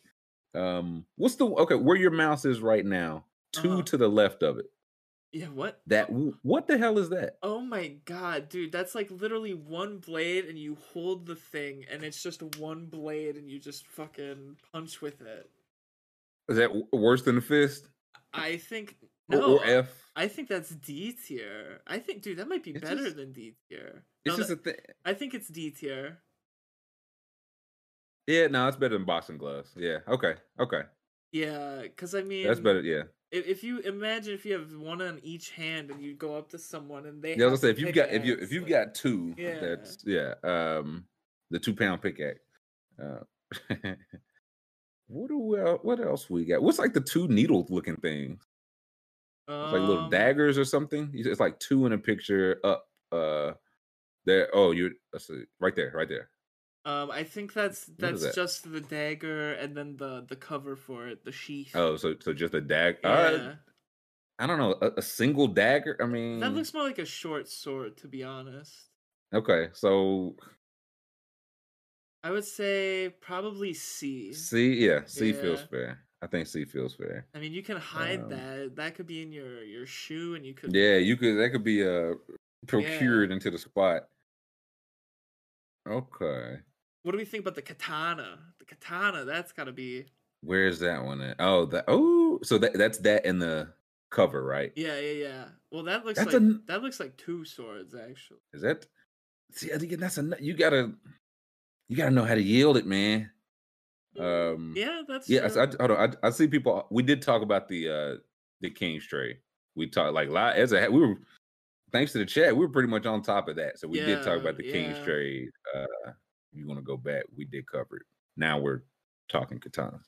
Um, what's the okay? Where your mouse is right now? Two uh-huh. to the left of it. Yeah, what? That what the hell is that? Oh my god, dude, that's like literally one blade, and you hold the thing, and it's just one blade, and you just fucking punch with it. Is that worse than the fist? I think no. Or, or F. I think that's D tier. I think, dude, that might be it's better just, than D tier. No, it's just that, a thing. I think it's D tier. Yeah, no, it's better than boxing gloves. Yeah, okay, okay. Yeah, because I mean, that's better. Yeah. If, if you imagine if you have one on each hand and you go up to someone and they. Yeah, I was gonna say if you've got if you if you've like, got two, yeah. that's yeah, um, the two pound pickaxe. Uh, What do we, uh, what else we got? What's like the two needle looking things? Um, like little daggers or something. It's like two in a picture up uh there. Oh, you right there, right there. Um, I think that's that's that? just the dagger and then the the cover for it, the sheath. Oh, so so just a dagger. Yeah. Uh, I don't know, a, a single dagger. I mean, that looks more like a short sword, to be honest. Okay, so. I would say probably C. C, yeah, C yeah. feels fair. I think C feels fair. I mean, you can hide um, that. That could be in your your shoe, and you could. Yeah, you could. That could be uh procured yeah. into the spot. Okay. What do we think about the katana? The katana, that's got to be. Where's that one at? Oh, that. Oh, so that that's that in the cover, right? Yeah, yeah, yeah. Well, that looks that's like a... that looks like two swords, actually. Is that? See, I think that's a you gotta. You gotta know how to yield it, man. Um, yeah, that's yeah. True. I, I, hold on, I, I see people. We did talk about the uh, the King's Tray. We talked like as a we were thanks to the chat. We were pretty much on top of that, so we yeah, did talk about the yeah. King's Tray. Uh, you want to go back? We did cover it. Now we're talking katanas.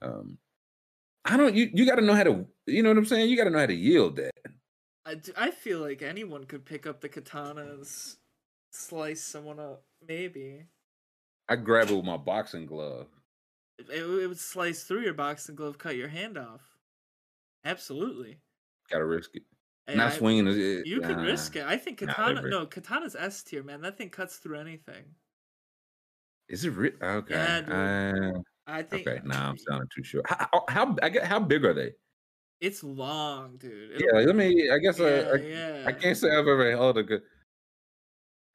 Um, I don't. You you gotta know how to. You know what I'm saying? You gotta know how to yield that. I I feel like anyone could pick up the katanas, slice someone up, maybe. I grab it with my boxing glove. It, it would slice through your boxing glove, cut your hand off. Absolutely. Gotta risk it. And Not I, swinging. It, you nah, can risk it. I think katana. Nah, no, katana's S tier, man. That thing cuts through anything. Is it real? Okay. Yeah, uh, I think. Okay. Nah, I'm sounding too sure. How how, how, how big are they? It's long, dude. It'll yeah, be, let me. I guess yeah, I, I, yeah. I can't say I've ever held a good.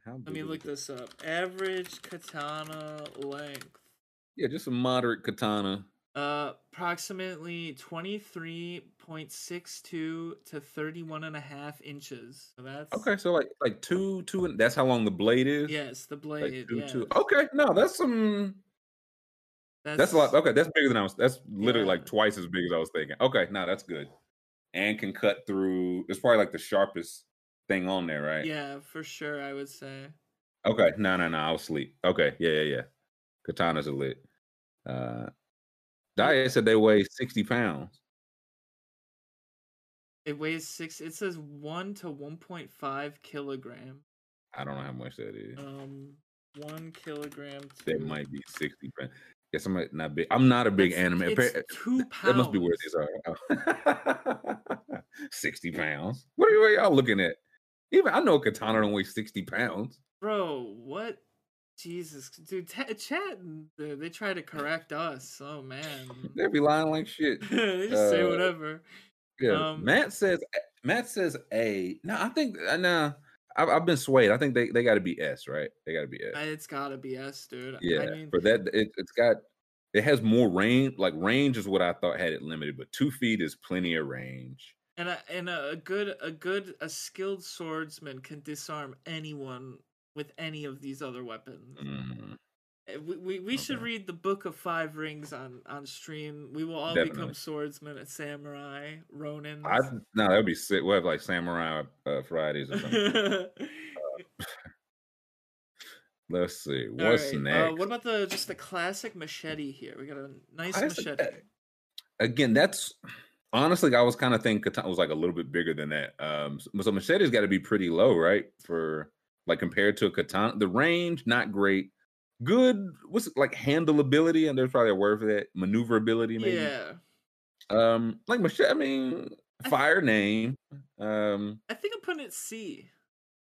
How let me look this up. Average katana length. Yeah, just a moderate katana. Uh, approximately twenty-three point six two to thirty-one and a half inches. So that's okay. So like like two two. And that's how long the blade is. Yes, the blade. Like two, yeah. two. Okay, no, that's some. That's, that's a lot. Okay, that's bigger than I was. That's literally yeah. like twice as big as I was thinking. Okay, no, that's good. And can cut through. It's probably like the sharpest thing on there, right? Yeah, for sure, I would say. Okay, no, no, no, I'll sleep. Okay, yeah, yeah, yeah. Katanas are lit. Uh, Daya said they weigh sixty pounds. It weighs six. It says one to one point five kilogram. I don't know how much that is. Um. One kilogram. That two. Might be sixty pounds. Yes, I'm not big. I'm not a big it's, anime. It's two pounds. That must be where these are. sixty pounds. What are, you, what are y'all looking at? Even I know a katana don't weigh sixty pounds. Bro, what? Jesus, dude, t- chat. Dude, they try to correct us. Oh man, they be lying like shit. They just uh, say whatever. Yeah. Um, Matt says. Matt says a. No, I think no. I've, I've been swayed. I think they, they got to be S, right? They got to be S. It's got to be S, dude. Yeah, I mean, for that, it, it's got, it has more range. Like range is what I thought had it limited, but two feet is plenty of range. And a, and a good a good a skilled swordsman can disarm anyone with any of these other weapons. Mm-hmm. We we, we okay. should read the Book of Five Rings on, on stream. We will all Definitely. become swordsmen and samurai, Ronin. I, no, that would be sick. We'll have like samurai uh, Fridays or something. uh, let's see. What's right. next? Uh, what about the just the classic machete here? We got a nice I machete. That, again, that's honestly, I was kind of thinking katana was like a little bit bigger than that. Um, so, so machete's got to be pretty low, right? For like compared to a katana, the range not great. Good, what's it, like handleability, and there's probably a word for that. Maneuverability, maybe. Yeah. Um, like machete. I mean, fire I th- name. Um, I think I'm putting it C.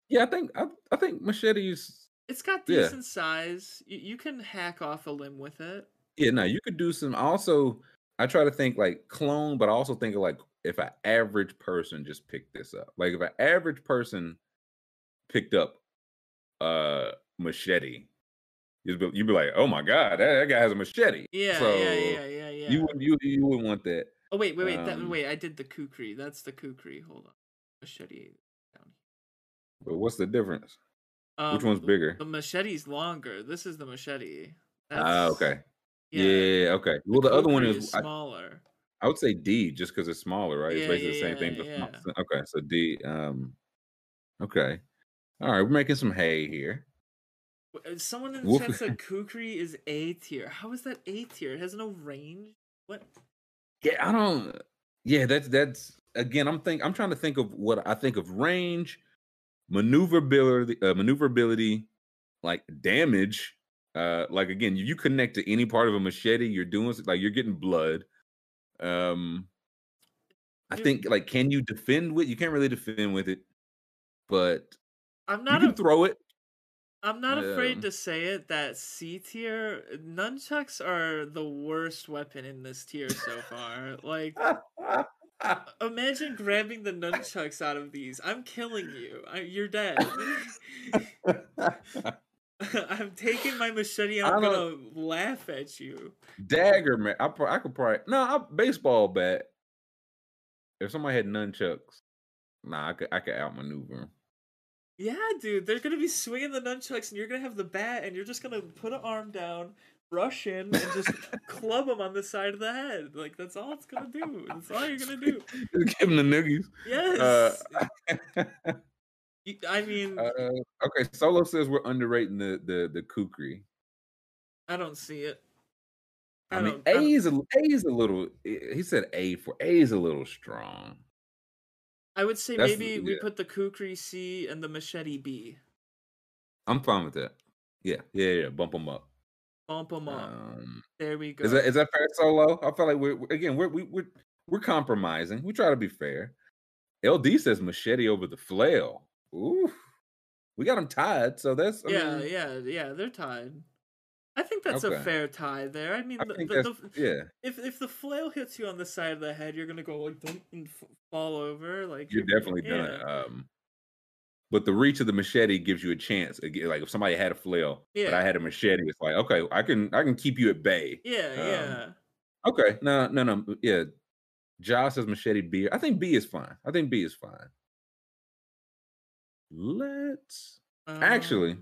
Yeah, I think I, I think machetes. It's got decent yeah. size. You, you can hack off a limb with it. Yeah, no, you could do some. Also, I try to think like clone, but I also think of like if an average person just picked this up. Like if an average person picked up a machete, you'd be, you'd be like, oh my God, that, that guy has a machete. Yeah, so yeah, yeah, yeah, yeah. You wouldn't, you, you wouldn't want that. Oh, wait, wait, wait. Um, that, wait, I did the kukri. That's the kukri. Hold on. Machete down here. But what's the difference? Um, Which one's the, bigger? The machete's longer. This is the machete. Ah, uh, okay. Yeah, yeah, okay. Well, the, the other one is, is smaller. I, I would say D just because it's smaller, right? Yeah, it's basically yeah, the same yeah, thing. Yeah. But, okay, so D. Um, okay. All right, we're making some hay here. Someone in the chat said kukri is A tier. How is that A tier? It has no range. What? Yeah, I don't. Yeah, that's that's again. I'm think. I'm trying to think of what I think of range, maneuverability, uh, maneuverability, like damage. Uh, like again, you connect to any part of a machete, you're doing like you're getting blood. Um, I Dude. think like can you defend with? You can't really defend with it, but I'm not. You can a- throw it. I'm not yeah. afraid to say it that C tier nunchucks are the worst weapon in this tier so far. Like, imagine grabbing the nunchucks out of these. I'm killing you. I, you're dead. I'm taking my machete. I'm gonna laugh at you. Dagger, man. I, I could probably no I, baseball bat. If somebody had nunchucks, nah, I could I could outmaneuver him. Yeah, dude, they're gonna be swinging the nunchucks, and you're gonna have the bat, and you're just gonna put an arm down, rush in, and just club them on the side of the head. Like that's all it's gonna do. That's all you're gonna do. Just give them the noogies. Yes. Uh, I mean. Uh, okay, Solo says we're underrating the the the kukri. I don't see it. I, I mean, A is a, A is a little. He said A for A is a little strong. I would say That's, maybe we yeah. put the kukri C and the machete B. I'm fine with that. Yeah, yeah, yeah. Bump them up. Bump them up. Um, there we go. Is that is that fair, Solo? I feel like we're again we're we, we're we're compromising. We try to be fair. L D says machete over the flail. Ooh, we got them tied. So that's I yeah, mean, yeah, yeah. They're tied. I think that's okay. a fair tie there. I mean, I the, the, the, yeah. If if the flail hits you on the side of the head, you're gonna go like don't and fall over. Like you're, you're definitely yeah. done. Um, but the reach of the machete gives you a chance. Like if somebody had a flail, yeah. but I had a machete, it's like okay, I can I can keep you at bay. Yeah, um, yeah. Okay, no, no, no. Yeah, Josh says machete B. I think B is fine. I think B is fine. Let's um, actually.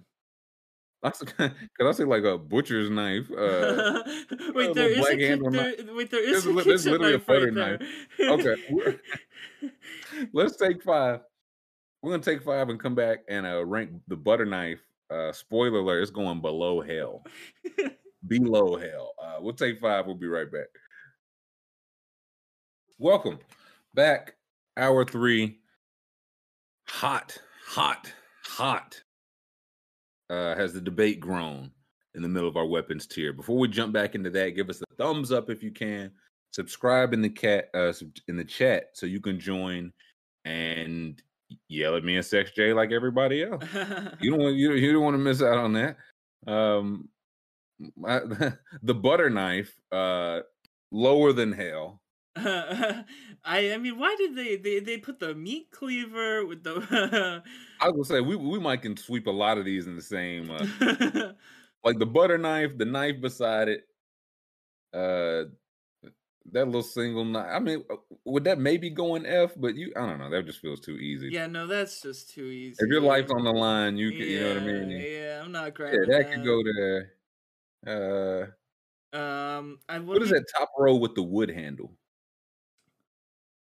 Because I see like a butcher's knife. Uh, wait, there is a ki- there, wait, there is there's, a kitchen there's literally knife a butter right there. Knife. Okay, let's take five. We're gonna take five and come back and uh, rank the butter knife. Uh, spoiler alert: it's going below hell, below hell. Uh, we'll take five. We'll be right back. Welcome back, hour three. Hot, hot, hot. Uh, has the debate grown in the middle of our weapons tier? Before we jump back into that, give us a thumbs up if you can. Subscribe in the cat uh, in the chat so you can join and yell at me and Sex J like everybody else. you don't want you, you don't want to miss out on that. Um, I, the butter knife uh, lower than hell. Uh, I I mean, why did they, they they put the meat cleaver with the? I will say we we might can sweep a lot of these in the same, uh, like the butter knife, the knife beside it, uh, that little single knife. I mean, would that maybe go in F? But you, I don't know. That just feels too easy. Yeah, no, that's just too easy. If your life's on the line, you can, yeah, you know what I mean. Yeah, I'm not grabbing. Yeah, that, that could go there. Uh, um, I what is that top row with the wood handle?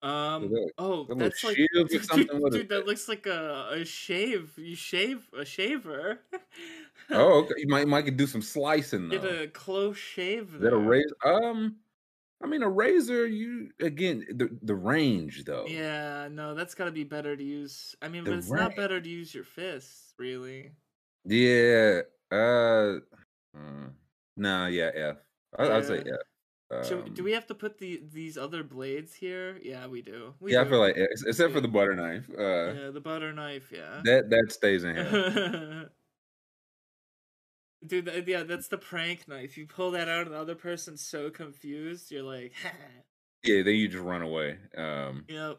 Um. Oh, that's like dude, dude that looks like a a shave. You shave a shaver. Oh, okay. You might might could do some slicing though. Get a close shave. Is that a razor? Um, I mean a razor. You again the the range though. Yeah, no, that's got to be better to use. I mean, the but it's range. Not better to use your fists, really. Yeah. Uh. uh nah. Yeah. Yeah. I, yeah. I'd say yeah. Um, so do we have to put the these other blades here? Yeah, we do. We yeah, do. I feel like except for the butter knife. Uh, yeah, the butter knife. Yeah, that that stays in here. Dude, that, yeah, that's the prank knife. You pull that out, and the other person's so confused. You're like, ha. Yeah, then you just run away. Um, yep.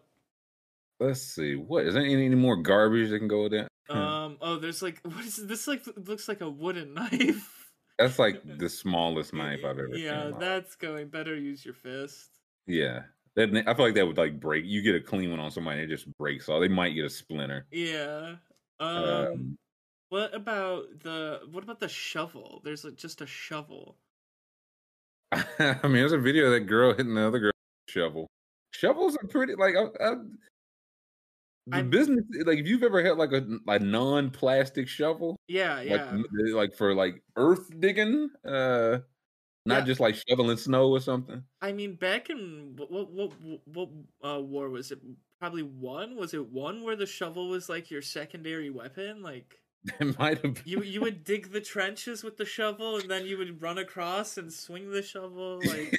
Let's see. What is there any, any more garbage that can go with that? Um. Oh, there's like what is this? Like looks like a wooden knife. That's like the smallest knife I've ever yeah, seen. Yeah, that's going better. Use your fist. Yeah, that, I feel like that would like break. You get a clean one on somebody, and it just breaks all. They might get a splinter. Yeah. Um, um. What about the What about the shovel? There's like just a shovel. I mean, there's a video of that girl hitting the other girl with a shovel. Shovels are pretty like. I, I, The I'm, business, like if you've ever had like a, a non-plastic shovel, yeah, yeah, like, like for like earth digging, uh, not yeah. just like shoveling snow or something. I mean, back in what what what uh, war was it? Probably one. Was it one where the shovel was like your secondary weapon? Like it might have. Been. You you would dig the trenches with the shovel, and then you would run across and swing the shovel. Like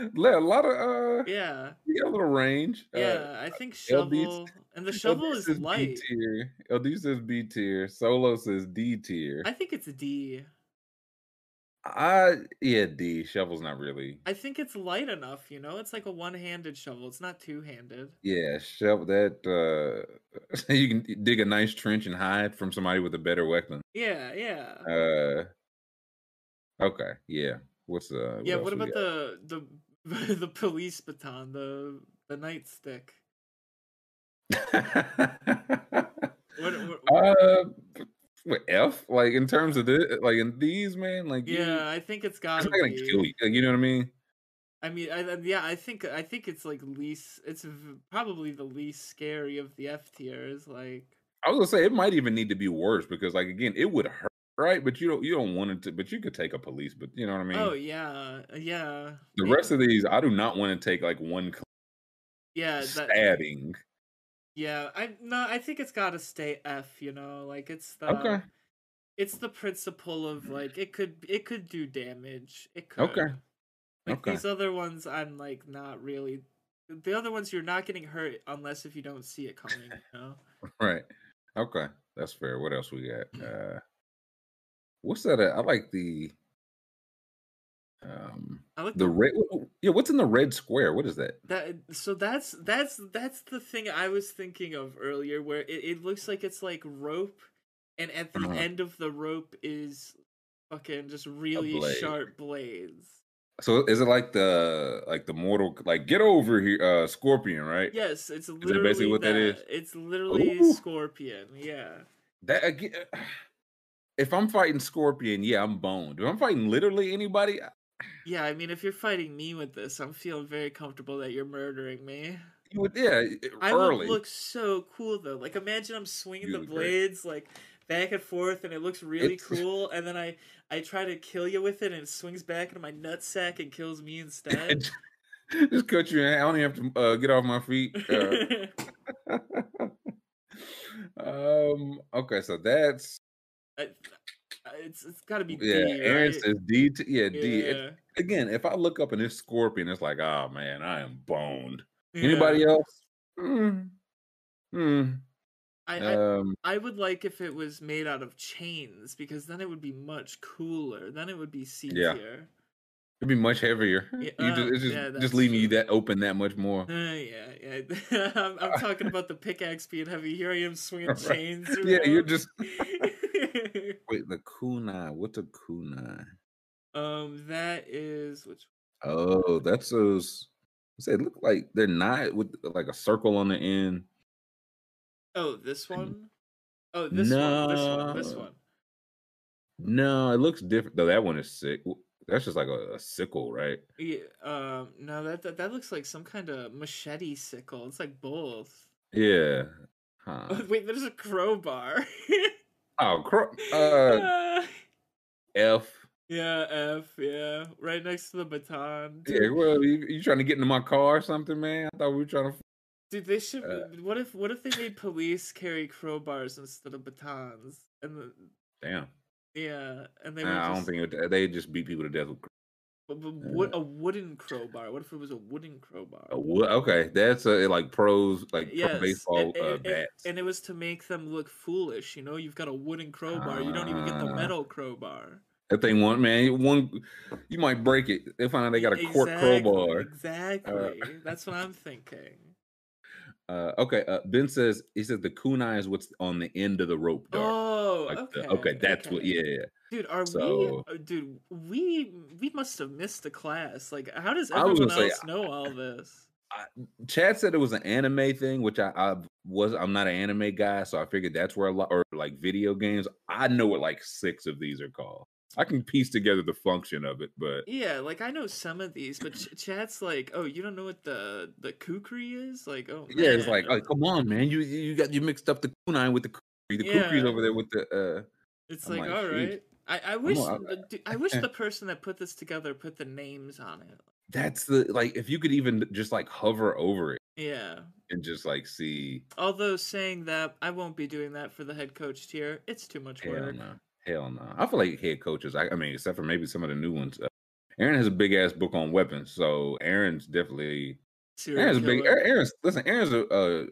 a lot of uh, yeah, you got a little range. Yeah, uh, I think shovel. L B's And the shovel is, is light. L D says B tier. Solo says D tier. I think it's a D. I yeah, D. Shovel's not really. I think it's light enough, you know? It's like a one-handed shovel. It's not two-handed. Yeah, shovel that uh you can dig a nice trench and hide from somebody with a better weapon. Yeah, yeah. Uh Okay, yeah. What's uh what Yeah, what about the the the police baton, the the nightstick? what, what, what? Uh, what F? Like in terms of this, like in these, man. Like yeah, you, I think it's gotta be. Gonna kill you. You know what I mean? I mean, I, yeah, I think I think it's like least. It's probably the least scary of the F tiers. Like I was gonna say, it might even need to be worse because, like, again, it would hurt, right? But you don't, you don't want it to. But you could take a police, but you know what I mean? Oh yeah, yeah. The yeah. rest of these, I do not want to take like one. Yeah, stabbing. That, Yeah, I no, I think it's gotta stay F. You know, like it's the, okay. it's the principle of like it could it could do damage. It could. Okay. Like okay. these other ones, I'm like not really. The other ones, you're not getting hurt unless if you don't see it coming. You know. Right. Okay, that's fair. What else we got? Uh, what's that? Uh, I like the Um, I like the, the red. Yeah, what's in the red square? What is that? That so that's that's that's the thing I was thinking of earlier, where it, it looks like it's like rope, and at the uh-huh. end of the rope is fucking just really sharp blades. So is it like the like the mortal like get over here uh, Scorpion, right? Yes, it's literally is that basically what that, that is. It's literally Ooh. Scorpion. Yeah. That again. If I'm fighting Scorpion, yeah, I'm boned. If I'm fighting literally anybody, I... yeah, I mean, if you're fighting me with this, I'm feeling very comfortable that you're murdering me. You would, yeah, it, I early. would look so cool though. Like, imagine I'm swinging you the blades great. like back and forth, and it looks really it's... cool. And then I, I try to kill you with it, and it swings back into my nutsack and kills me instead. Just cut you in. I don't even have to uh, get off my feet. Uh... um. Okay, so that's. I, it's it's got to be yeah, D, Aaron right? says D. T- yeah, yeah, D. It, again, if I look up and it's Scorpion, it's like, oh, man, I am boned. Yeah. Anybody else? Mm. Mm. I, um, I I would like if it was made out of chains, because then it would be much cooler. Then it would be C tier. Yeah. It'd be much heavier. Yeah, uh, you just it's just, yeah, just leaving you that open that much more. Uh, yeah, yeah. I'm, I'm talking about the pickaxe being heavy. Here I am swinging right. chains. Around. Yeah, you're just... Wait, the kunai. What's a kunai? Um, that is which? Oh, that's those. They look like they're not with like a circle on the end. Oh, this one. Oh, this no. one. This one. This one. No, it looks different. Though that one is sick. That's just like a, a sickle, right? Yeah. Um. No, that, that that looks like some kind of machete sickle. It's like both. Yeah. Huh. Oh, wait, there's a crowbar. Oh, cro- uh, uh, F. Yeah, F, yeah. Right next to the baton. Dude. Yeah, well, you, you trying to get into my car or something, man? I thought we were trying to... Dude, they should... Uh, what if What if they made police carry crowbars instead of batons? And the, Damn. Yeah, and they nah, would just... I don't think... It would, they'd just beat people to death with crowbars. But, but what, a wooden crowbar. What if it was a wooden crowbar? A wo- okay, that's a, like pros, like yes. pro baseball and, and, uh, bats. And it was to make them look foolish. You know, you've got a wooden crowbar. Uh, you don't even get the metal crowbar. That thing one man, one you might break it. They find out they got a exactly, cork crowbar. Exactly, uh, that's what I'm thinking. Uh, okay, uh, Ben says he said the kunai is what's on the end of the rope. Dart. Oh, like okay, the, okay, that's okay. what. Yeah, yeah. Dude, are so, we? Dude, we we must have missed a class. Like, how does everyone else say, know all this? I, Chad said it was an anime thing, which I, I was. I'm not an anime guy, so I figured that's where a lot or like video games. I know what like six of these are called. I can piece together the function of it, but yeah, like I know some of these, but Ch- Chad's like, oh, you don't know what the the kukri is? Like, oh, man. Yeah, it's like, oh, come on, man, you you got you mixed up the kunai with the kukri. The yeah. kukri's over there with the. Uh, it's like, like, all right. Geez. I, I wish on, I, dude, I wish the person that put this together put the names on it. That's the like if you could even just like hover over it. Yeah. And just like see. Although saying that, I won't be doing that for the head coach tier. It's too much Hell work. No. Hell no. I feel like head coaches, I, I mean, except for maybe some of the new ones. Uh, Aaron has a big ass book on weapons, so Aaron's definitely Serial Aaron's killer. big Aaron's listen, Aaron's a uh,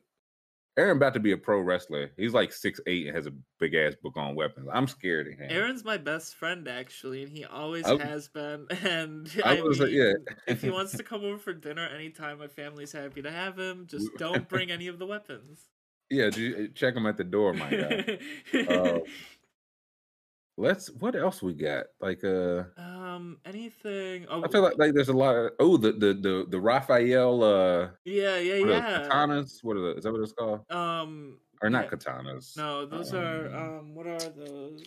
Aaron about to be a pro wrestler. He's like six eight and has a big-ass book on weapons. I'm scared of him. Aaron's my best friend, actually, and he always I, has been. And I, I was, mean, yeah. if he wants to come over for dinner anytime, my family's happy to have him. Just don't bring any of the weapons. Yeah, check him at the door, my guy. uh, let's. What else we got? Like, uh, um, anything? Oh, I feel like, like there's a lot of oh the the the, the Raphael. Uh, yeah, yeah, what yeah. Are katanas. What are the? Is that what it's called? Um, or not yeah. katanas? No, those um, are um. What are those?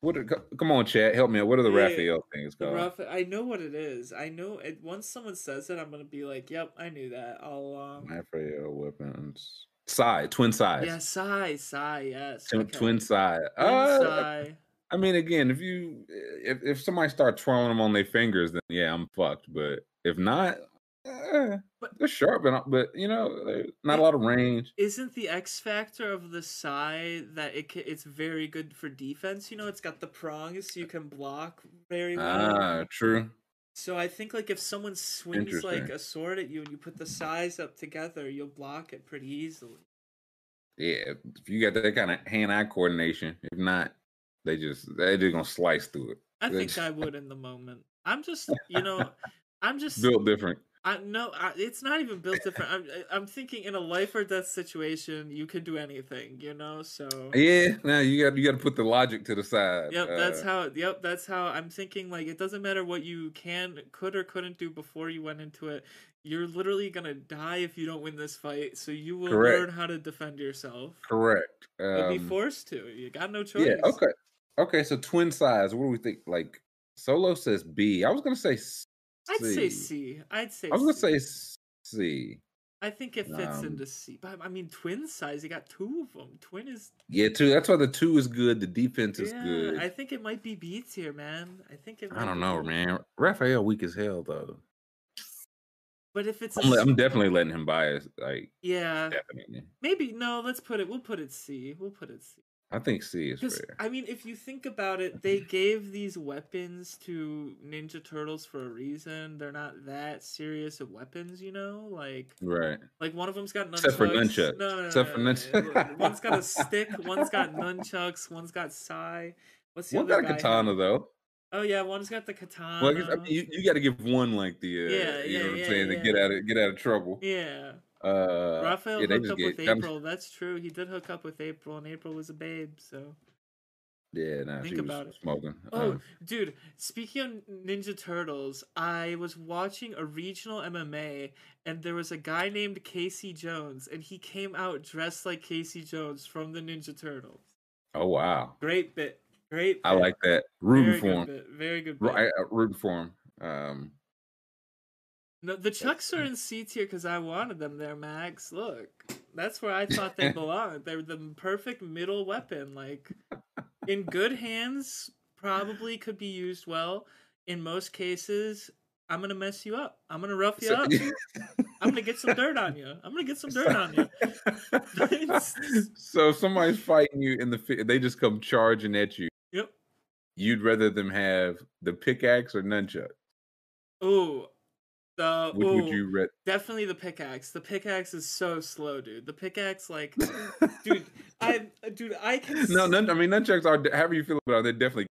What? Are, come on, chat, help me out. What are the yeah, Raphael things called? Rapha- I know what it is. I know it. Once someone says it, I'm gonna be like, "Yep, I knew that all along." Raphael weapons. Sai, twin size. Yeah, Sai, Sai, yes. Twin, okay. twin Sai. Twin uh, Sai. I mean, again, if you if, if somebody starts twirling them on their fingers, then yeah, I'm fucked. But if not, eh, but, they're sharp, and, but you know, not a lot of range. Isn't the X factor of the Sai that it it's very good for defense? You know, it's got the prongs, so you can block very well. Ah, true. So I think like if someone swings like a sword at you and you put the Sais up together, you'll block it pretty easily. Yeah, if you got that kind of hand-eye coordination, if not. They just, they're just going to slice through it. I they think just... I would in the moment. I'm just, you know, I'm just built different. I no, I, it's not even built different. I'm, I'm thinking in a life or death situation, you could do anything, you know. So yeah, now you got you got to put the logic to the side. Yep, uh, that's how. Yep, that's how I'm thinking. Like, it doesn't matter what you can, could, or couldn't do before you went into it. You're literally gonna die if you don't win this fight. So you will correct. learn how to defend yourself. Correct. Um, You'll be forced to. You got no choice. Yeah. Okay. Okay. So twin sides. What do we think? Like, Solo says B. I was gonna say C. I'd say C. I'd say. I was gonna C. say C. I think it fits um, into C. But I mean, twin size. You got two of them. Twin is. Yeah, two. That's why the two is good. The defense yeah, is good. I think it might be B tier, man. I think it. Might I don't be know, B. man. Raphael weak as hell though. But if it's, I'm, a, I'm definitely letting him bias. Like, yeah, definitely. Maybe no. Let's put it. We'll put it C. We'll put it C. I think C is fair. I mean, if you think about it, they gave these weapons to Ninja Turtles for a reason. They're not that serious of weapons, you know? Like, right. Like, one of them's got nunchucks. Except for nunchucks. No, no, no, Except no, no, for nunchucks. No. One's got a stick. One's got nunchucks. One's got sai. What's the One other got guy a katana, have? though. Oh, yeah, one's got the katana. Well, I guess, I mean, you you got to give one, like, the, uh, yeah, you yeah, know what yeah, I'm saying, yeah. to get out of, get out of trouble. Yeah. Uh, Raphael yeah, hooked up get, with April. I'm, That's true. He did hook up with April, and April was a babe. So yeah, nah, think she about was it. Smoking. Oh, um, dude! Speaking of Ninja Turtles, I was watching a regional M M A, and there was a guy named Casey Jones, and he came out dressed like Casey Jones from the Ninja Turtles. Oh wow! Great bit, great. Bit. I like that. Rooting for him. Bit. Very good. Bit. I, I rooting for him. Um. No, the Chucks are in C tier because I wanted them there, Max. Look, that's where I thought they belonged. They're the perfect middle weapon. Like, in good hands, probably could be used well. In most cases, I'm going to mess you up. I'm going to rough you so, up. Yeah. I'm going to get some dirt on you. I'm going to get some dirt on you. So if somebody's fighting you in the, they just come charging at you. Yep. You'd rather them have the pickaxe or nunchuck? Ooh. Uh, Which ooh, would you read? Definitely the pickaxe. The pickaxe is so slow, dude. The pickaxe, like, dude, I, dude, I can. No, none. I mean, nunchucks are. However you feel about it, they're definitely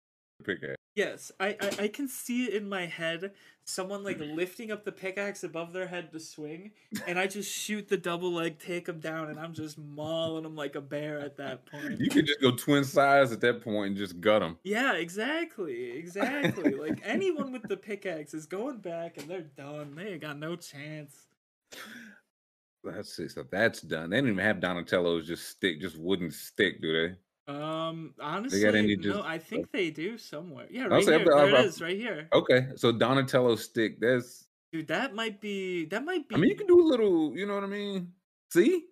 pickaxe. Yes, I, I, I can see it in my head. Someone like lifting up the pickaxe above their head to swing, and I just shoot the double leg, take them down, and I'm just mauling them like a bear at that point. You could just go twin size at that point and just gut them. Yeah, exactly, exactly. Like, anyone with the pickaxe is going back, and they're done. They ain't got no chance. Let's see. So that's done. They didn't even have Donatello's just stick, just wooden stick, do they? Um, honestly, no, just, I think uh, they do somewhere. Yeah, right here. There it is, right here. Okay, so Donatello stick, that's... Dude, that might be... That might be... I mean, you can do a little, you know what I mean? C?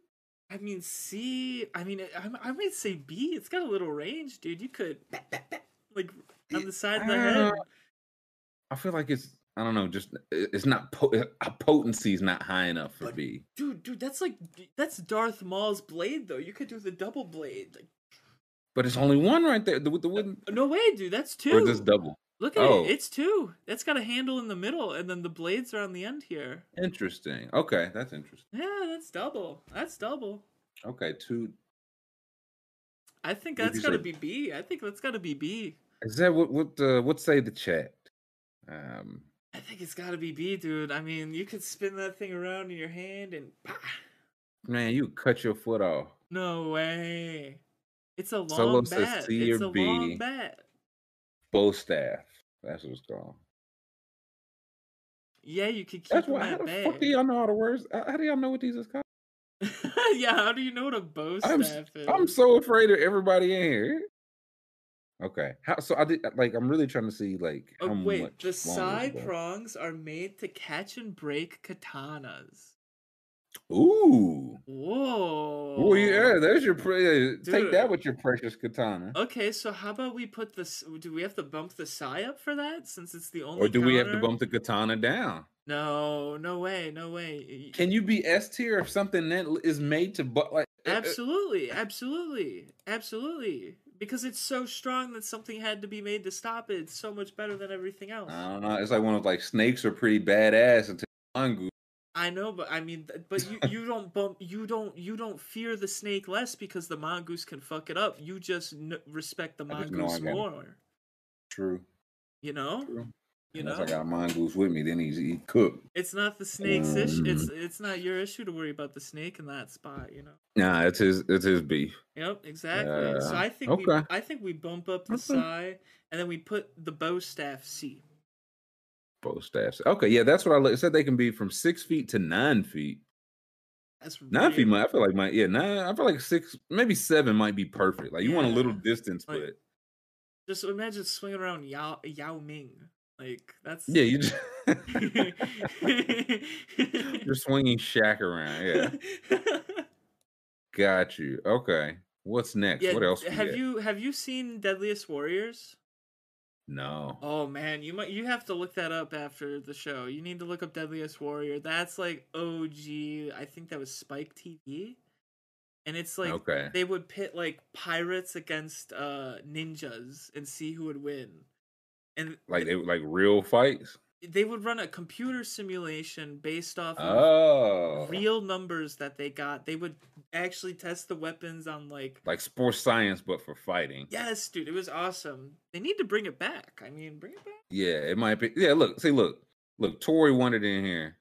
I mean, C... I mean, I, I might say B. It's got a little range, dude. You could... Like, on the side of the head. Know. I feel like it's... I don't know, just it's not po potency is not high enough for but, B. Dude, dude, that's like... That's Darth Maul's blade, though. You could do the double blade, like... But it's only one right there with the wooden. No way, dude. That's two. Or just double. Look at oh. it. It's two. It's got a handle in the middle, and then the blades are on the end here. Interesting. Okay, that's interesting. Yeah, that's double. That's double. Okay, two. I think that's got to be B. I think that's got to be B. Is that what? What? Uh, what say the chat? Um. I think it's got to be B, dude. I mean, you could spin that thing around in your hand and. Bah! Man, you cut your foot off. No way. It's a long Solo bat. C it's or a B. long bat. Bow staff. That's what it's called. Yeah, you could keep That's why, how the bag. Fuck do y'all know all the words? How do y'all know what these is called? Yeah, how do you know what a bow staff I'm, is? I'm so afraid of everybody in here. Okay. How, so I did, like, I'm really trying to see, like, oh, how wait, much the side prongs are made to catch and break katanas. Ooh! Whoa! Oh yeah, there's your pre Dude. Take that with your precious katana. Okay, so how about we put this? Do we have to bump the sai up for that since it's the only? Or do counter? we have to bump the katana down? No, no way, no way. Can you be S tier if something that is made to but like? Absolutely, absolutely, absolutely. Because it's so strong that something had to be made to stop it. It's so much better than everything else. I don't know. It's like one of like snakes are pretty badass until mongoose. I know, but I mean, but you, you don't bump, you don't, you don't fear the snake less because the mongoose can fuck it up. You just n respect the mongoose more. True. You know? True. You Unless know, I got a mongoose with me, then he's he cooked. It's not the snake's um, issue. It's it's not your issue to worry about the snake in that spot. You know. Nah, it's his it's his beef. Yep, exactly. Uh, so I think okay. we, I think we bump up the okay. Psy, and then we put the Bo Staff C. Bo Staff. Okay, yeah, that's what I looked. It said they can be from six feet to nine feet. That's nine feet. Might, I feel like my yeah nine. I feel like six, maybe seven might be perfect. Like you yeah. want a little distance, like, but just imagine swinging around Yao Yao Ming. Like that's yeah, you just you're swinging Shaq around. Yeah, got you. Okay, what's next? Yeah, what else? Have you get? have you seen Deadliest Warriors? No. Oh man, you might you have to look that up after the show. You need to look up Deadliest Warrior. That's like O G. I think that was Spike T V, and it's like okay. they would pit like pirates against uh, ninjas and see who would win. And like they like real fights. They would run a computer simulation based off of oh. real numbers that they got. They would actually test the weapons on like like sports science, but for fighting. Yes, dude, it was awesome. They need to bring it back. I mean, bring it back. Yeah, it might be. Yeah, look, see, look, look. Tori wanted in here,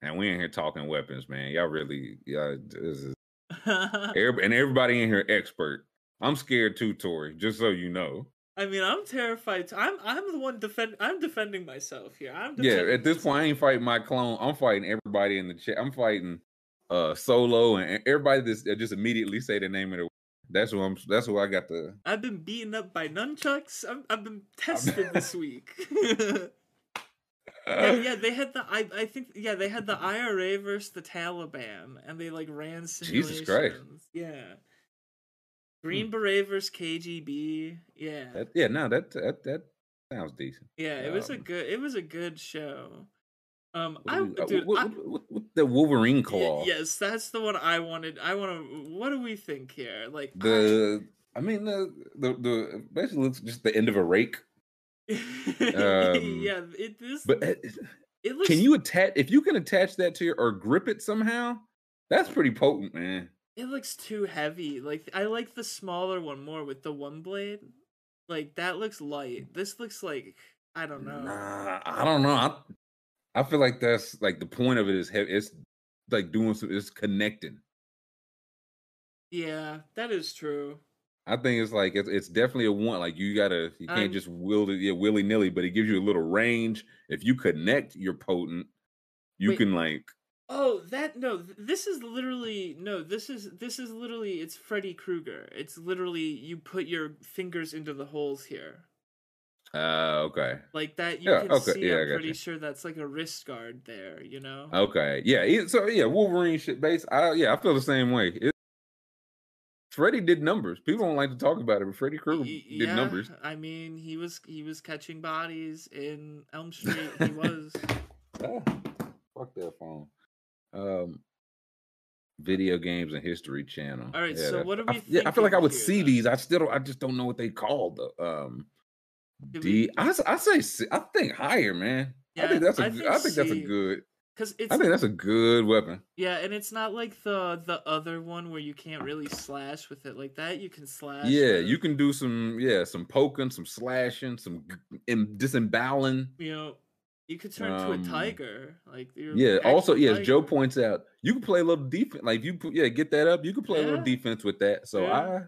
and we in here talking weapons, man. Y'all really, y'all. This is, everybody, and everybody in here expert. I'm scared too, Tori. Just so you know. I mean, I'm terrified. I'm I'm the one defend. I'm defending myself here. I'm defending yeah. At this point, I ain't fighting my clone. I'm fighting everybody in the chat. I'm fighting uh, Solo and everybody that just immediately say the name of the. That's who I'm. That's who I got the. I've been beaten up by nunchucks. I'm, I've been tested this week. uh, yeah, yeah, they had the. I I think yeah, they had the I R A versus the Taliban, and they like ran simulations. Jesus Christ. Yeah. Green Beret versus K G B, yeah, that, yeah. No, that that that sounds decent. Yeah, it was um, a good, it was a good show. Um, I, you, dude, what, I what, what, the Wolverine claw. Yes, that's the one I wanted. I want to. What do we think here? Like the, I, I mean the the the basically looks just the end of a rake. um, yeah, it this. But it, it looks, can you attach if you can attach that to your or grip it somehow? That's pretty potent, man. It looks too heavy. Like I like the smaller one more with the one blade. Like that looks light. This looks like I don't know. Nah, I don't know. I, I feel like that's like the point of it is heavy. It's like doing some. It's connecting. Yeah, that is true. I think it's like it's, it's definitely a one. Like you gotta, you can't I'm, just wield it yeah, willy nilly. But it gives you a little range. If you connect, you're potent. You wait. can like. Oh, that no! This is literally no. This is this is literally. It's Freddy Krueger. It's literally you put your fingers into the holes here. Uh, okay. Like that, you yeah, can okay. see. Yeah, I'm pretty you. sure that's like a wrist guard there. You know. Okay. Yeah. So yeah, Wolverine shit base. I yeah, I feel the same way. It, Freddy did numbers. People don't like to talk about it, but Freddy Krueger did yeah, numbers. I mean, he was he was catching bodies in Elm Street. He was. Oh, fuck that phone. Um, video games and History Channel. All right, yeah, so what are we? I, yeah, I feel like I would here, see though? these. I still, don't, I just don't know what they called. The um, Did D. We, I, I say, I think higher, man. Yeah, I think that's a. I think, I think that's a good. Because I think that's a good weapon. Yeah, and it's not like the the other one where you can't really slash with it like that. You can slash. Yeah, with. you can do some. Yeah, some poking, some slashing, some disemboweling. You know. You could turn um, to a tiger, like you're yeah. Also, yeah, as Joe points out, you can play a little defense. Like if you, put, yeah, get that up. You can play yeah. a little defense with that. So yeah. I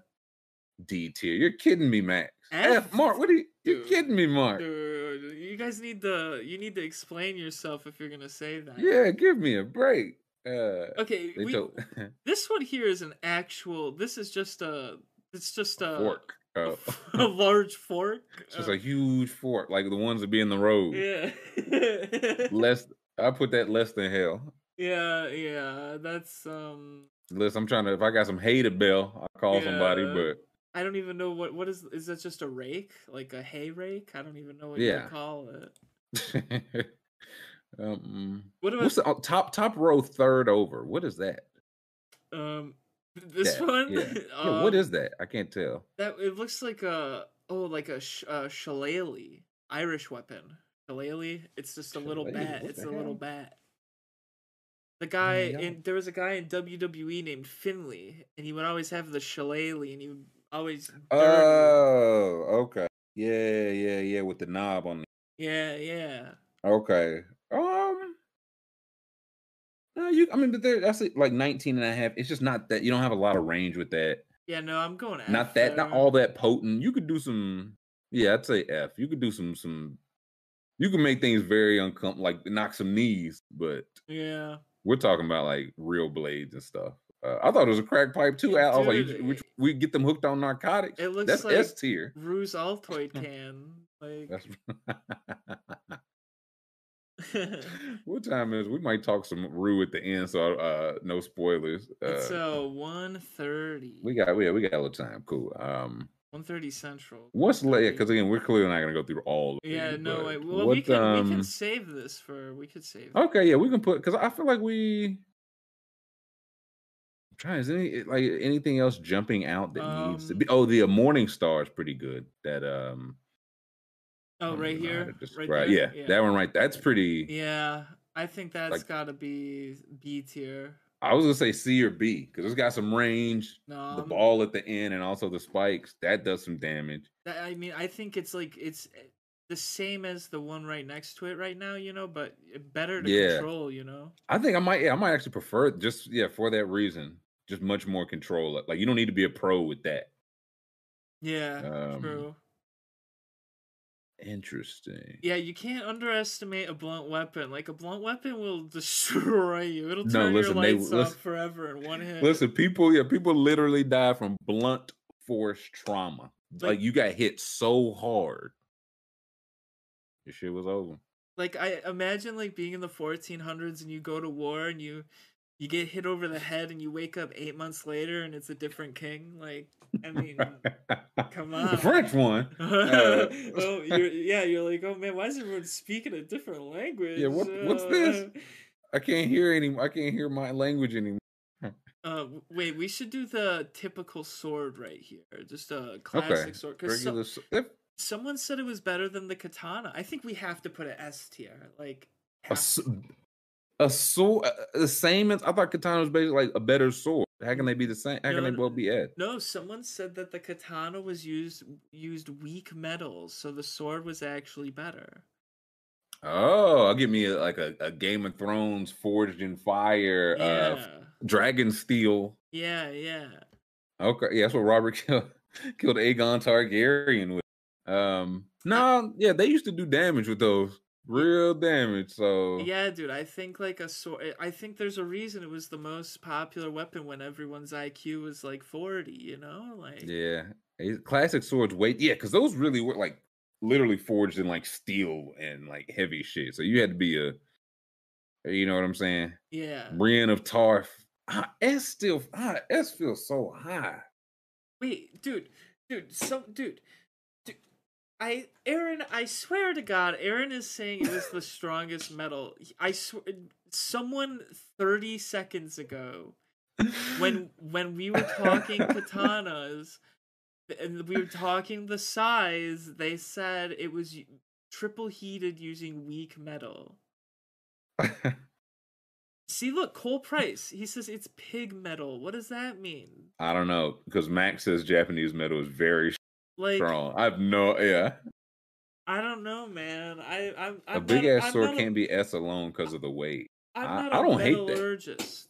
D tier. You're kidding me, Max. F, F Mark. What are you? Dude, you're kidding me, Mark. Dude, you guys need to. You need to explain yourself if you're gonna say that. Yeah, give me a break. Uh, okay, we, this one here is an actual. This is just a. It's just a. a fork. Oh. A large fork. It's just oh. a huge fork, like the ones that be in the road. Yeah. less, I put that less than hell. Yeah, yeah, that's um. Unless I'm trying to, if I got some hay to bell, I'll call yeah. somebody. But I don't even know what what is. Is that just a rake, like a hay rake? I don't even know what yeah. you call it. um, what about what's the, oh, top top row third over? What is that? Um. This that, one, yeah. um, yeah, what is that? I can't tell. That it looks like a oh, like a, sh a shillelagh, Irish weapon. Shillelagh. It's just a little shillelagh? bat. What it's a hell? little bat. The guy yeah. in there was a guy in W W E named Finley, and he would always have the shillelagh, and he would always. Oh, okay. Yeah, yeah, yeah. With the knob on. The Yeah, yeah. Okay. Um. No, you. I mean, but there. That's like nineteen and a half. It's just not that you don't have a lot of range with that. Yeah, no, I'm going F. Not that, though. Not all that potent. You could do some. Yeah, I'd say F. You could do some some. You can make things very uncomfortable, like knock some knees, but yeah, we're talking about like real blades and stuff. Uh, I thought it was a crack pipe too. Dude, I was like, we, we get them hooked on narcotics. It looks that's like S tier. Ruse Altoid can like. That's... What time is? We might talk some Rue at the end, so uh, no spoilers. Uh, so one thirty. We got we got, we got a little time. Cool. Um. one thirty Central. What's late? Because again, we're clearly not going to go through all of it. Yeah, these, no way. Well, what, we can um... we can save this for. We could save. Okay, this. Yeah, we can put. Because I feel like we. I'm trying. Is any like anything else jumping out that um, needs to be? Oh, the Morning Star is pretty good. That um. Oh, right here. Right. There? Yeah, yeah, that one right. That's pretty. Yeah, I think that's like, got to be B tier. I was going to say C or B because it's got some range, no, the I'm, ball at the end, and also the spikes. That does some damage. I mean, I think it's like it's the same as the one right next to it right now, you know, but better to yeah. control, you know? I think I might yeah, I might actually prefer just, yeah, for that reason, just much more control. Like, you don't need to be a pro with that. Yeah, um, true. Interesting. Yeah, you can't underestimate a blunt weapon. Like a blunt weepon will destroy you. It'll turn no, listen, your lights they, off listen, forever in one hit. Listen, people, yeah, people literally die from blunt force trauma. Like, like you got hit so hard, your shit was over. Like I imagine, like being in the fourteen hundreds and you go to war and you you get hit over the head and you wake up eight months later and it's a different king. Like. I mean, come on. The French one. Uh, well, you're, yeah, you're like, oh man, why is everyone speaking a different language? Yeah, what, uh, what's this? I can't hear any. I can't hear my language anymore. Uh, wait, we should do the typical sword right here, just a classic okay. sword. Because so, so- someone said it was better than the katana. I think we have to put an S tier, like a, a sword. The same as I thought katana was basically like a better sword. How can they be the same? How no, can they both be at? No, someone said that the katana was used used weak metals, so the sword was actually better. Oh, I'll give me a, like a, a Game of Thrones forged in fire, yeah. uh, dragon steel. Yeah, yeah. Okay, yeah, that's what Robert killed, killed Aegon Targaryen with. Um, no, yeah, they used to do damage with those. Real damage, so yeah, dude. I think like a sword. I think there's a reason it was the most popular weapon when everyone's I Q was like forty. You know, like yeah, classic swords weight. Yeah, because those really were like literally forged in like steel and like heavy shit. So you had to be a, you know what I'm saying? Yeah. Brienne of Tarth. Ah, S still. Ah, S feels so high. Wait, dude, dude, so dude. I Aaron, I swear to God, Aaron is saying it was the strongest metal. I swear, someone thirty seconds ago, when when we were talking katanas, and we were talking the size, they said it was triple heated using weak metal. See, look, Cole Price. He says it's pig metal. What does that mean? I don't know, because Max says Japanese metal is very. Like, strong. I've no, yeah. I don't know, man. I, I'm, I'm a big not, ass I'm sword can't be S alone because of the weight. I'm I, not I, a I don't hate that.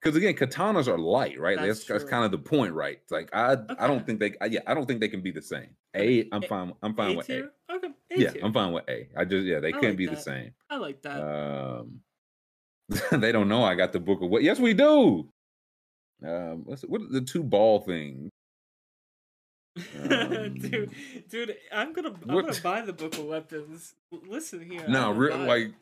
Because again, katanas are light, right? That's, that's, that's kind of the point, right? Like I, okay. I don't think they, I, yeah, I don't think they can be the same. A, I'm a, fine. I'm fine a with tier? A. Okay. A yeah, tier. I'm fine with A. I just, yeah, they I can't like be that. The same. I like that. Um, they don't know. I got the book of what? Yes, we do. Um, let's, what are the two ball things? Um, dude, dude, I'm gonna I'm what? gonna buy the book of weapons. Listen here. No, re- like,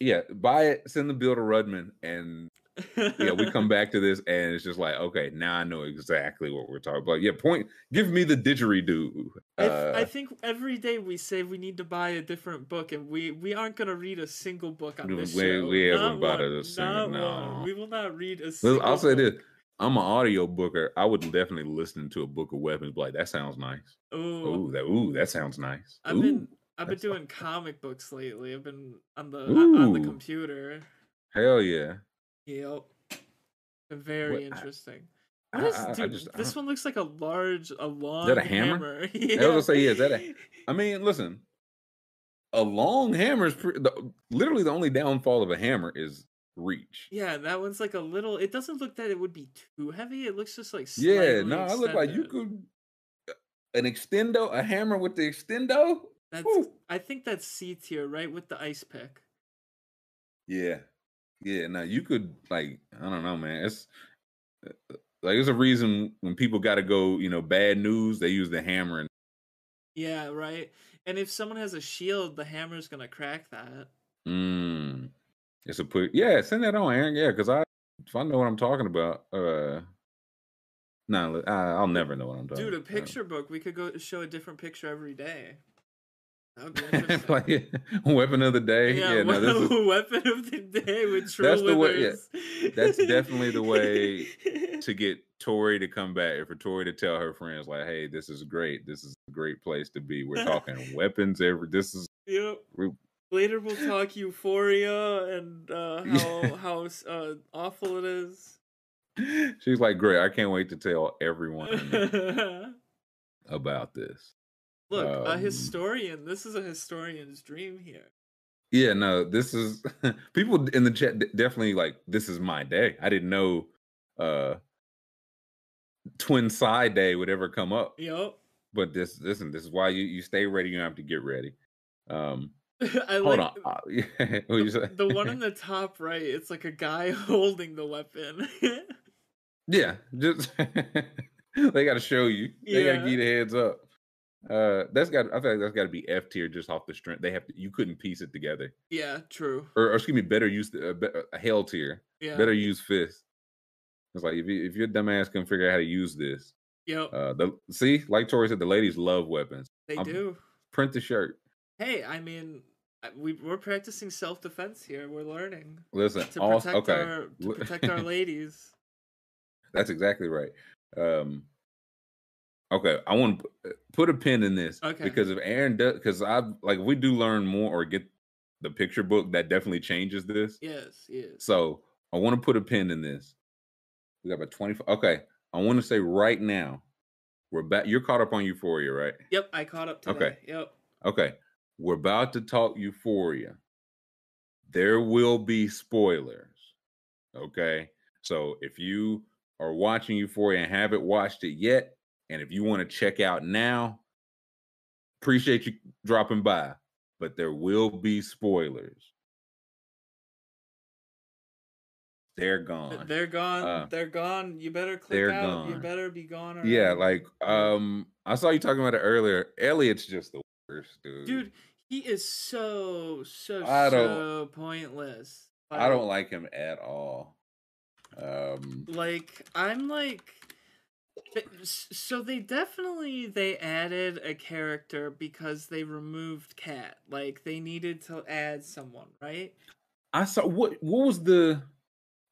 yeah, buy it. Send the bill to Rudman, and yeah, we come back to this, and it's just like, okay, now I know exactly what we're talking about. Yeah, point. Give me the didgeridoo. Uh, I, I think every day we say we need to buy a different book, and we, we aren't gonna read a single book on this we, show. We haven't bought a single. No, we will not read a single. I'll say this. I'm an audio booker. I would definitely listen to a book of weapons. Like that sounds nice. Ooh, ooh, that ooh, that sounds nice. I've ooh, been I've been doing nice. Comic books lately. I've been on the ooh. on the computer. Hell yeah. Yep. Very what, interesting. I, what is, I, I, dude, I just, this I one looks like a large, a long. Is that a hammer? hammer. Yeah. I was gonna say, yeah, is that a? I mean, listen. a long hammer is pre- the, literally the only downfall of a hammer is reach. Yeah, that one's like a little. It doesn't look that it would be too heavy. It looks just like slightly yeah. No, extended. I look like you could an extendo, a hammer with the extendo. That's Woo. I think that's C tier, right? With the ice pick. Yeah, yeah. No, you could like I don't know, man. It's like there's a reason when people got to go, you know, bad news. They use the hammer. And- yeah, right. And if someone has a shield, the hammer's gonna crack that. Mm. It's a put. Yeah, send that on, Aaron. Yeah, because I, if I know what I'm talking about, uh, no, nah, I'll never know what I'm talking about. Dude, a picture about. book. We could go show a different picture every day. That would be interesting. Like, weapon of the day. Yeah, yeah no, this is, weapon of the day with Trill that's the way, yeah. That's definitely the way to get Tori to come back, and for Tori to tell her friends, like, hey, this is great. This is a great place to be. We're talking weapons every. This is. Yep. We, Later we'll talk Euphoria and uh, how how uh, awful it is. She's like, great, I can't wait to tell everyone about this. Look, um, a historian. This is a historian's dream here. Yeah, no, this is... People in the chat definitely like, this is my day. I didn't know uh, Twin Side Day would ever come up. Yep. But this, listen, this is why you, you stay ready. You don't have to get ready. Um I Hold like on. the, the one in the top right. It's like a guy holding the weapon. yeah, just they got to show you. They yeah. got to give you the heads up. Uh, that's got. I think that's got to be F tier just off the strength. They have. To, you couldn't piece it together. Yeah, true. Or, or excuse me, better use a uh, hell tier. Yeah. Better use fist. It's like if you, if your dumbass can figure out how to use this. Yep. Uh, the see, like Tori said, the ladies love weapons. They I'm, do. Print the shirt. Hey, I mean, we, we're practicing self-defense here. We're learning. Listen, to protect all, okay. our to protect our ladies. That's exactly right. Um, okay, I want to put a pin in this okay. because if Aaron does, because I like if we do learn more or get the picture book, that definitely changes this. Yes, yes. So I want to put a pin in this. We got about twenty-four. Okay, I want to say right now, we're back. You're caught up on Euphoria, right? Yep, I caught up today. Okay. Yep. Okay. We're about to talk Euphoria. There will be spoilers. Okay? So if you are watching Euphoria and haven't watched it yet, and if you want to check out now, appreciate you dropping by. But there will be spoilers. They're gone. They're gone. Uh, they're gone. You better click out. Gone. You better be gone. Already. Yeah, like, um, I saw you talking about it earlier. Elliot's just the worst, dude. Dude, he is so so so pointless. Like, I don't like him at all. Um, like I'm like, so they definitely they added a character because they removed Kat. Like they needed to add someone, right? I saw what what was the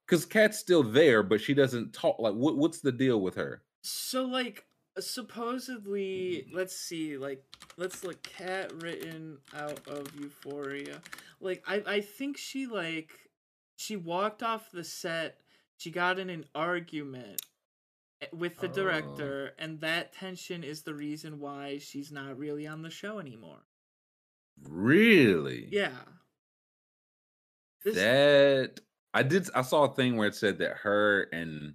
because Kat's still there, but she doesn't talk. Like what what's the deal with her? So like. Supposedly, let's see, like, let's look, Kat written out of Euphoria. Like, I, I think she, like, she walked off the set, she got in an argument with the director, oh. and that tension is the reason why she's not really on the show anymore. Really? Yeah. This that, I did, I saw a thing where it said that her and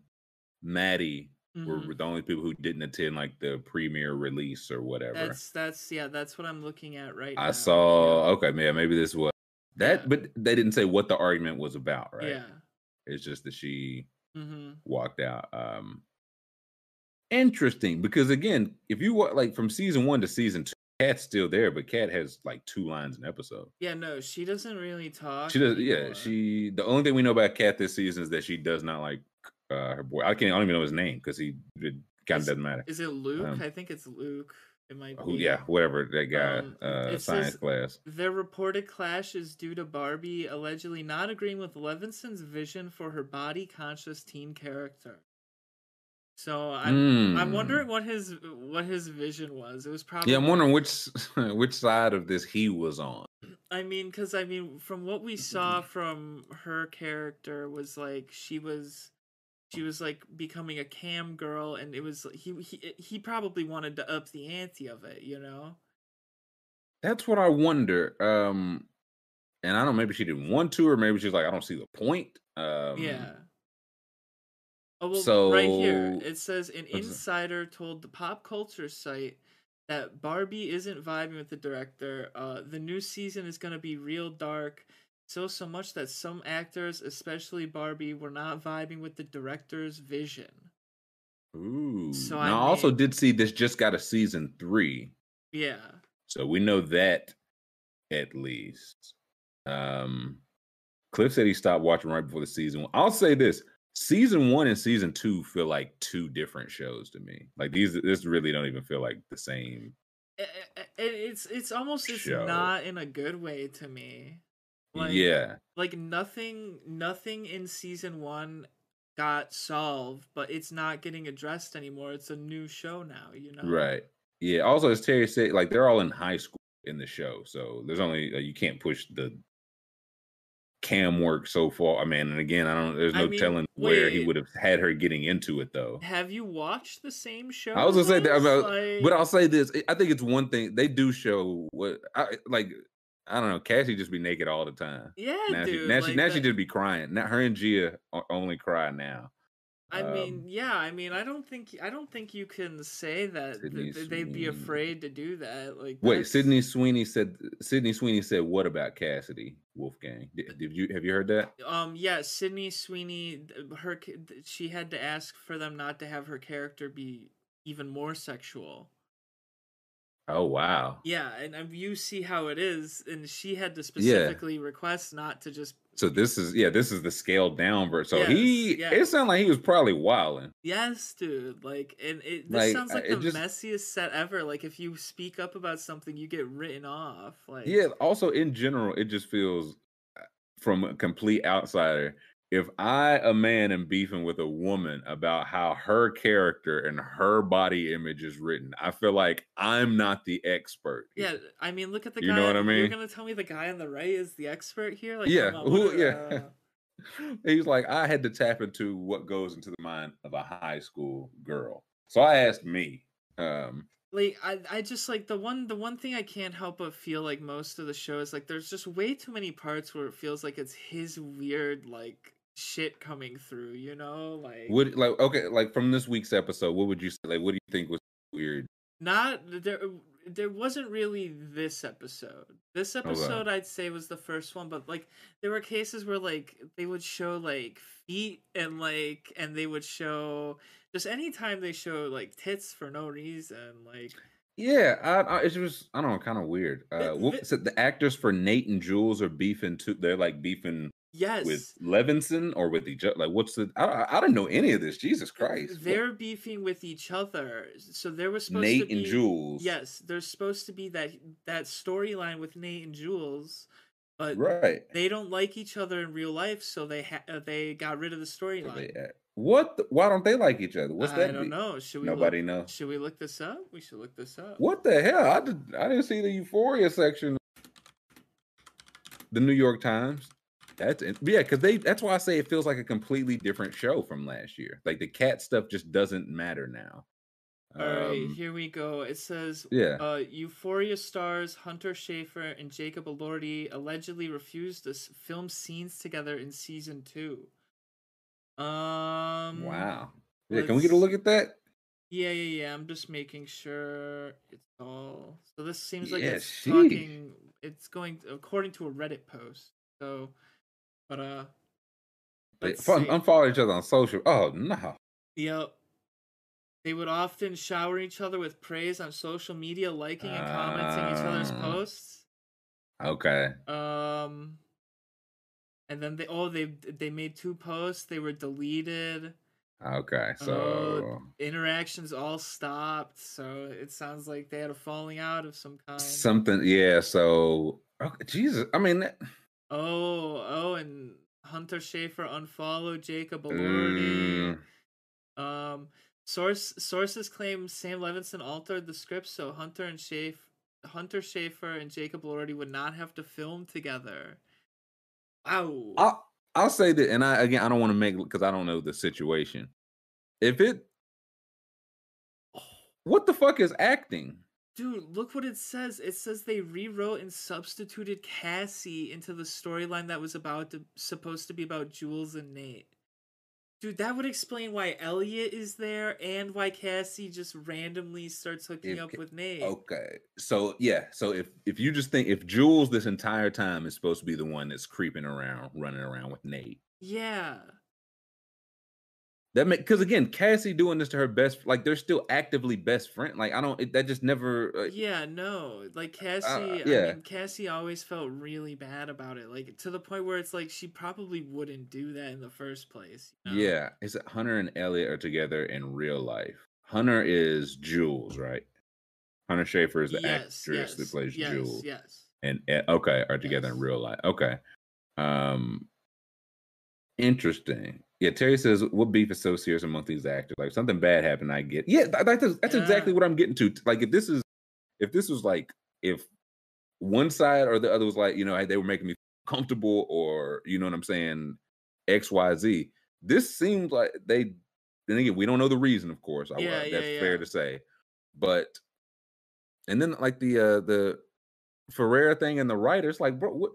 Maddie Mm-hmm. were the only people who didn't attend like the premiere release or whatever. That's that's yeah, that's what I'm looking at right I now. I saw yeah. okay, yeah, maybe this was that, yeah. but they didn't say what the argument was about, right? Yeah, it's just that she mm-hmm. walked out. Um, interesting, because again, if you were like from season one to season two, Kat's still there, but Kat has like two lines an episode. Yeah, no, she doesn't really talk. She does. Yeah, she. The only thing we know about Kat this season is that she does not like. Uh, her boy, I can't. I don't even know his name because he it kind of doesn't matter. Is it Luke? Um, I think it's Luke. It might. Who, be. Yeah, whatever that guy. Um, uh, science says, class. Their reported clash is due to Barbie allegedly not agreeing with Levinson's vision for her body-conscious teen character. So I'm mm. I'm wondering what his what his vision was. It was probably. Yeah, I'm wondering which which side of this he was on. I mean, because I mean, from what we saw from her character was like she was. She was like becoming a cam girl, and it was he he he probably wanted to up the ante of it, you know. That's what I wonder. Um, and I don't know, maybe she didn't want to, or maybe she's like, I don't see the point. Um, yeah. Oh, well, so, right here, it says an insider told the pop culture site that Barbie isn't vibing with the director. Uh, the new season is going to be real dark. So, so much that some actors, especially Barbie, were not vibing with the director's vision. Ooh. So now I, I mean, also did see this just got a season three. Yeah. So we know that at least. Um, Cliff said he stopped watching right before the season one. I'll say this. Season one and season two feel like two different shows to me. Like these, this really don't even feel like the same. It's it's almost show. It's not in a good way to me. Like, yeah. Like nothing, nothing in season one got solved, but it's not getting addressed anymore. It's a new show now, you know. Right. Yeah. Also, as Terry said, like they're all in high school in the show, so there's only uh, you can't push the cam work so far. I mean, and again, I don't. There's no I mean, telling wait, where he would have had her getting into it, though. Have you watched the same show? I was gonna say that, about, like... but I'll say this: I think it's one thing they do show what I like. I don't know. Cassie just be naked all the time. Yeah, now dude. She, now, like she, now that... she just be crying. Now her and Gia only cry now. I um, mean, yeah. I mean, I don't think I don't think you can say that th- they'd be afraid to do that. Like, wait, that's... Sydney Sweeney said. Sydney Sweeney said, "What about Cassidy Wolfgang? Did, did you have you heard that?" Um, yeah, Sydney Sweeney. Her she had to ask for them not to have her character be even more sexual. Oh, wow. Yeah, and um, you see how it is, and she had to specifically yeah. request not to just... So this is, yeah, this is the scaled down version. So yes, he, yes. It sounded like he was probably wilding. Yes, dude. Like, and it this like, sounds like the just... messiest set ever. Like, if you speak up about something, you get written off. Like, yeah, also, in general, it just feels, from a complete outsider, if I, a man, am beefing with a woman about how her character and her body image is written, I feel like I'm not the expert. Yeah, I mean, look at the guy. You know what I mean? You're going to tell me the guy on the right is the expert here? Like, yeah. On, Who, yeah. Uh... He's like, I had to tap into what goes into the mind of a high school girl. So I asked me. Um, like, I, I just, like, the one the one thing I can't help but feel like most of the show is, like, there's just way too many parts where it feels like it's his weird, like, shit coming through, you know, like would like okay, like from this week's episode, what would you say? Like, what do you think was weird? Not there. There wasn't really this episode. This episode, okay. I'd say, was the first one, but like there were cases where like they would show like feet and like and they would show just anytime they show like tits for no reason, like. Yeah, I, I, it was, I don't know, kind of weird. Uh, what, so the actors for Nate and Jules are beefing too. They're like beefing yes. with Levinson or with each other. Like, what's the, I, I didn't know any of this. Jesus Christ. They're what? beefing with each other. So there was supposed Nate to be. Nate and Jules. Yes, there's supposed to be that, that storyline with Nate and Jules. But right. they don't like each other in real life, so they ha- they got rid of the storyline. What? The, why don't they like each other? What's that? I don't be? know. Should we Nobody look, knows. Should we look this up? We should look this up. What the hell? I did. I didn't see the Euphoria section. The New York Times. That's it. Yeah, because they. That's why I say it feels like a completely different show from last year. Like the cat stuff just doesn't matter now. All um, right, here we go. It says, yeah. uh, Euphoria stars Hunter Schafer and Jacob Elordi allegedly refused to film scenes together in season two. Um. Wow. Yeah, can we get a look at that? Yeah, yeah, yeah. I'm just making sure it's all. So this seems like yeah, it's sheesh. talking. It's going according to a Reddit post. So, but uh, let's see. Unfollow each other on social. Oh no. Yep. They would often shower each other with praise on social media, liking and commenting uh, each other's posts. Okay. Um, and then they oh they they made two posts. They were deleted. Okay, so uh, interactions all stopped. So it sounds like they had a falling out of some kind. Something, yeah. So okay, Jesus, I mean. That... Oh, oh, and Hunter Schafer unfollowed Jacob Elordi. Mm. Um. Source, sources claim Sam Levinson altered the script so Hunter and Schafer, Hunter Schafer and Jacob Elordi would not have to film together. Wow. I'll, I'll say that, and I again, I don't want to make because I don't know the situation. If it, what the fuck is acting? Dude, look what it says. It says they rewrote and substituted Cassie into the storyline that was about to, supposed to be about Jules and Nate. Dude, that would explain why Elliot is there and why Cassie just randomly starts hooking if, up with Nate. Okay, so yeah, so if if you just think if Jules this entire time is supposed to be the one that's creeping around, running around with Nate, yeah, that make because again, Cassie doing this to her best, like they're still actively best friend. Like I don't, it, that just never. Uh, yeah, no, like Cassie, uh, yeah, I mean, Cassie always felt really bad about it, like to the point where it's like she probably wouldn't do that in the first place. You know? Yeah, it's Hunter and Elliot are together in real life. Hunter is Jules, right? Hunter Schafer is the yes, actress yes, that plays yes, Jules. Yes. And okay, are together yes. in real life. Okay. Um. Interesting. Yeah, Terry says, what beef is so serious among these actors? Like, something bad happened, I get. Yeah, that's, that's yeah. exactly what I'm getting to. Like, if this is, if this was like, if one side or the other was like, you know, they were making me comfortable or, you know what I'm saying, X, Y, Z. This seems like they, then again, we don't know the reason, of course. I, yeah, I, that's yeah, fair yeah. to say. But, and then like the, uh, the Ferreira thing and the writers, like, bro, what?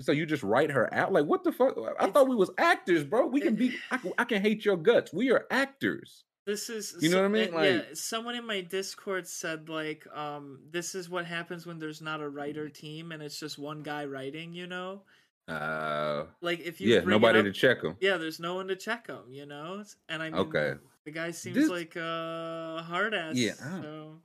So you just write her out? Like, what the fuck? I it's, thought we was actors, bro. We can be, I can, I can hate your guts. We are actors. This is, you know so, what I mean? Like, yeah, someone in my Discord said, like, um, this is what happens when there's not a writer team and it's just one guy writing, you know? Uh, like, if you, yeah, nobody up, to check them. Yeah, there's no one to check them, you know? And I mean, okay. the guy seems this, like a hard ass. Yeah. So.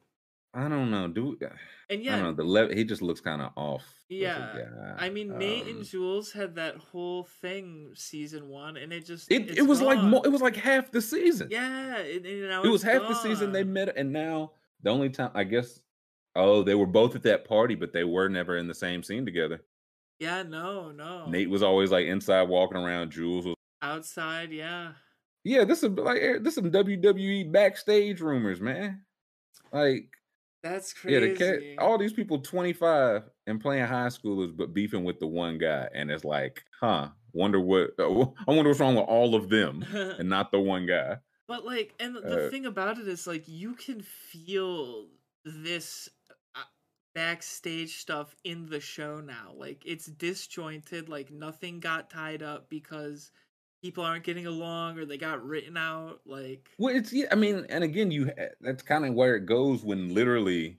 I don't know, dude. And yeah, I don't know, the le- he just looks kind of off. Yeah, I mean, Nate um, and Jules had that whole thing season one, and it just it, it was gone. like mo- it was like half the season. Yeah, it, it, it was half gone. the season they met, and now the only time I guess, oh, they were both at that party, but they were never in the same scene together. Yeah, no, no. Nate was always like inside walking around. Jules was outside. Yeah. Yeah, this is like this is some W W E backstage rumors, man. Like. That's crazy. Yeah, the cat, all these people twenty-five and playing high schoolers, but beefing with the one guy, and it's like, huh? Wonder what? Uh, I wonder what's wrong with all of them, and not the one guy. But like, and the uh, thing about it is, like, you can feel this backstage stuff in the show now. Like, it's disjointed. Like, nothing got tied up because people aren't getting along, or they got written out. Like, well, it's yeah. I mean, and again, you that's kind of where it goes when literally,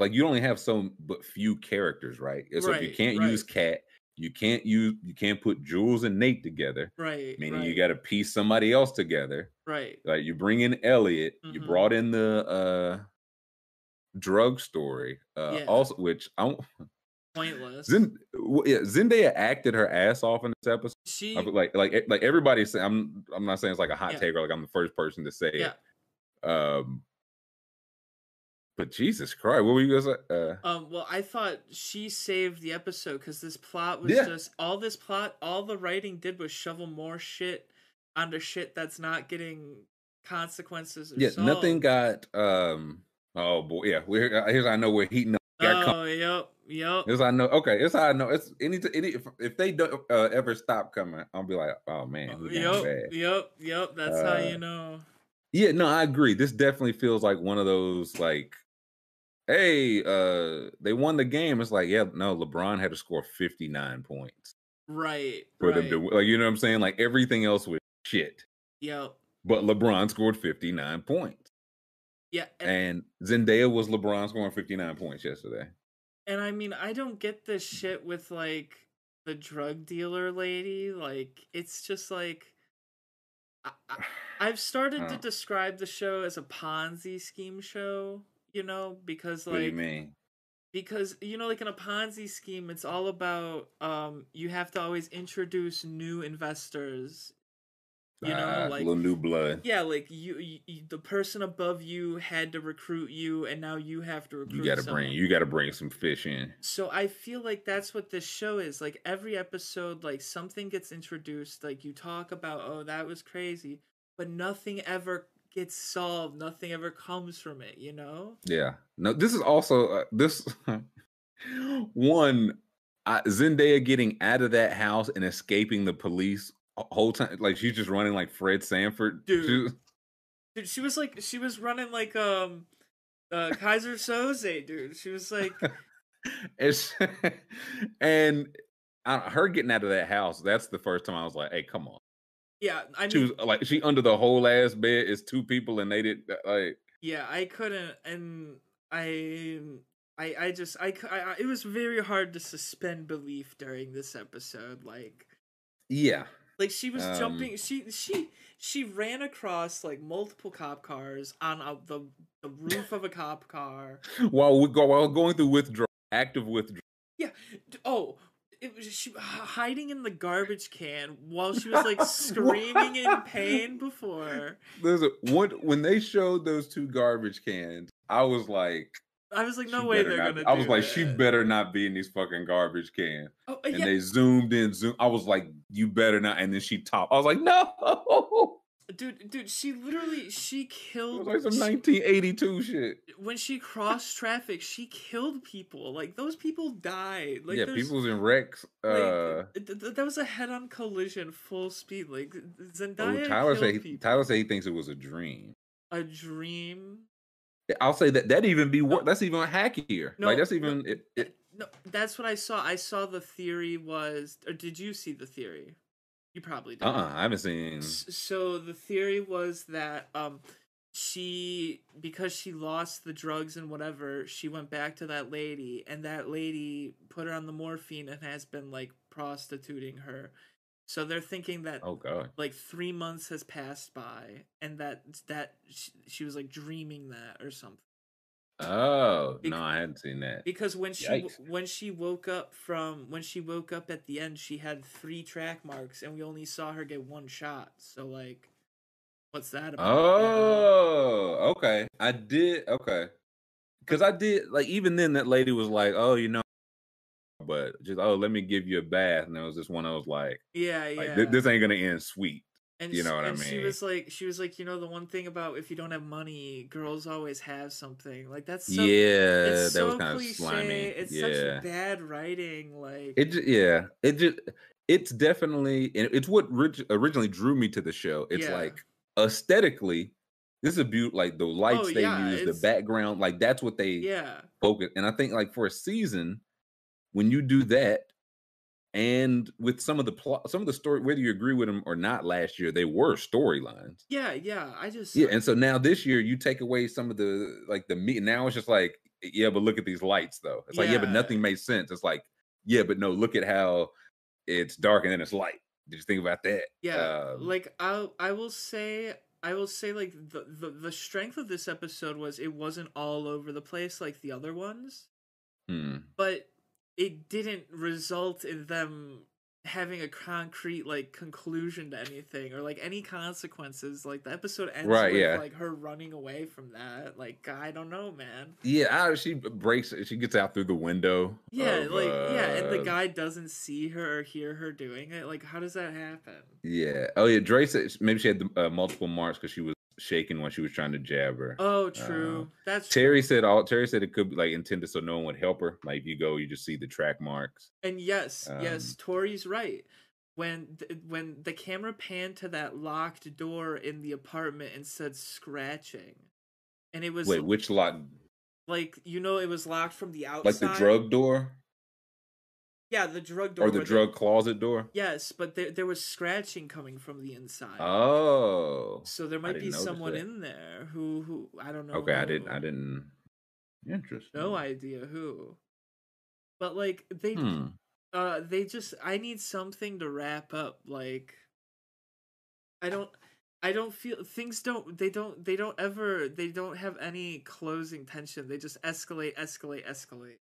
like, you only have so but few characters, right? So right, if you can't right. use Kat, you can't use you can't put Jules and Nate together, right? Meaning right. you got to piece somebody else together, right? Like you bring in Elliot, mm-hmm. you brought in the uh, drug story, uh, yeah. also which I don't. Pointless. Zend- yeah, Zendaya acted her ass off in this episode. She like like like everybody saying. I'm I'm not saying it's like a hot yeah. take or like I'm the first person to say yeah. it. Um, but Jesus Christ, what were you gonna say? Uh, um, well, I thought she saved the episode because this plot was yeah. just all this plot. All the writing did was shovel more shit onto shit that's not getting consequences. Yeah, solved. Nothing got. Um, oh boy, yeah. We're here's I know we're heating up. Oh, com- yep. Yep. It's how I know. Okay, it's how I know. It's any. any if, if they don't uh, ever stop coming, I'll be like, oh man. Yep. Bad. Yep. Yep. That's uh, how you know. Yeah. No, I agree. This definitely feels like one of those like, hey, uh, they won the game. It's like, yeah, no, LeBron had to score fifty-nine points, right? For right. them to like, you know what I'm saying? Like everything else was shit. Yep. But LeBron scored fifty-nine points. Yeah. And, and Zendaya was LeBron scoring fifty-nine points yesterday. And I mean, I don't get this shit with, like, the drug dealer lady. Like, it's just, like, I, I, I've started to describe the show as a Ponzi scheme show, you know, because, like... What do you mean? Because, you know, like, in a Ponzi scheme, it's all about, um, you have to always introduce new investors, you know, uh, like... little new blood. Yeah, like, you, you, the person above you had to recruit you, and now you have to recruit you gotta someone. Bring, you gotta bring some fish in. So I feel like that's what this show is. Like, every episode, like, something gets introduced, like, you talk about, oh, that was crazy, but nothing ever gets solved, nothing ever comes from it, you know? Yeah. No, this is also, uh, this, one, uh, Zendaya getting out of that house and escaping the police whole time, like she's just running like Fred Sanford, dude. She was... dude, she was like, she was running like um, uh, Kaiser Soze, dude. She was like, it's and I don't, her getting out of that house. That's the first time I was like, hey, come on. Yeah, I mean, she was like, she under the whole ass bed is two people, and they did like. Yeah, I couldn't, and I, I, I just, I, I, it was very hard to suspend belief during this episode. Like, yeah, like she was um, jumping. She, she, she ran across like multiple cop cars on uh, the the roof of a cop car while we go while going through withdrawal, active withdrawal. Yeah. Oh. It was she hiding in the garbage can while she was like screaming in pain before. There's a one when they showed those two garbage cans, I was like, I was like, no way they're not, gonna. I was do like, that. She better not be in these fucking garbage cans. Oh, and yeah. They zoomed in, zoom. I was like, you better not. And then she topped. I was like, no. Dude, dude, she literally, she killed... It was like some nineteen eighty-two she, shit. When she crossed traffic, she killed people. Like, those people died. Like, yeah, people's in wrecks. Uh, like, th- th- that was a head-on collision, full speed. Like, Zendaya oh, Tyler killed say, people. Tyler said he thinks it was a dream. A dream? I'll say that that even be... No. That's even hackier. No, like, that's even... No, it, it, no, that's what I saw. I saw the theory was... Or did you see the theory? You probably did. Uh-uh, I haven't seen... So the theory was that um, she, because she lost the drugs and whatever, she went back to that lady, and that lady put her on the morphine and has been, like, prostituting her. So they're thinking that, oh, God. like, three months has passed by, and that that she, she was, like, dreaming that or something. Oh, because, no, I hadn't seen that. Because when she Yikes. when she woke up from when she woke up at the end, she had three track marks, and we only saw her get one shot. So like, what's that about? Oh, yeah. okay, I did okay, because I did like even then that lady was like, oh, you know, but just oh, let me give you a bath, and it was just one I was like, yeah, yeah, like, th- this ain't gonna end sweet. And you know she, what I mean? She was like, she was like, you know, the one thing about if you don't have money, girls always have something. Like that's so, yeah, it's that so was kind cliche. Of slimy. It's yeah. such bad writing. Like it, just, yeah, it just, it's definitely, it's what rich, originally drew me to the show. It's yeah. like aesthetically, this is a beaut. Like the lights oh, they yeah, use, the background, like that's what they yeah. focus. And I think like for a season, when you do that. And with some of the plot, some of the story, whether you agree with them or not, last year they were storylines. Yeah, yeah. I just yeah. And so now this year, you take away some of the like the meat. Now it's just like yeah, but look at these lights though. It's yeah. like yeah, but nothing made sense. It's like yeah, but no, look at how it's dark and then it's light. Did you think about that? Yeah, um, like I I will say I will say like the, the the strength of this episode was it wasn't all over the place like the other ones, hmm. but. It didn't result in them having a concrete like conclusion to anything or like any consequences. Like the episode ends right, with yeah. like her running away from that. Like I don't know, man. Yeah, I, she breaks. She gets out through the window. Yeah, of, like uh, yeah, and the guy doesn't see her or hear her doing it. Like how does that happen? Yeah. Oh yeah, Dre said maybe she had the, uh, multiple marks because she was shaking when she was trying to jab her. Oh, true. Uh, That's Terry true. said. All Terry said it could be like intended so no one would help her. Like if you go, you just see the track marks. And yes, um, yes, Tori's right. When th- when the camera panned to that locked door in the apartment and said scratching, and it was wait, which lock? Like you know, it was locked from the outside. Like the drug door. Yeah, the drug door. Or the drug they, closet door? Yes, but there there was scratching coming from the inside. Oh. So there might be someone that. in there who, who I don't know. Okay, who. I didn't I didn't Interesting. No idea who. But like they hmm. uh they just I need something to wrap up. Like I don't I don't feel things don't they don't they don't ever they don't have any closing tension. They just escalate, escalate, escalate.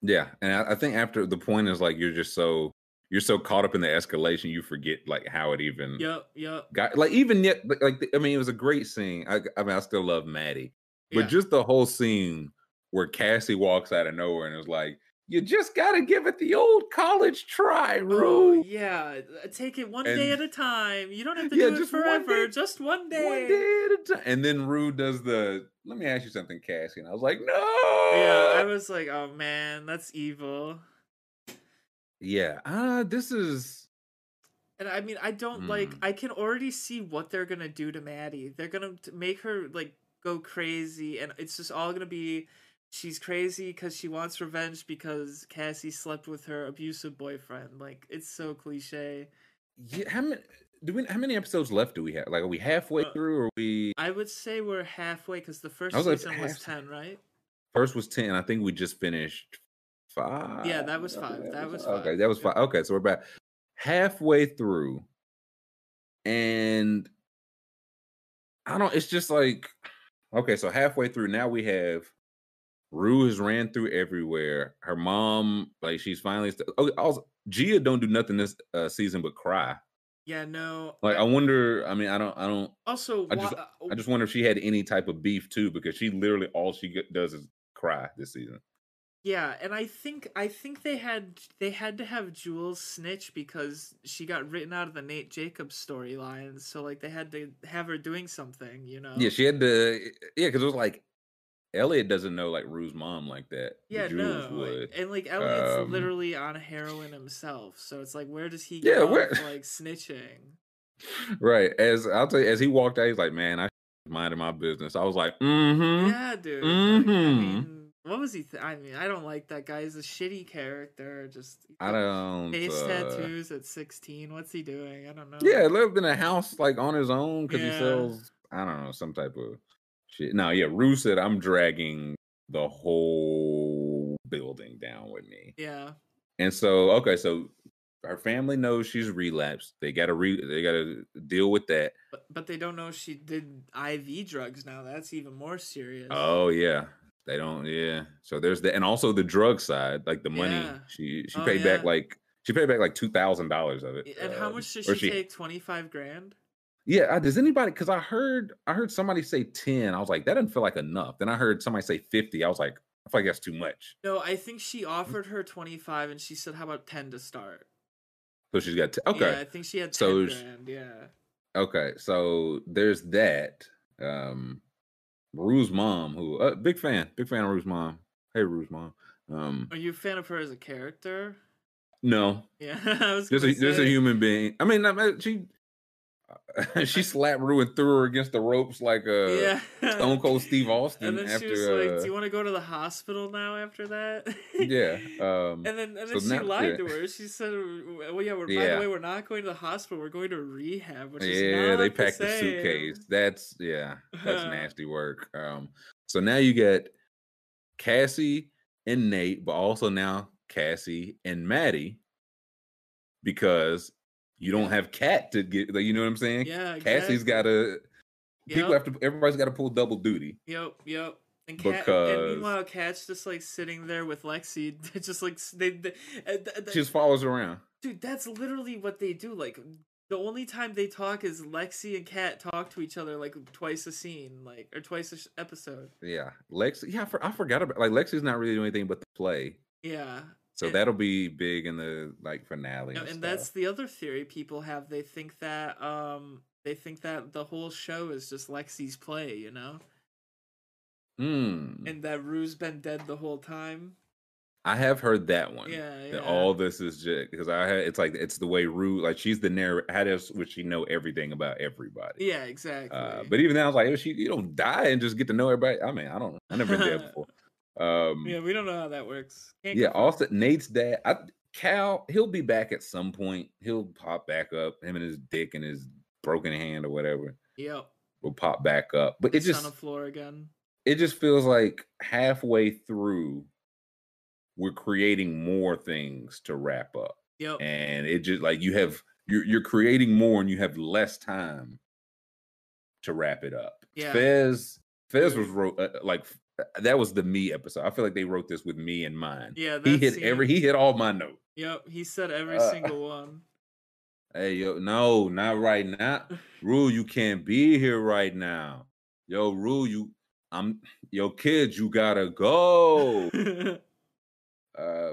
Yeah, and I, I think after the point is like you're just so you're so caught up in the escalation you forget like how it even yeah yeah got like even yet like I mean it was a great scene I, I mean I still love Maddie but yeah. just the whole scene where Cassie walks out of nowhere and is like you just gotta give it the old college try rule oh, yeah take it one and, day at a time you don't have to yeah, do it just forever one day, just one day one day at a time and then Rue does the let me ask you something, Cassie. And I was like, no! Yeah, I was like, oh, man, that's evil. Yeah, uh, this is... And I mean, I don't, mm. like, I can already see what they're gonna do to Maddie. They're gonna make her, like, go crazy, and it's just all gonna be she's crazy because she wants revenge because Cassie slept with her abusive boyfriend. Like, it's so cliche. Yeah, how many do we? How many episodes left do we have? Like, are we halfway uh, through, or are we? I would say we're halfway because the first was season like, was ten, right? First was ten. I think we just finished five. Yeah, that was five. That, that was five. Okay, that was five. Okay, so we're about halfway through, and I don't. It's just like, okay, so halfway through now we have. Rue has ran through everywhere. Her mom, like, she's finally. St- oh, also, Gia don't do nothing this uh, season but cry. Yeah, no. Like, I, I wonder. I mean, I don't. I don't. Also, I just, why, I just wonder if she had any type of beef too, because she literally all she does is cry this season. Yeah, and I think I think they had they had to have Jules snitch because she got written out of the Nate Jacobs storyline. So like they had to have her doing something, you know? Yeah, she had to. Yeah, because it was like. Elliot doesn't know like Rue's mom like that. Yeah, Jules no, would. And like Elliot's um, literally on heroin himself, so it's like, where does he get yeah, where... off, like snitching? Right. As I'll tell you, as he walked out, he's like, "Man, I minded my business." I was like, "Mm-hmm." Yeah, dude. Mm-hmm. Like, I mean, what was he? Th- I mean, I don't like that guy. He's a shitty character. Just I don't face uh... tattoos at sixteen. What's he doing? I don't know. Yeah, lived in a house like on his own because yeah. he sells. I don't know, some type of. Shit. No, yeah, Rue said I'm dragging the whole building down with me. Yeah. And so, okay, so her family knows she's relapsed. They gotta re they gotta deal with that. But, but they don't know she did I V drugs now. That's even more serious. Oh yeah. They don't yeah. So there's that, and also the drug side, like the money. Yeah. She she oh, paid yeah. back like she paid back like two thousand dollars of it. And um, how much does she, she take? Twenty five grand? Yeah, does anybody? Because I heard, I heard somebody say ten. I was like, that doesn't feel like enough. Then I heard somebody say fifty. I was like, I feel like that's too much. No, I think she offered her twenty-five, and she said, "How about ten to start?" So she's got ten. Okay. Yeah, I think she had ten so grand. Yeah. Okay, so there's that. Um, Rue's mom, who uh, big fan, big fan of Rue's mom. Hey, Rue's mom. Um, Are you a fan of her as a character? No. Yeah, I was just a, just a human being. I mean, I, she. She slapped Rue and threw her against the ropes like a yeah. Stone Cold Steve Austin. And then after, she was like, uh, "Do you want to go to the hospital now?" After that, yeah. Um, and then, and then so she now, lied yeah. to her. She said, "Well, yeah, we're, yeah. by the way, we're not going to the hospital. We're going to rehab." Which is yeah, not they packed the, the suitcase. That's yeah, that's nasty work. Um, so now you get Cassie and Nate, but also now Cassie and Maddie because. You don't have Cat to get, you know what I'm saying? Yeah, exactly. Cassie's got to, yep. people have to, everybody's got to pull double duty. Yep, yep. And, Kat, because... and meanwhile, Cat's just like sitting there with Lexi, just like, they, they, they she just follows around. Dude, that's literally what they do. Like, the only time they talk is Lexi and Cat talk to each other like twice a scene, like, or twice an sh- episode. Yeah, Lexi, yeah, I, for, I forgot about, like, Lexi's not really doing anything but the play. Yeah. So and, that'll be big in the like finale. And, and that's the other theory people have. They think that um they think that the whole show is just Lexi's play, you know? Mm. And that Rue's been dead the whole time. I have heard that one. Yeah, yeah. That all this is just because I had, it's like it's the way Rue, like she's the narrator. How does would she know everything about everybody? Yeah, exactly. Uh, but even then I was like, if she you don't die and just get to know everybody. I mean, I don't I never been there before. Um, yeah, we don't know how that works. Can't yeah, also Nate's dad, I, Cal, he'll be back at some point. He'll pop back up. Him and his dick and his broken hand or whatever. Yep. Will pop back up, but it's it just on the floor again. It just feels like halfway through, we're creating more things to wrap up. Yep. And it just like you have you're you're creating more and you have less time to wrap it up. Yeah. Fez Fez was wrote uh, like. That was the me episode. I feel like they wrote this with me in mind. Yeah, he hit every. He hit all my notes. Yep, he said every uh, single one. Hey, yo, no, not right now, Rue. You can't be here right now, yo, Rue. You, I'm, yo, kids. You gotta go. uh,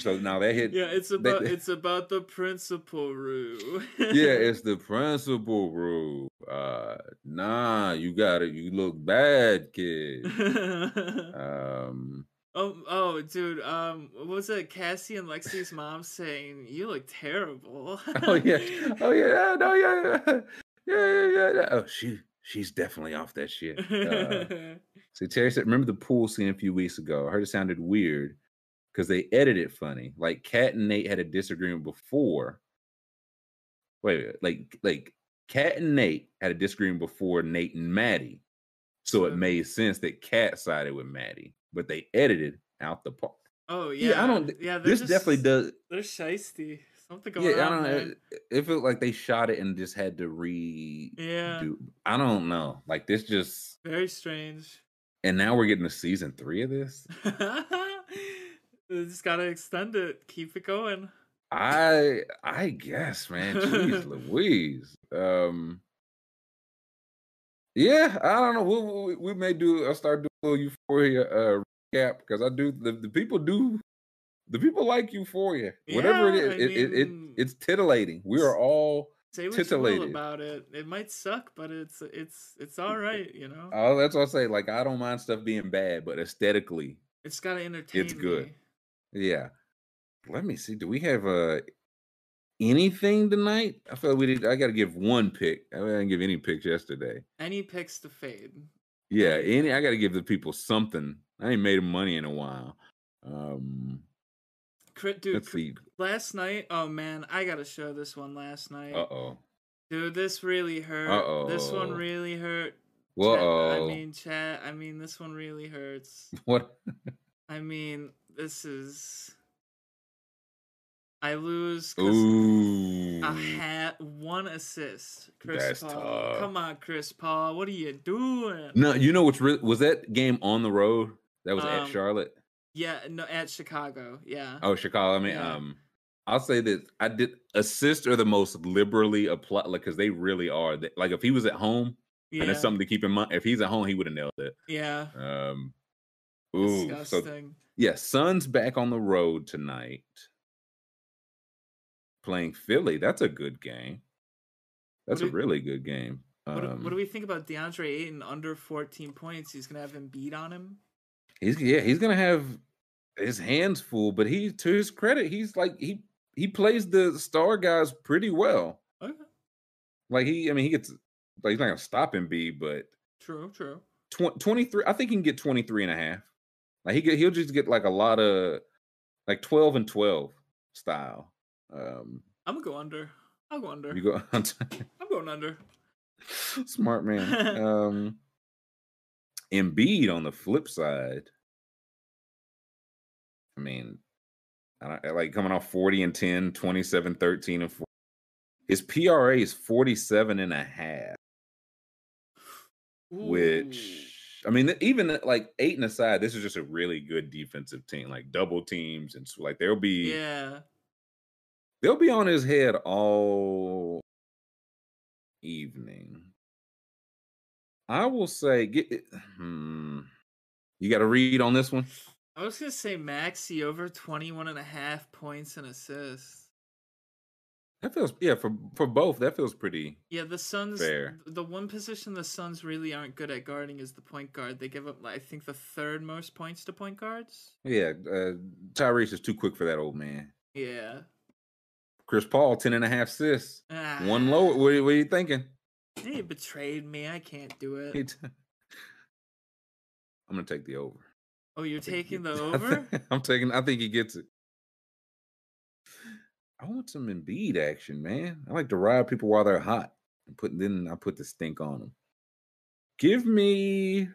so now that hit. Yeah, it's about that, it's about the principal, Rue. Yeah, it's the principal, Rue. Uh, nah, you got it. You look bad, kid. um, oh, oh, dude. Um, what was it? Cassie and Lexi's mom saying, "You look terrible." oh yeah. Oh yeah. No yeah. Yeah yeah yeah. yeah. Oh she She's definitely off that shit. Uh, so Terry said, remember the pool scene a few weeks ago? I heard it sounded weird because they edited funny. Like Kat and Nate had a disagreement before. Wait, wait like like Kat and Nate had a disagreement before Nate and Maddie. So it made sense that Kat sided with Maddie, but they edited out the part. Oh yeah, yeah I don't. Yeah, this just, definitely does. They're shiesty. Something going yeah, on. I don't know. It, it felt like they shot it and just had to re. Yeah. Do, I don't know. Like this just very strange. And now we're getting to season three of this. They just gotta extend it. Keep it going. I I guess, man. Jeez, Louise. Um. Yeah, I don't know. We'll, we we may do. I'll start doing a little Euphoria. Uh, Cap, because I do the, the people do the people like Euphoria, yeah, whatever it is, I mean, it, it, it it's titillating. We are all say what titillated you will about it. It might suck, but it's it's it's all right, you know. Oh, that's what I say. Like I don't mind stuff being bad, but aesthetically, it's gotta entertain. It's good. Me. Yeah. Let me see. Do we have uh anything tonight? I feel like we did. I gotta give one pick. I didn't give any picks yesterday. Any picks to fade? Yeah. Any. I gotta give the people something. I ain't made money in a while. Um, Dude, last night, oh man, I got to show this one last night. Uh-oh. Dude, this really hurt. Uh-oh. This one really hurt. Whoa. I mean, chat, I mean, this one really hurts. What? I mean, this is... I lose because I had one assist. Chris That's Paul. Tough. Come on, Chris Paul. What are you doing? No, you know what's really... Was that game on the road? That was um, at Charlotte? Yeah, no, at Chicago, yeah. Oh, Chicago. I mean, yeah. um, I'll say that I did... Assists are the most liberally applied, like, because they really are. They, like, if he was at home, yeah. and that's something to keep in mind, if he's at home, he would have nailed it. Yeah. Um, ooh, disgusting. So, yeah, Suns back on the road tonight. Playing Philly, that's a good game. That's do, a really good game. Um, what, do, what do we think about Deandre Ayton under fourteen points? He's gonna have Embiid on him. He's yeah, he's gonna have his hands full. But he, to his credit, he's like he he plays the star guys pretty well. Okay. Like he, I mean, he gets like he's not gonna stop Embiid, but true, true. Tw- twenty-three, I think he can get twenty-three and a half. Like he get, he'll just get like a lot of like twelve and twelve style. Um, I'm gonna go under. I'll go under. You go under. I'm going under. Smart man. um, Embiid on the flip side. I mean, I don't, like coming off forty and ten, twenty-seven, thirteen, and four. His P R A is forty-seven and a half. Ooh. Which I mean, even like eight and aside, this is just a really good defensive team. Like double teams and like there'll be yeah. They'll be on his head all evening. I will say, get it, hmm, you got to read on this one. I was going to say Maxey over twenty-one and a half points and assists. That feels, yeah, for, for both, that feels pretty Yeah, the Suns, fair. The one position the Suns really aren't good at guarding is the point guard. They give up, I think, the third most points to point guards. Yeah, uh, Tyrese is too quick for that old man. Yeah. Chris Paul, ten and a half assists. Ah. One lower. What, what are you thinking? He betrayed me. I can't do it. T- I'm going to take the over. Oh, you're taking the over? I think, I'm taking, I think he gets it. I want some Embiid action, man. I like to ride people while they're hot. And put, then I put the stink on them. Give me.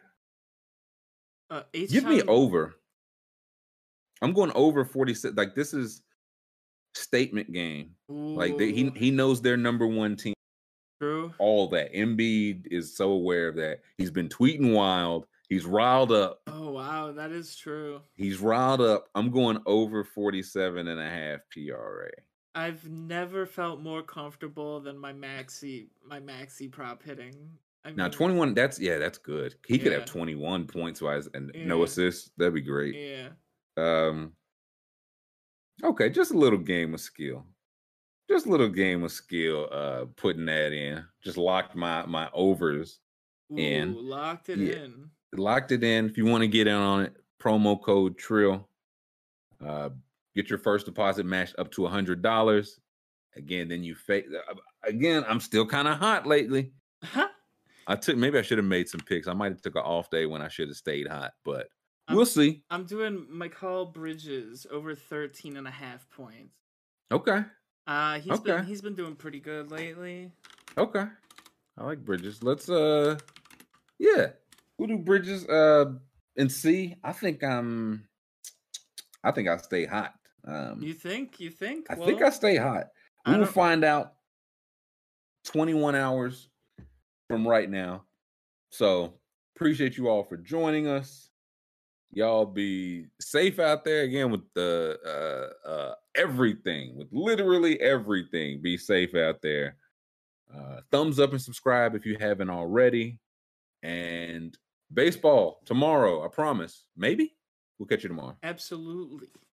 Uh, give time- me over. I'm going over forty-six. Like, this is. Statement game. Ooh. Like they, he he knows their number one team. True. All that. Embiid is so aware of that. He's been tweeting wild. He's riled up. Oh wow, that is true. He's riled up. I'm going over forty-seven and a half P R A. I've never felt more comfortable than my Maxey my Maxey prop hitting. I mean, now twenty-one, that's yeah, that's good. He yeah. could have twenty-one points wise and yeah. no assists. That'd be great. Yeah. Um Okay, just a little game of skill. Just a little game of skill uh, putting that in. Just locked my, my overs Ooh, in. Locked it yeah. in. Locked it in. If you want to get in on it, promo code TRILL. Uh, get your first deposit matched up to one hundred dollars. Again, then you fake. Again, I'm still kind of hot lately. I took maybe I should have made some picks. I might have took an off day when I should have stayed hot, but I'm, we'll see. I'm doing Nickeil Bridges over thirteen and a half points. Okay. Uh he's okay. been he's been doing pretty good lately. Okay. I like Bridges. Let's uh yeah. We'll do Bridges uh and see. I think I'm I think I'll stay hot. Um You think? You think? I well, think I stay hot. We will find out twenty-one hours from right now. So appreciate you all for joining us. Y'all be safe out there again with the uh, uh, everything, with literally everything. Be safe out there. Uh, thumbs up and subscribe if you haven't already. And baseball tomorrow, I promise. Maybe we'll catch you tomorrow. Absolutely.